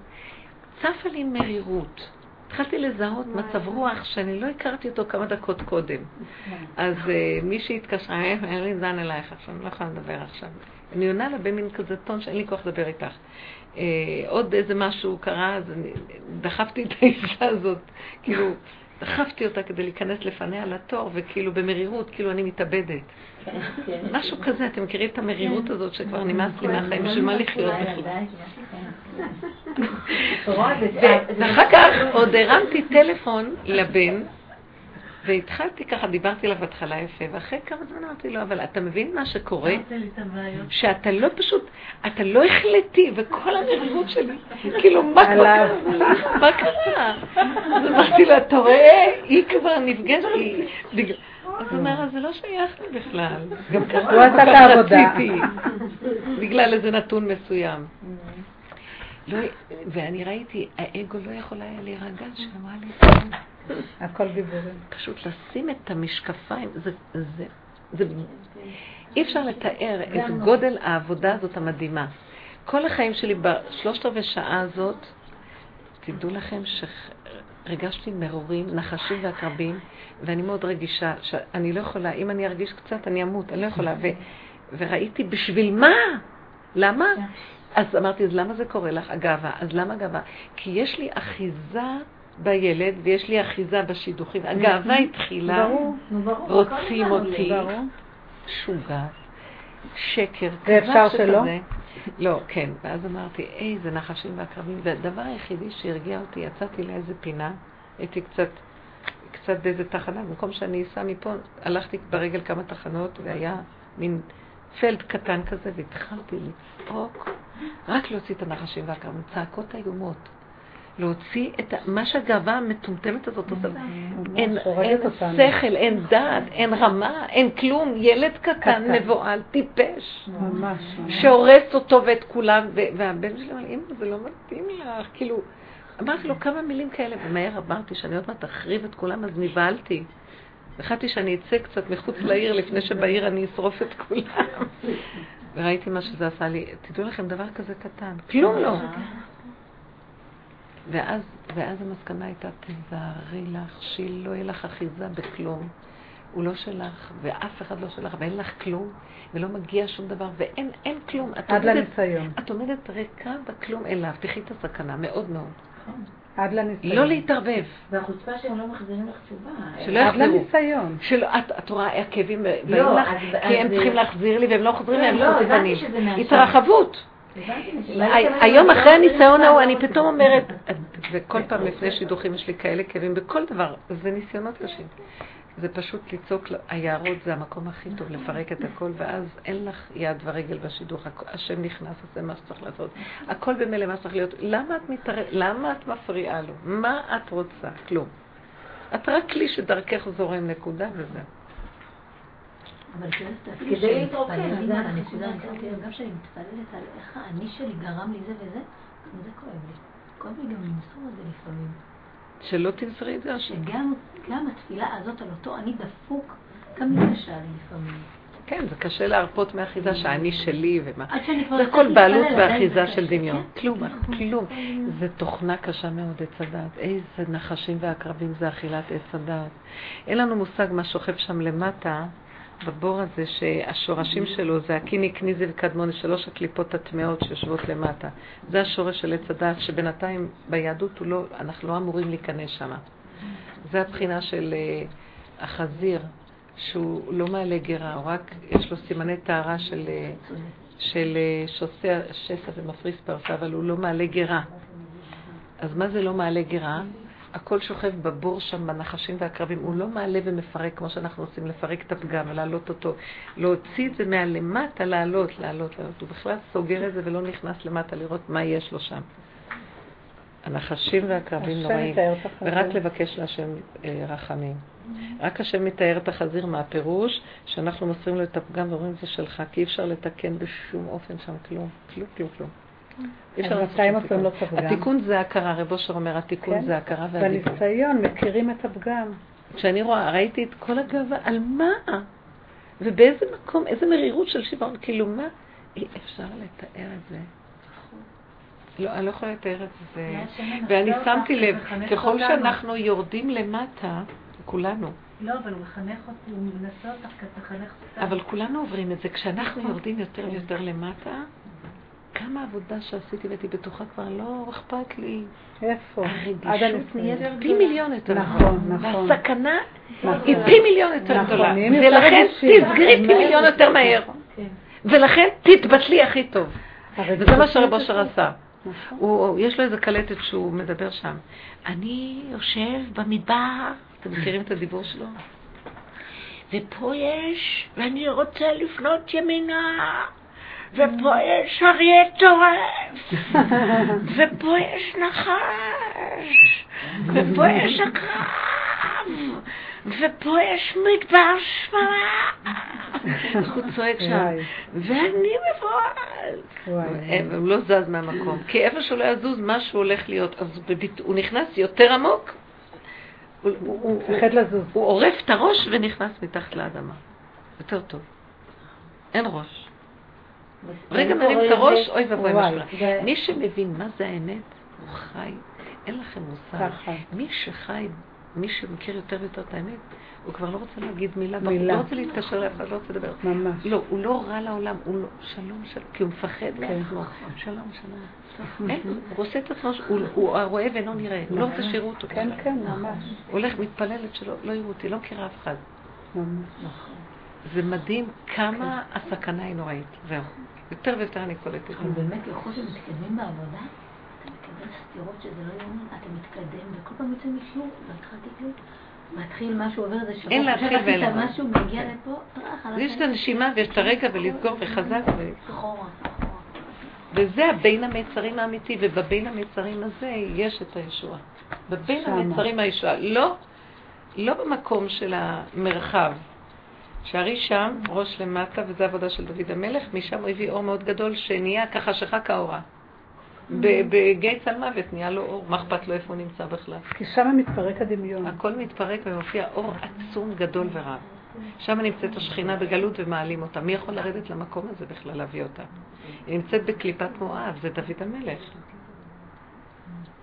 צפה לי מרירות. התחלתי לזהות מצב רוח שאני לא הכרתי אותו כמה דקות קודם. אז מי שהתקשרה, אין לי זן אלייך עכשיו, אני לא יכולה לדבר עכשיו. אני עונה לה במין כזה טון שאין לי כוח לדבר איתך. עוד איזה משהו קרה, אז דחפתי את האישה הזאת, כאילו, דחפתי אותה כדי להיכנס לפניה לתור, וכאילו במרירות, כאילו אני מתאבדת. משהו כזה, אתם מכירים את המרירות הזאת שכבר נמאס לי מהחיים, של מה לחיות בכלל. ואחר כך עוד הרמתי טלפון לבן, והתחלתי ככה, דיברתי לה בהתחלה יפה, ואחרי כמה זמן אמרתי לו, אבל אתה מבין מה שקורה? שאתה לא פשוט, אתה לא החלטי, וכל המרירות שלי, כאילו, מה קרה? מה קרה? אז אמרתי לה, אתה רואה, היא כבר נפגשת, אז הוא אומר, זה לא שייך לי בכלל. גם ככה הוא עשה את העבודה. בגלל איזה נתון מסוים. ואני ראיתי, האגו לא יכול היה להירגע, שאמרה לי, הכל דיבורים. פשוט לשים את המשקפיים, זה... אי אפשר לתאר את גודל העבודה הזאת המדהימה. כל החיים שלי בשלושת רבעי שעה הזאת, תדעו לכם שרגשתי מרורים, נחשים ועקרבים, ואני מאוד רגישה, שאני לא יכולה, אם אני ארגיש קצת אני אמות, אני לא יכולה, ו- וראיתי בשביל מה? למה? אז אמרתי, אז למה זה קורה לך? הגאווה. אז למה הגאווה? כי יש לי אחיזה בילד, ויש לי אחיזה בשידוכים. הגאווה התחילה, רוצים אותי, שוגע, שקר, ואפשר שלא? לא, כן. ואז אמרתי, איזה נחשים ועקרבים. והדבר היחידי שהרגיע אותי, יצאתי לאיזה פינה, הייתי קצת, קצת באיזה תחנה. במקום שאני אסע מפה, הלכתי ברגל כמה תחנות, והיה מין פלד קטן כזה, והתחלתי לצעוק, רק להוציא את הנחשים והעקרבים, צעקות איומות. להוציא את מה שהגאווה המטומטמת הזאת, אין שכל, אין דעת, אין רמה, אין כלום, ילד קטן מבועל, טיפש, שהורס אותו ואת כולם, והבן שלי אמר, אמא, זה לא מתאים לך, כאילו, אמרתי לו כמה מילים כאלה, ומהר אמרתי שאני עוד מעט אחריב את כולם, אז נבהלתי. החלטתי שאני אצא קצת מחוץ לעיר, לפני שבעיר אני אשרוף את כולם. וראיתי מה שזה עשה לי, תדעו לכם, דבר כזה קטן, כלום לא. ואז, ואז המסקנה הייתה, תזערי לך, שלא יהיה לך אחיזה בכלום. הוא לא שלך, ואף אחד לא שלך, ואין לך כלום, ולא מגיע שום דבר, ואין אין כלום. עד לניסיון. את עומדת ריקה בכלום אליו, תחי את הסכנה, מאוד מאוד. עד לניסיון. לא להתערבב. והחוצפה שהם לא מחזירים לך תשובה. עד לניסיון. את רואה עקבים באים לך, כי הם צריכים להחזיר לי, והם לא חוזרים להם חוצבנים. התרחבות. היום אחרי הניסיון ההוא אני פתאום אומרת, וכל פעם לפני שידוכים יש לי כאלה כאבים בכל דבר, זה ניסיונות קשים, זה פשוט ליצוק, היערות זה המקום הכי טוב לפרק את הכל, ואז אין לך יד ורגל בשידוך, השם נכנס, זה מה שצריך לעשות, הכל במלא מה שצריך להיות, למה את מפריעה לו, מה את רוצה, כלום, את רק לי שדרכך זורם נקודה וזה. אבל כן, כדי להתרוקן, הנקודה הזאת, גם שאני מתפללת על איך האני שלי גרם לי זה וזה, זה כואב לי. כואב לי גם למסור את זה לפעמים. שלא תמסרי את זה? שגם התפילה הזאת על אותו אני דפוק, גם לי קשה לי לפעמים. כן, זה קשה להרפות מהאחיזה שהאני שלי ומה. זה כל בעלות והאחיזה של דמיון. כלום, כלום. זה תוכנה קשה מאוד, עץ הדעת. איזה נחשים ועקרבים זה אכילת עץ הדעת. אין לנו מושג מה שוכב שם למטה, בבור הזה שהשורשים שלו זה הקיני, קניזי וקדמון, שלוש הקליפות התמאות שיושבות למטה. זה השורש של עץ הדעת שבינתיים ביהדות הוא לא, אנחנו לא אמורים להיכנס שם. זה הבחינה של uh, החזיר שהוא לא מעלה גרה, הוא רק יש לו סימני טהרה של, uh, של uh, שוסע, שסע ומפריס פרסה, אבל הוא לא מעלה גרה. אז מה זה לא מעלה גרה? הכל שוכב בבור שם, בנחשים והקרבים, הוא לא מעלה ומפרק כמו שאנחנו עושים, לפרק את הפגם ולהעלות אותו, להוציא את זה מהלמטה, להעלות, להעלות, להעלות, הוא בכלל סוגר את זה ולא נכנס למטה לראות מה יש לו שם. הנחשים והקרבים נוראים, ורק לבקש להשם רחמים. רק השם מתאר את החזיר מהפירוש, שאנחנו מוסרים לו את הפגם ואומרים זה שלך, כי אי אפשר לתקן בשום אופן שם כלום, כלום, כלום, כלום. התיקון זה הכרה, רב אושר אומר, התיקון זה הכרה והדיבור. בניסיון, מכירים את הפגם. כשאני רואה, ראיתי את כל הגאווה, על מה? ובאיזה מקום, איזה מרירות של שיברון, כאילו מה? אי אפשר לתאר את זה. לא, אני לא יכולה לתאר את זה. ואני שמתי לב, ככל שאנחנו יורדים למטה, כולנו. לא, אבל הוא מחנך אותי, הוא מנסה אותך כתחנך אותך. אבל כולנו עוברים את זה, כשאנחנו יורדים יותר ויותר למטה, כמה עבודה שעשיתי ואתי בטוחה כבר לא אכפת לי. איפה? הרגישות נהיית פי מיליון יותר נכון, נכון. והסכנה היא פי מיליון יותר גדולה. ולכן תסגרי פי מיליון יותר מהר. ולכן תתבטלי הכי טוב. וזה מה שרב אושר עשה. יש לו איזה קלטת שהוא מדבר שם. אני יושב במדבר, אתם מכירים את הדיבור שלו? ופה יש, ואני רוצה לפנות ימינה. ופה יש אריה טורף, ופה יש נחש, ופה יש עקרב, שם, ופה יש מדבר שממה. הוא צועק שם, ואני מבועל. הוא לא זז מהמקום, כי איפה שהוא לא יזוז, משהו הולך להיות, אז הוא נכנס יותר עמוק, הוא עורף את הראש ונכנס מתחת לאדמה. יותר טוב. אין ראש. רגע מרים את הראש, אוי ובואי משהו. מי שמבין מה זה האמת, הוא חי. אין לכם מוסר. מי שחי, מי שמכיר יותר ויותר את האמת, הוא כבר לא רוצה להגיד מילה, הוא לא רוצה להתקשר לאף אחד, לא רוצה לדבר. ממש. לא, הוא לא רע לעולם, הוא לא, שלום, שלום, כי הוא מפחד לעצמו. שלום, שלום. אין, הוא עושה את עצמו, הוא רואה ואינו נראה, הוא לא רוצה שיראו אותו. כן, כן, ממש. הוא הולך, מתפללת שלא, לא יראו אותי, לא מכירה אף אחד. ממש. זה מדהים כמה הסכנה היא נוראית. זהו. יותר ויותר אני קולטת. אבל באמת, יכול להיות שמתקדמים בעבודה? לראות שזה לא יאומן, אתה מתקדם, וכל פעם יוצא משהו, והתחלתי כלום, מתחיל משהו, עובר איזה שעות, אין להתחיל ואין לך. משהו מגיע לפה, פרח, הלכת. יש את הנשימה ויש את הרגע ולסגור וחזק ו... חורה. וזה הבין המצרים האמיתי, ובבין המצרים הזה יש את הישועה. בבין המצרים הישועה. לא, לא במקום של המרחב. שערי שם, ראש למטה, וזו עבודה של דוד המלך, משם הוא הביא אור מאוד גדול שנהיה ככה שחק האורה. בגי צל מוות נהיה לו אור, מה אכפת לו איפה הוא נמצא בכלל? כי שם מתפרק הדמיון. הכל מתפרק ומופיע אור עצום גדול ורב. שם נמצאת השכינה בגלות ומעלים אותה. מי יכול לרדת למקום הזה בכלל להביא אותה? היא נמצאת בקליפת מואב, זה דוד המלך.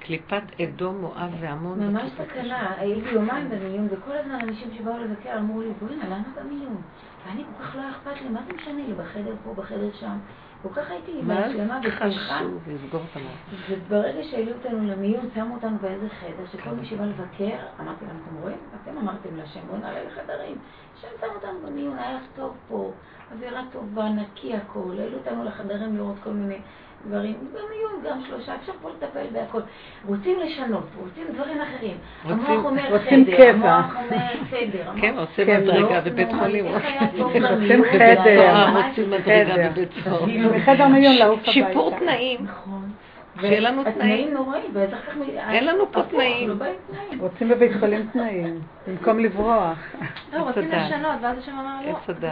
קליפת אדום, מואב והמון. ממש סכנה, הייתי יומיים במיון, וכל הזמן אנשים שבאו לבקר אמרו לי, בואי נעלמה במיון. ואני כל כך לא אכפת לי, מה זה משנה לי? בחדר פה, בחדר שם. וככה הייתי עם השלמה וחשכה, וברגע שהעלו אותנו למיון, שמו אותנו באיזה חדר, שכל מי שבא לבקר, אמרתי להם, אתם רואים? אתם אמרתם לשם, בואו נעלה לחדרים, שם שמו אותנו במיון, היה טוב פה, אווירה טובה, נקי הכל, העלו אותנו לחדרים לראות כל מיני דברים, במיון גם שלושה, אפשר פה לטפל בהכל, רוצים לשנות, רוצים דברים אחרים, המוח אומר חדר, המוח אומר חדר, כן, רוצים מדרגה בבית חולים, רוצים חדר, רוצים מדרגה בבית חולים, שיפור תנאים, שיהיה לנו תנאים, אין לנו פה תנאים, רוצים בבית חולים תנאים, במקום לברוח, לא, רוצים לשנות, ואז השם אמר לא,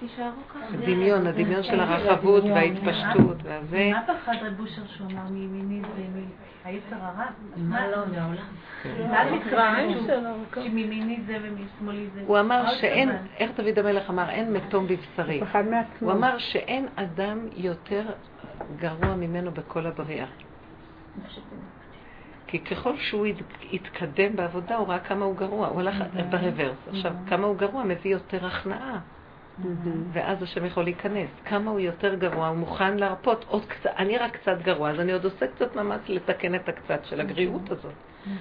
תישארו ככה. הדמיון, הדמיון של הרחבות וההתפשטות והזה. מה פחד רבושר שהוא אמר מימיני והיצר הרע? מה לא מהעולם? שמימיני זה ומשמאלי זה. הוא אמר שאין, איך דוד המלך אמר, אין מתום בבשרי. הוא אמר שאין אדם יותר גרוע ממנו בכל הבריאה. כי ככל שהוא התקדם בעבודה הוא ראה כמה הוא גרוע. הוא הלך ברוורס. עכשיו, כמה הוא גרוע מביא יותר הכנעה. ואז השם יכול להיכנס. כמה הוא יותר גרוע, הוא מוכן להרפות עוד קצת, אני רק קצת גרוע, אז אני עוד עושה קצת מאמץ לתקן את הקצת של הגריעות הזאת.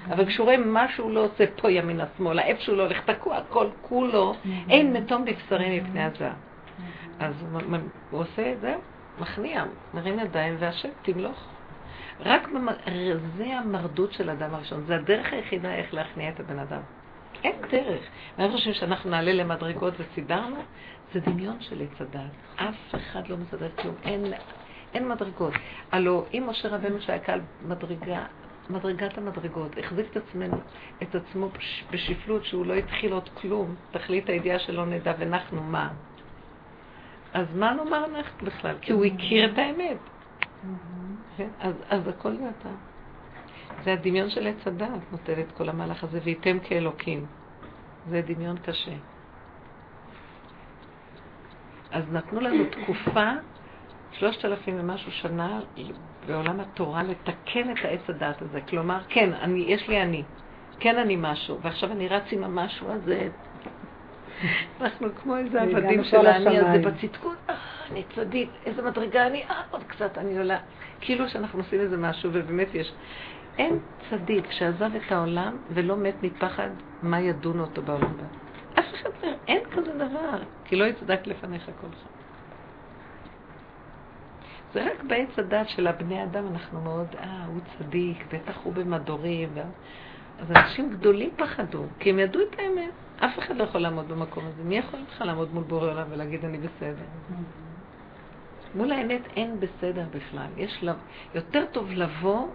אבל כשהוא רואה מה שהוא לא עושה פה ימינה שמאלה, איפה שהוא לא הולך, תקוע הכל כולו, אין מתום בבשרי מפני הזעם. אז הוא עושה את זה, מכניע, מרים ידיים והשם תמלוך. רק זה המרדות של האדם הראשון, זה הדרך היחידה איך להכניע את הבן אדם. אין דרך. מה חושבים שאנחנו נעלה למדרגות וסידרנו? זה דמיון של הצדד. אף אחד לא מסדר כלום. אין, אין מדרגות. הלוא, אם משה רבנו שהיה קהל מדרגה, מדרגת המדרגות, החזיק את עצמנו, את עצמו בשפלות שהוא לא התחיל עוד כלום, תכלית הידיעה שלא נדע ואנחנו מה. אז מה נאמר אנחנו בכלל? כי הוא הכיר את האמת. כן? אז, אז הכל נעתה. זה הדמיון של הצדד, נותן את כל המהלך הזה, ואיתם כאלוקים. זה דמיון קשה. אז נתנו לנו תקופה, שלושת אלפים ומשהו שנה, בעולם התורה, לתקן את העץ הדעת הזה. כלומר, כן, אני, יש לי אני. כן, אני משהו. ועכשיו אני רץ עם המשהו הזה. אנחנו כמו איזה עבדים של העני הזה בצדקות. אה, אני צדיק, איזה מדרגה אני. אה, עוד קצת אני עולה. כאילו שאנחנו עושים איזה משהו, ובאמת יש. אין צדיק שעזב את העולם ולא מת מפחד מה ידון אותו בעולם. אף אחד אומר, אין כזה דבר, כי לא יצדק לפניך כל אחד. זה רק בעץ הדעת של הבני אדם, אנחנו מאוד, אה, הוא צדיק, בטח הוא במדורים. אז אנשים גדולים פחדו, כי הם ידעו את האמת. אף אחד לא יכול לעמוד במקום הזה. מי יכול לך לעמוד מול בורא עולם ולהגיד אני בסדר? מול האמת אין בסדר בכלל. יש לב... יותר טוב לבוא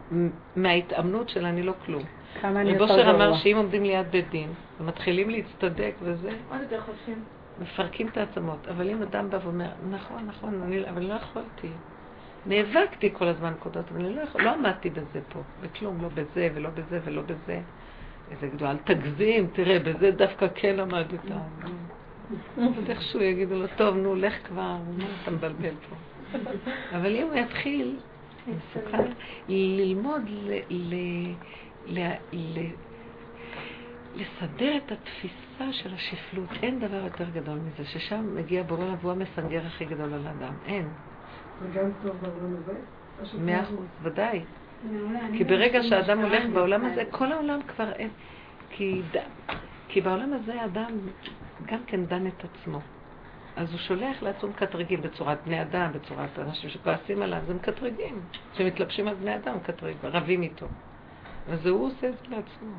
מההתאמנות של אני לא כלום. רבושר אמר שאם עומדים ליד בית דין ומתחילים להצטדק וזה, עוד יותר חופשים. מפרקים את העצמות. אבל אם אדם בא ואומר, נכון, נכון, אני... אבל לא יכולתי. נאבקתי כל הזמן קודות, אבל אני לא יכול... לא עמדתי בזה פה, בכלום, לא בזה ולא בזה ולא בזה. איזה גדול, אל תגזים, תראה, בזה דווקא כן עמדת. אז איכשהו יגידו לו, טוב, נו, לך כבר, אתה מבלבל פה. אבל אם הוא יתחיל, ללמוד לסדר את התפיסה של השפלות, אין דבר יותר גדול מזה, ששם מגיע בורא לבוא המסנגר הכי גדול על האדם, אין. וגם טוב בעולם הזה? מאה אחוז, ודאי. כי ברגע שהאדם הולך בעולם הזה, כל העולם כבר אין. כי בעולם הזה האדם גם כן דן את עצמו. אז הוא שולח לעצום קטרגים בצורת בני אדם, בצורת אנשים שפעשים עליו, הם קטרגים. כשמתלבשים על בני אדם, קטרגים, רבים איתו. אז הוא עושה את זה לעצמו.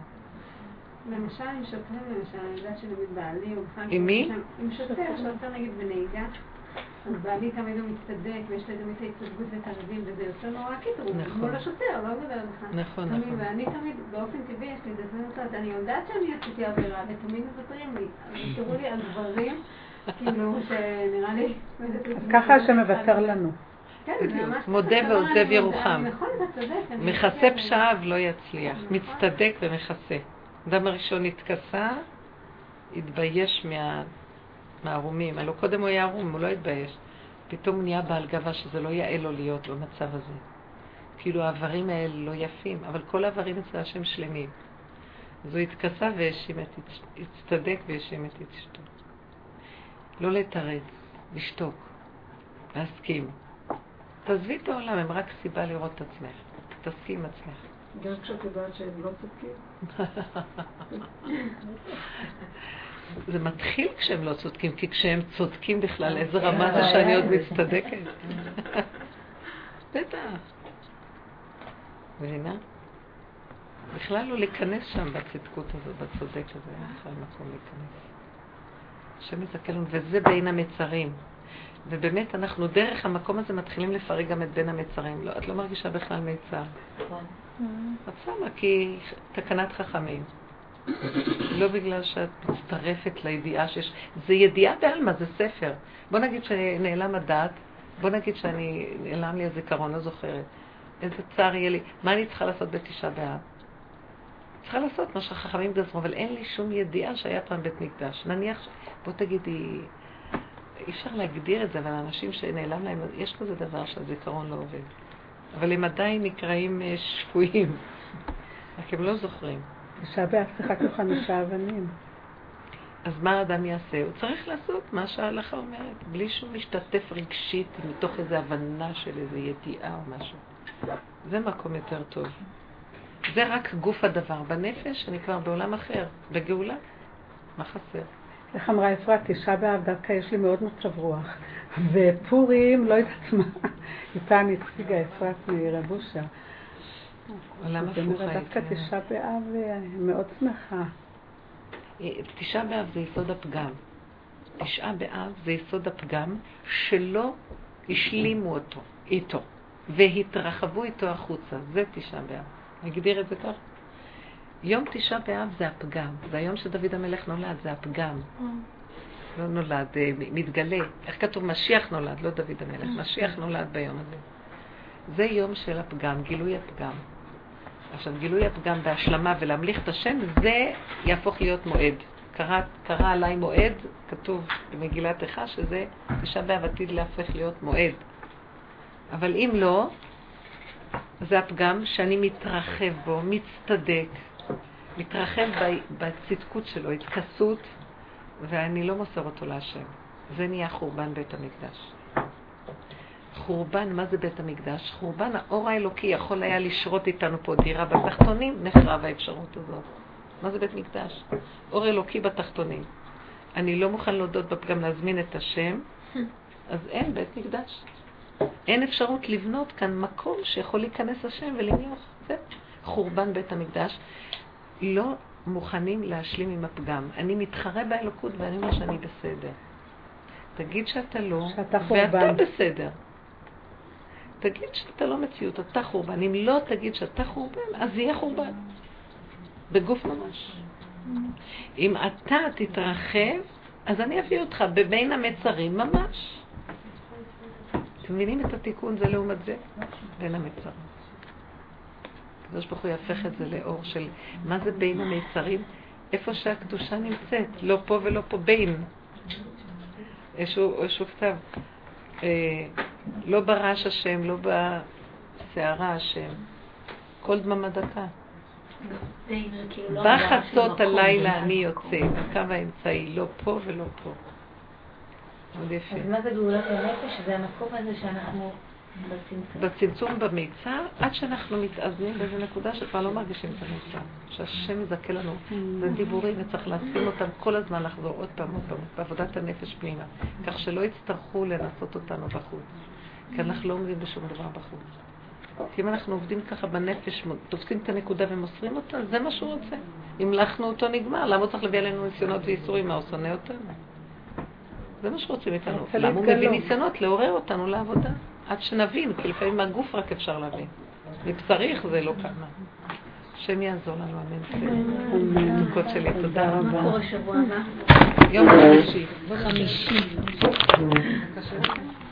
למשל, אם שותנים, למשל, אני יודעת שנגיד בעלי, עם מי? אם שותן, שותן נגיד בנהיגה. אז בעלי תמיד הוא מצטדק, ויש לזה מיטה התצדקות ותרבים, וזה יוצא נורא כתרוב. נכון. הוא לא שוטר, לא מדבר לך. נכון, תמיד, נכון. ואני תמיד, באופן טבעי, יש לי דזמן אותה, אני יודעת שאני עשיתי עבירה, ותמיד מפטרים לי. אז תראו לי על דברים, כאילו, שנראה לי... אז ככה שמבטר לנו. כן, זה ממש... מודה ועוזב ירוחם. נכון, אתה צודק. מכסה פשעיו לא יצליח. מצטדק ומכסה. אדם הראשון התכסה, התבייש מה... מערומים, אלו קודם הוא היה ערום, הוא לא התבייש. פתאום הוא נהיה בעל גבה שזה לא יאה לו להיות במצב הזה. כאילו העברים האלה לא יפים, אבל כל העברים אצל השם שלמים. אז הוא התכסה והצטדק והאשים את אשתו. לא להתרץ, לשתוק, להסכים. תעזבי את העולם, הם רק סיבה לראות את עצמך. תסכים עם עצמך. גם כשאת יודעת שהם לא צודקים? זה מתחיל כשהם לא צודקים, כי כשהם צודקים בכלל, איזה רמה זה שאני עוד מצטדקת. בטח. מבינה? בכלל לא להיכנס שם בצדקות הזו, בצודק הזה, בכלל מקום להיכנס. השם יזכה לנו, וזה בין המצרים. ובאמת אנחנו דרך המקום הזה מתחילים לפרק גם את בין המצרים. לא, את לא מרגישה בכלל מצר. את שמה, כי תקנת חכמים. לא בגלל שאת מצטרפת לידיעה שיש, זה ידיעה בעלמה, זה ספר. בוא נגיד שנעלם הדעת, בוא נגיד שאני נעלם לי הזיכרון, לא זוכרת. איזה צער יהיה לי, מה אני צריכה לעשות בתשעה באב? צריכה לעשות מה שחכמים גזרו, אבל אין לי שום ידיעה שהיה פעם בית מקדש. נניח, בוא תגידי, אי אפשר להגדיר את זה, אבל האנשים שנעלם להם, יש כזה דבר שהזיכרון לא עובד. אבל הם עדיין נקראים שפויים, רק הם לא זוכרים. תשעה באב צריכה חמישה אבנים. אז מה האדם יעשה? הוא צריך לעשות מה שההלכה אומרת, בלי שהוא משתתף רגשית מתוך איזו הבנה של איזו ידיעה או משהו. זה מקום יותר טוב. זה רק גוף הדבר. בנפש אני כבר בעולם אחר, בגאולה. מה חסר? איך אמרה אפרת, תשעה באב דווקא יש לי מאוד מצב רוח. ופורים, לא יודעת מה. איתה נציגה אפרת מרבושה. עולם הפוך הייתי. דווקא תשעה באב מאוד שמחה. תשעה באב זה יסוד הפגם. תשעה באב זה יסוד הפגם שלא השלימו אותו, איתו, והתרחבו איתו החוצה. זה תשעה באב. נגדיר את זה כך. יום תשעה באב זה הפגם. זה היום שדוד המלך נולד, זה הפגם. לא נולד, מתגלה. איך כתוב? משיח נולד, לא דוד המלך. משיח נולד ביום הזה. זה יום של הפגם, גילוי הפגם. עכשיו, גילוי הפגם בהשלמה ולהמליך את השם, זה יהפוך להיות מועד. קרא, קרא עליי מועד, כתוב במגילת איכה, שזה תשעה באב עתיד להפך להיות מועד. אבל אם לא, זה הפגם שאני מתרחב בו, מצטדק, מתרחב בצדקות שלו, התכסות, ואני לא מוסר אותו להשם. זה נהיה חורבן בית המקדש. חורבן, מה זה בית המקדש? חורבן, האור האלוקי יכול היה לשרות איתנו פה דירה בתחתונים, נחרב האפשרות הזאת. מה זה בית מקדש? אור אלוקי בתחתונים. אני לא מוכן להודות בפגם להזמין את השם, אז אין בית מקדש. אין אפשרות לבנות כאן מקום שיכול להיכנס השם ולניח. זה חורבן בית המקדש. לא מוכנים להשלים עם הפגם. אני מתחרה באלוקות ואני אומר שאני בסדר. תגיד שאתה לא, ואתה בסדר. תגיד שאתה לא מציאות, אתה חורבן. אם לא תגיד שאתה חורבן, אז יהיה חורבן. בגוף ממש. אם אתה תתרחב, אז אני אביא אותך בבין המצרים ממש. אתם מבינים את התיקון זה לעומת זה? בין המצרים. הקדוש ברוך הוא יהפך את זה לאור של מה זה בין המצרים? איפה שהקדושה נמצאת, לא פה ולא פה, בין. איזשהו כתב. אה, לא ברעש השם, לא בסערה השם. כל דממה דקה. בחצות הלילה אני יוצא, בקו האמצעי, לא פה ולא פה. מאוד יפה. אז מה זה גאולת הנפש? זה המקום הזה שאנחנו בצמצום. בצמצום במיצר, עד שאנחנו מתאזנים באיזו נקודה שכבר לא מרגישים את המיצר. שהשם מזכה לנו, זה דיבורים וצריך להסים אותם כל הזמן, לחזור עוד פעם, עוד פעם, בעבודת הנפש פנימה. כך שלא יצטרכו לנסות אותנו בחוץ. כי אנחנו לא עומדים בשום דבר בחוץ. כי אם אנחנו עובדים ככה בנפש, תופסים את הנקודה ומוסרים אותה, זה מה שהוא רוצה. אם לחנו אותו נגמר, למה צריך להביא עלינו ניסיונות ואיסורים? מה הוא שונא אותנו? זה מה שרוצים איתנו. למה הוא מביא ניסיונות? לעורר אותנו לעבודה. עד שנבין, כי לפעמים מהגוף רק אפשר להבין. מבשריך זה לא כמה. השם יעזור לנו, אמן. תקות שלי, תודה רבה. יום חמישי. חמישי.